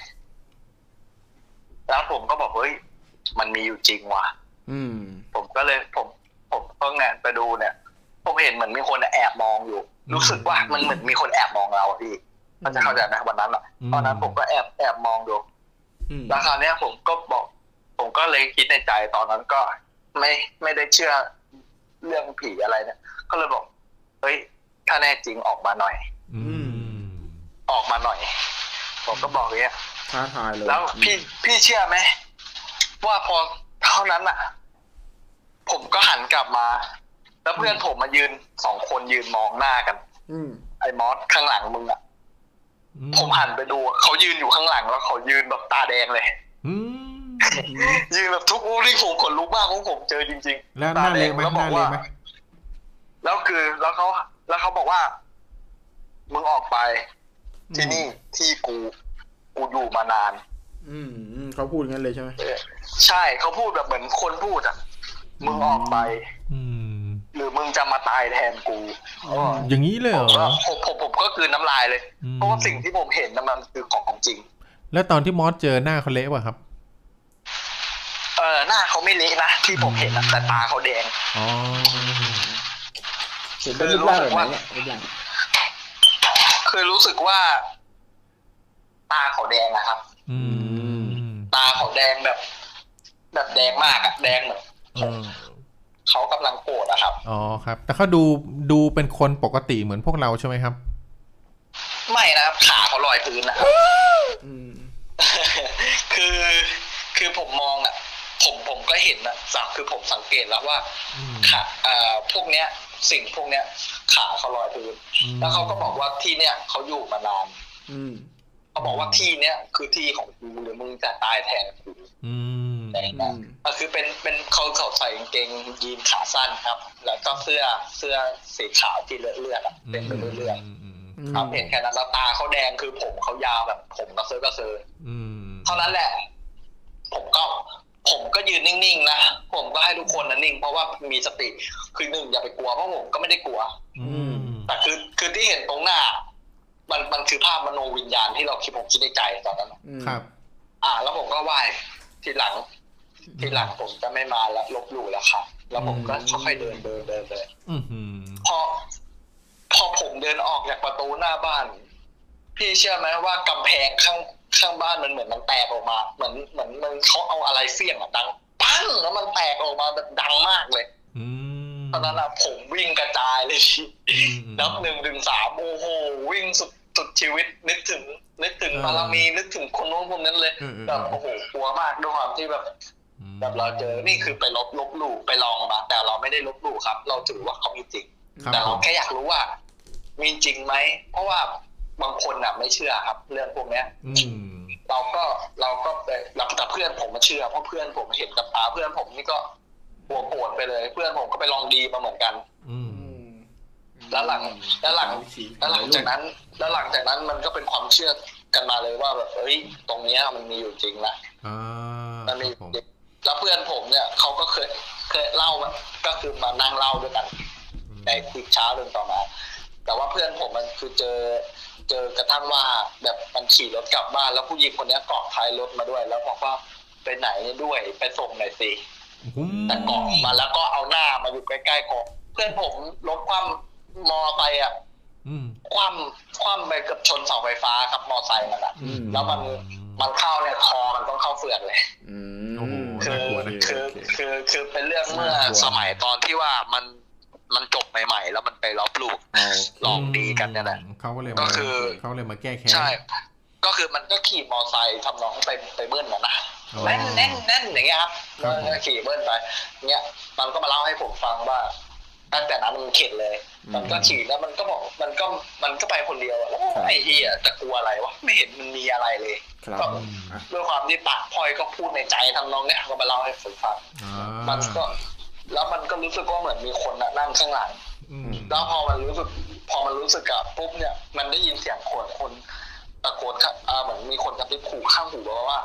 แล้วผมก็บอกเฮ้ยมันมีอยู่จริงว่ะผมก็เลยผมผมเพิ่งเนี่ยไปดูเนี่ยผมเห็นเหมือนมีคนแอบมองอยู่รู้สึกว่ามันเหมือนมีคนแอบมองเราอ่ะพี่มันจะเข้าใจไหมวันนั้นอ่ะตอนนั้นผมก็แอบแอบมองดูแล้วคราวนี้ผมก็บอกผมก็เลยคิดในใจตอนนั้นก็ไม่ไม่ได้เชื่อเรื่องผีอะไรเนี่ยก็เลยบอกเฮ้ยถ้าแน่จริงออกมาหน่อยออกมาหน่อยผมก็บอกอย่างเงี้ยท้าทายเลยแล้วพี่พี่เชื่อไหมว่าพอเท่านั้นอ่ะผมก็หันกลับมาแล้วเพื่อนผมมายืนสองคนยืนมองหน้ากันไอ้มอสข้างหลังมึงอ่ะผมหันไปดูเขายืนอยู่ข้างหลังแล้วเขายืนแบบตาแดงเลยยืนแบบทุกอู้ที่ผมขนลุกมากของผมเจอจริงๆตาแดงแล้วบอกว่าแล้วคือแล้วเขาแล้วเขาบอกว่ามึงออกไปที่นี่ที่กูกูอยู่มานานอืมเขาพูดงั้นเลยใช่ไหมใช่เขาพูดแบบเหมือนคนพูดอ่ะมึงออกไปหรือมึงจะมาตายแทนกูอย่างนี้เลยเหรอผมผมผมก็คือน้ำลายเลยเพราะว่าสิ่งที่ผมเห็นน่ะมันคือของจริงแล้วตอนที่มอสเจอหน้าเขาเละป่ะครับเออหน้าเขาไม่เละนะที่ผมเห็นแต่ตาเขาแดงอ๋อคือรู้สึกว่าคือรู้สึกว่าตาเขาแดงนะครับตาเขาแดงแบบแบบแดงมากอะแดงแบบเขากำลังโกรธอะครับอ๋อครับแต่เขาดูดูเป็นคนปกติเหมือนพวกเราใช่ไหมครับไม่นะครับขาเขาลอยพื้นนะ คือคือผมมองอะผมผมก็เห็นนะจากคือผมสังเกตแล้วว่าขาเอ่อพวกเนี้ยสิ่งพวกเนี้ยขาเขาลอยพื้นแล้วเขาก็บอกว่าที่เนี้ยเขาอยู่มานานเขาบอกว่าที่เนี้ยคือที่ของกูหรือมึงจะตายแทนกูแต่เนี่ยก็คือเป็นเป็นเขาเขาใส่กางเกงยีนขาสั้นครับแล้วก็เสื้อเสื้อสีขาวที่เลือดเลือดอะเป็นไปเรื่อยๆครับเห็นแค่นั้นแล้วตาเขาแดงคือผมเขายาวแบบผมกระเซิร์กระเซิร์เท่านั้นแหละผมก็ผมก็ยืนนิ่งๆนะผมก็ให้ทุกคนนะนิ่งเพราะว่ามีสติคือหนึ่งอย่าไปกลัวเพราะผมก็ไม่ได้กลัวแต่คือคือที่เห็นตรงหน้ามันมันคือภาพมโนวิญญาณที่เราคิดผมคิดในใจตอนนั้นครับอ่าแล้วผมก็ไหว้ทีหลังทีหลังผมจะไม่มาแล้วลบหลู่แล้วครับแล้วผมก็ค่อยๆเดินเดินเดินเลยพอพอผมเดินออกจากประตูหน้าบ้านพี่เชื่อไหมว่ากำแพงข้างข้างบ้านมันเหมือนมันแตกออกมาเหมือนเหมือนมันเขาเอาอะไรเสี้ยงอะดังปั้งแล้วมันแตกออกมาแบบดังมากเลยตอนนั้นอะผมวิ่งกระจายเลยนับหนึ่งถึงสามโอ้โหวิ่งสุดสุดชีวิตนึกถึงนึกถึงบารมีนึกถึงคนโน้นคนนั้นเลยแบบโอ้โหกลัวมากด้วยความที่แบบแบบเราเจอนี่คือไปลบลบหลู่ไปลองมาแต่เราไม่ได้ลบหลู่ครับเราถือว่าเขามีจริงแต่เราแค่อยากรู้ว่ามีจริงไหมเพราะว่าบางคนอ่ะไม่เชื่อครับเรื่องพวกเนี้ยเราก็เราก็หลับแต่เพื่อนผมมาเชื่อเพราะเพื่อนผมเห็นกับตาเพื่อนผมนี่ก็หัวโกรธไปเลยเพื่อนผมก็ไปลองดีมาเหมือนกันแล้วหลังแล้วหลังแล้วหลังจากนั้นแล้วหลังจากนั้นมันก็เป็นความเชื่อกันมาเลยว่าแบบเฮ้ยตรงเนี้ยมันมีอยู่จริงนะมันมีแล้วเพื่อนผมเนี่ยเขาก็เคยเคยเล่าก็คือมานั่งเล่าด้วยกันในคืนเช้าเรื่องต่อมาแต่ว่าเพื่อนผมมันคือเจอเจอกระทั่งว่าแบบมันขี่รถกลับบ้านแล้วผู้หญิงคนนี้เกาะท้ายรถมาด้วยแล้วบอกว่าไปไหนด้วยไปส่งหน่อยสิแต่เกาะมาแล้วก็เอาหน้ามาอยู่ใกล้ๆของเพื่อนผมรถคว่ำมอไซค์อ่ะคว่ำคว่ำไปกับชนเสาไฟฟ้าครับมอไซค์มันอ่ะแล้วมันมันเข้าเนี่ยคอมันต้องเข้าเฟือกเลยคือคือคือคือเป็นเรื่องเมื่อสมัยตอนที่ว่ามันมันจบใหม่ๆแล้วมันไปลบหลู่หลอกดีกันเนี่ยแหละเขาก็เลยก็คือเขาเลยมาแก้แค้นใช่ก็คือมันก็ขี่มอไซค์ทำน้องไปไปเบิ้ลนะแน่นแน่นแน่นอย่างเงี้ยครับขี่เบิ้ลไปเงี้ยมันก็มาเล่าให้ผมฟังว่า ตั้งแต่นั้นมันเข็ดเลยมันก็ฉีดแล้วมันก็บอกมันก็มันก็ไปคนเดียวแล้วไอ้เหี้ยจะกลัวอะไรวะไม่เห็นมันมีอะไรเลยก็ด้วยความที่ปากพลอยก็พูดในใจทำนองเนี้ยก็มาเล่าให้ผมฟังมันก็แล้วมันก็รู้สึกว่าเหมือนมีคนนั่งข้างหลังแล้วพอมันรู้สึกพอมันรู้สึกกับปุ๊บเนี่ยมันได้ยินเสียงคนคนตะโกนเหมือนมีคนกระซิบขู่ข้างหูบอกว่า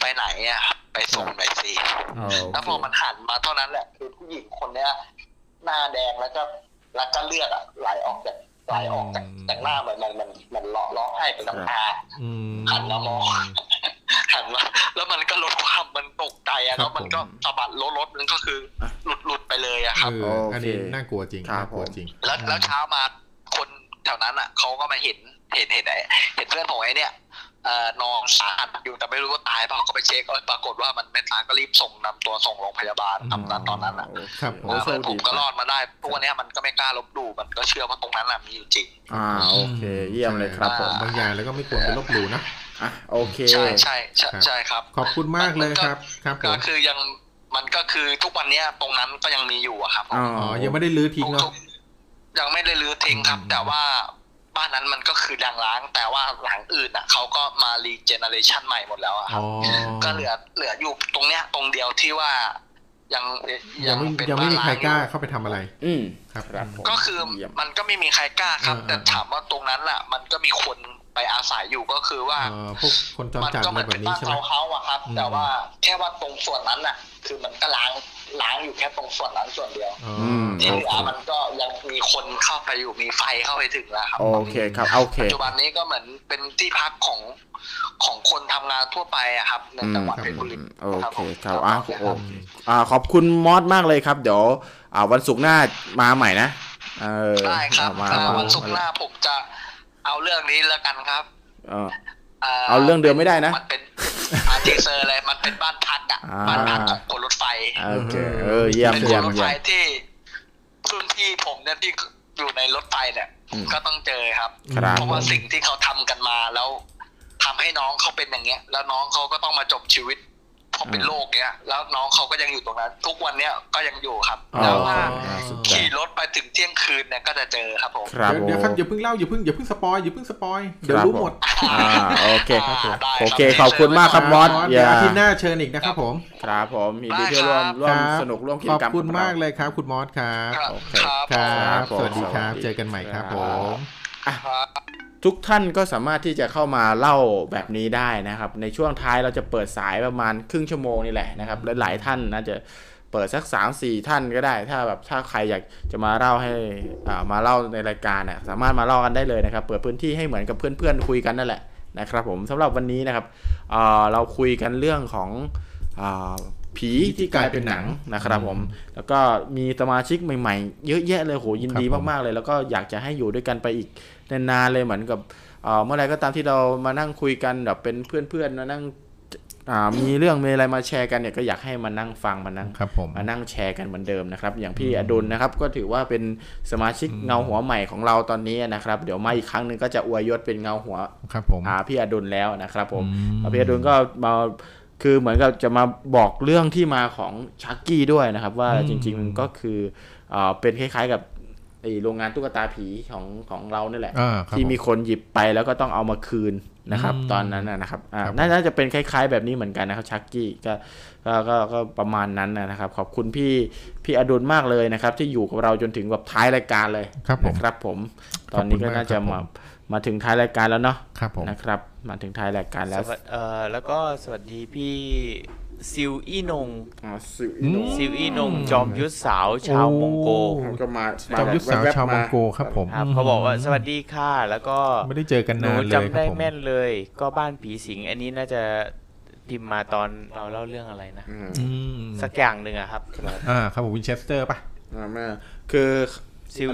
ไปไหนเนี่ยไปส่งหน่อยสิแล้วพอมันหันมาเท่านั้นแหละคือผู้หญิงคนเนี้ยหน้าแดงแล้วก็แล้วก็เลือดอ่ะไหลออกจากไหลออกจากจากหน้าเหมือนมันมันมันร้องร้องไห้เป็นน้ำตาหันมามองหันมาแล้วมันก็ลดความมันตกใจอ่ะแล้วมันก็สะบัดรถรถนั้นก็คือหลุดหลุดไปเลยอ่ะครับอันนี้น่ากลัวจริงน่ากลัวจริงแล้วแล้วเช้ามาคนแถวนั้นอ่ะเขาก็มาเห็นเห็นเห็นไอ้เห็นเพื่อนผมไอ้เนี่ยนอนสาหัสอยู่แต่ไม่รู้ว่าตายเปล่าก็ไปเช็คปรากฏว่ามันไม่ตายก็รีบส่งนำตัวส่งโรงพยาบาลทำนั้นตอนนั้นอ่ะเพื่อนผมก็รอดมาได้พวกนี้มันก็ไม่กล้าลบหลู่มันก็เชื่อว่าตรงนั้นมีอยู่จริงอ่าโอเคเยี่ยมเลยครับผมบางอย่างแล้วก็ไม่ควรไปลบหลู่นะอ่ะโอเคใช่ใช่ใช่ครับขอบคุณมากเลยครับครับก็คือยังมันก็คือทุกวันนี้ตรงนั้นก็ยังมีอยู่อะครับอ๋อยังไม่ได้ลื้อทิ้งเนาะยังไม่ได้ลื้อทิ้งครับแต่ว่าบ้านนั้นมันก็คือดังล้างแต่ว่าหลังอื่นอ่ะเขาก็มารีเจเนเรชันใหม่หมดแล้วครับก็เหลือเหลืออยู่ตรงเนี้ยตรงเดียวที่ว่ายังยังยังไม่มีใครกล้าเข้าไปทำอะไรอืมครับก็คือมันก็ไม่มีใครกล้าครับแต่ถามว่าตรงนั้นแหละมันก็มีคนไปอาศัยอยู่ก็คือว่าพวกคนจอมจัดอะไรแบบนี้ใช่ไหมเขาอะครับแต่ว่าแค่ว่าตรงส่วนนั้นอ่ะคือมันก็ล้างล้างอยู่แค่ตรงส่วนนั้นส่วนเดียวที่เหลือมันก็ยังมีคนเข้าไปอยู่มีไฟเข้าไปถึงแล้วครับโอเคครับโอเคปัจจุบันนี้ก็เหมือนเป็นที่พักของของคนทำงานทั่วไปอะครับในจังหวัดเพชรบุรีโอเคครับอ้าวอ่าขอบคุณมอสมากเลยครับเดี๋ยวอ่าวันศุกร์หน้ามาใหม่นะเออได้ครับวันศุกร์หน้าผมจะเอาเรื่องนี้แล้วกันครับเอาเรื่องเดิมไม่ได้นะมันเป็นอาร์ติเซอร์อะไรมันเป็นบ้านพักอ่ะบ้านพักของคนรถไฟโอเคเออเยี่ยมเยี่ยมรถไฟที่รุ่นที่ผมเนี่ยที่อยู่ในรถไฟเนี่ยก็ต้องเจอครับเพราะว่าสิ่งที่เขาทำกันมาแล้วทำให้น้องเขาเป็นอย่างเงี้ยแล้วน้องเขาก็ต้องมาจบชีวิตเพราะเป็นโรคเนี้ยแล้วน้องเขาก็ยังอยู่ตรงนั้นทุกวันเนี้ยก็ยังอยู่ครับแล้วขี่รถไปถึงเที่ยงคืนเนี่ยก็จะเจอครับผมเดี๋ยวครับอย่าเพิ่งเล่าอย่าเพิ่งอย่าเพิ่งสปอยอย่าเพิ่งสปอยเดี๋ยวรู้หมดโอเคโอเคขอบคุณมากครับมอสเดี๋ยวอาทิตย์หน้าเชิญอีกนะครับผมครับผมมีดีที่ร่วมร่วมสนุกร่วมกิจกรรมขอบคุณมากเลยครับคุณมอสครับครับสวัสดีครับเจอกันใหม่ครับผมทุกท่านก็สามารถที่จะเข้ามาเล่าแบบนี้ได้นะครับในช่วงท้ายเราจะเปิดสายประมาณครึ่งชั่วโมงนี่แหละนะครับหลายๆท่านน่าจะเปิดสัก สามถึงสี่ ท่านก็ได้ถ้าแบบถ้าใครอยากจะมาเล่าให้อ่ามาเล่าในรายการเนี่ยสามารถมาเล่ากันได้เลยนะครับเปิดพื้นที่ให้เหมือนกับเพื่อนๆคุยกันนั่นแหละนะครับผมสำหรับวันนี้นะครับอ่าเราคุยกันเรื่องของอ่าผีที่กลายเป็นหนังนะครับผมแล้วก็มีสมาชิกใหม่ๆเยอะแยะเลยโหยินดีมากๆเลยแล้วก็อยากจะให้อยู่ด้วยกันไปอีกนานๆเลยเหมือนกับเมื่อไรก็ตามที่เรามานั่งคุยกันแบบเป็นเพื่อนๆมานั่งมีเรื่องมีอะไรมาแชร์กันเนี่ยก็อยากให้มานั่งฟังมานั่งมานั่งแชร์กันเหมือนเดิมนะครับอย่างพี่อดุลนะครับก็ถือว่าเป็นสมาชิกเงาหัวใหม่ของเราตอนนี้นะครับเดี๋ยวมาอีกครั้งนึงก็จะอวยยศเป็นเงาหัวหาพี่อดุลแล้วนะครับผมพี่อดุลก็มาคือเหมือนกับจะมาบอกเรื่องที่มาของชักกี้ด้วยนะครับว่าจริงๆมันก็คือเป็นคล้ายๆกับโรงงานตุ๊กตาผีของของเราเนี่ยแหละที่มีคนหยิบไปแล้วก็ต้องเอามาคืนนะครับตอนนั้นนะครับน่าจะเป็นคล้ายๆแบบนี้เหมือนกันนะครับชักกี้ก็ก็ก็ประมาณนั้นนะครับขอบคุณพี่พี่อดุลมากเลยนะครับที่อยู่กับเราจนถึงแบบท้ายรายการเลยนะครับผมตอนนี้ก็น่าจะมามาถึงท้ายรายการแล้วเนาะนะครับมาถึงท้ายรายการแล้วเอ่อแล้วก็สวัสดีพี่ซิวอีนงซิวอีนงจอมยุทธสาวชาวมองโกจอมยุทธสาวชาวมองโกครับผมเขาบอกว่าสวัสดีค่ะแล้วก็ไม่ได้เจอกันนานเลยครับผมจำได้แม่นเลยก็บ้านผีสิงอันนี้น่าจะพิมพ์มาตอนเราเล่าเรื่องอะไรนะสักอย่างหนึ่งอะครับอ่าครับผมวินเชสเตอร์ป่ะคือ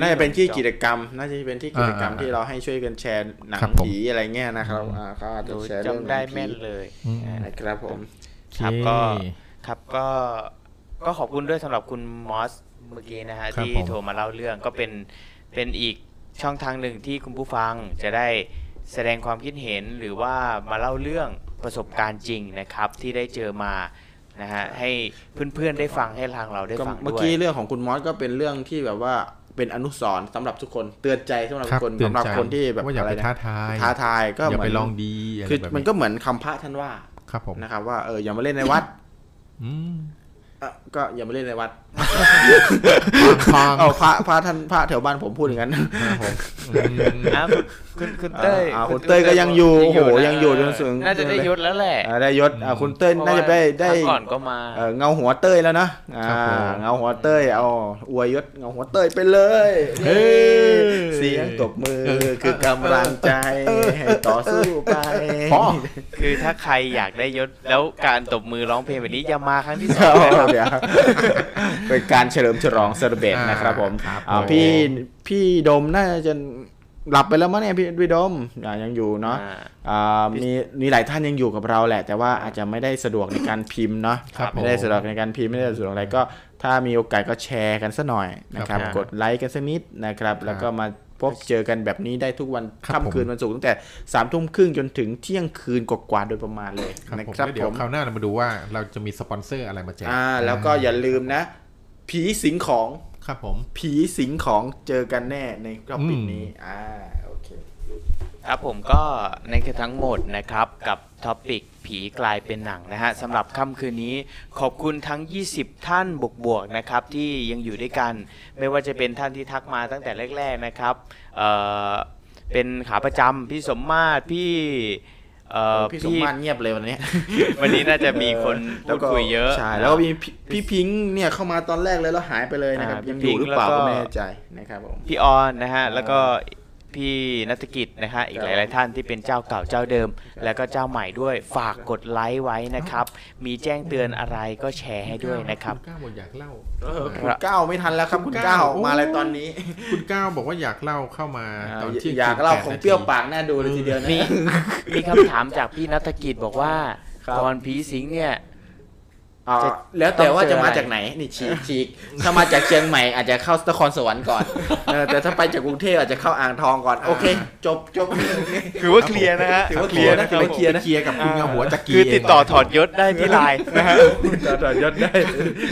น่าจะเป็นที่กิจกรรมน่าจะเป็นที่กิจกรรมที่เราให้ช่วยกันแชร์หนังผีอะไรเงี้ยนะครับเขาอาจจะแชร์จำได้แม่นเลยนะครับผมครับก็ครับก็ก็ขอบคุณด้วยสำหรับคุณมอสเมื่อกี้นะฮะที่โทรมาเล่าเรื่องก็เป็นเป็นอีกช่องทางหนึ่งที่คุณผู้ฟังจะได้แสดงความคิดเห็นหรือว่ามาเล่าเรื่องประสบการณ์จริงนะครับที่ได้เจอมา นะฮะให้เพื่อนๆได้ฟังให้ทางเราได้ฟังด้วยเมื่อกี้เรื่องของคุณมอสก็เป็นเรื่องที่แบบว่าเป็นอนุสรณ์สำหรับทุกคนเตือนใจสำหรับคนสำหรับคนที่แบบอะไรนะท้าทายท้าทายก็อย่าไปลองดีคือมันก็เหมือนคำพระท่านว่านะครับว่าเอออย่ามาเล่นในวัดก็อย่ามาเล่นในวัดเอาพระพระท่านพระแถวบ้านผมพูดอย่างนั้นครับคุณคุณเต้ยคุณเต้ยก็ยังอยู่โอ้โหยังอยู่จนถึงน่าจะได้ยศแล้วแหละได้ยศคุณเต้ยน่าจะได้ได้ก่อนก็มาเงาหัวเต้ยแล้วนะเงาหัวเต้ยเอาอวยยศเงาหัวเต้ยไปเลยเสียงตบมือคือกำลังใจให้ต่อสู้ไปคือถ้าใครอยากได้ยศแล้วการตบมือร้องเพลงแบบนี้อย่ามาครั้งที่สองเป็นการเฉลิมฉลองเซอร์เบตนะครับผมพี่พี่ดมน่าจะหลับไปแล้วมั้งเนี่ยพี่พี่ดมยังอยู่เนาะมีมีหลายท่านยังอยู่กับเราแหละแต่ว่าอาจจะไม่ได้สะดวกในการพิมพ์เนาะไม่ได้สะดวกในการพิมพ์ไม่ได้สะดวกอะไรก็ถ้ามีโอกาสก็แชร์กันสักหน่อยนะครับกดไลค์กันสักนิดนะครับแล้วก็มาพบเจอกันแบบนี้ได้ทุกวันค่ำคืนวันศุกร์ตั้งแต่สามทุ่มครึ่งจนถึงเที่ยงคืนกว่าๆโดยประมาณเลยนะครับเดี๋ยวคราวหน้าเรามาดูว่าเราจะมีสปอนเซอร์อะไรมาแจกแล้วก็อย่าลืมนะผีสิงของครับผมผีสิงของเจอกันแน่ในรอบปีนี้อ่าโอเคครับผมก็ในคือทั้งหมดนะครับกับท็อปิกผีกลายเป็นหนังนะฮะสำหรับค่ำคืนนี้ขอบคุณทั้งยี่สิบท่านบวกๆนะครับที่ยังอยู่ด้วยกันไม่ว่าจะเป็นท่านที่ทักมาตั้งแต่แรกๆนะครับเอ่อเป็นขาประจำพี่สมมาตรพี่เอ่อพี่สมมาตรเงียบเลยวันนี้วันนี้น่าจะมีคนพูดคุยเยอะใช่แล้วก็มีพี่พิงค์เนี่ยเข้ามาตอนแรกเลยแล้วหายไปเลยนะครับยังอยู่หรือเปล่าก็ไม่แน่ใจนะครับผมพี่ออนนะฮะแล้วก็พี่นัทกิจนะฮะอีกหลายๆท่านที่เป็นเจ้าเก่าเจ้าเดิมแล้วก็เจ้าใหม่ด้วยฝากกดไลค์ไว้นะครับมีแจ้งเตือนอะไรก็แชร์ให้ด้วยนะครับคุณก้าวบอกอยากเล่าคุณก้าวไม่ทันแล้วครับคุณก้าวมาอะไรตอนนี้คุณก้าวบอกว่าอยากเล่าเข้ามาตอนที่อยากเล่าของเปรี้ยวปากน่าดูเลยทีเดียวนะมีมีคำถามจากพี่นัทกิจบอกว่าตอนผีสิงเนี่ยแล้วแต่ว่าจะมาจากไหนนี่ฉีกฉีกถ้ามาจากเชียงใหม่อาจจะเข้านครสวรรค์ก่อนแต่ถ้าไปจากกรุงเทพอาจจะเข้าอ่างทองก่อนโอเคจบจบคือว่าเคลียร์นะฮะถือว่าเคลียร์นะถือว่าเคลียร์นะเคลียร์กับคุณเงาหัวจักรีคือติดต่อถอดยศได้ที่ไลน์นะฮะติดต่อถอดยศได้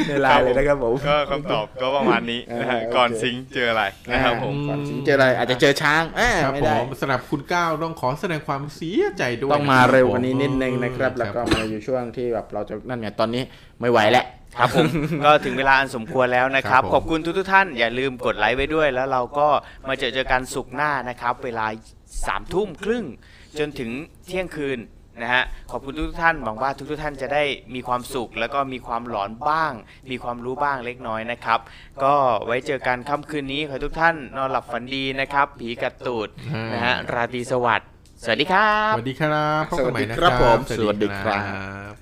ในไลน์เลยนะครับผมก็คำตอบก็ประมาณนี้นะฮะก่อนซิงเจออะไรนะครับผมก่อนซิงเจออะไรอาจจะเจอช้างครับผมสำหรับคุณก้าวต้องขอแสดงความเสียใจด้วยต้องมาเร็วกว่านี้นิดนึงนะครับแล้วก็มาอยู่ช่วงที่แบบเราจะนั่นไงตอนนี้ไม่ไหวแหละครับผมก็ถึงเวลาอันสมควรแล้วนะครับขอบคุณทุกๆท่านอย่าลืมกดไลค์ไว้ด้วยแล้วเราก็มาเจอเจอกันศุกร์หน้านะครับเวลาสามทุ่มครึ่งจนถึงเที่ยงคืนนะฮะขอบคุณทุกท่านหวังว่าทุกๆท่านจะได้มีความสุขแล้วก็มีความหลอนบ้างมีความรู้บ้างเล็กน้อยนะครับก็ไว้เจอกันค่ำคืนนี้ขอทุกท่านนอนหลับฝันดีนะครับผีกัดตูดนะฮะราตรีสวัสดิ์สวัสดีครับสวัสดีครับพบกันใหม่นะครับสวัสดีครับ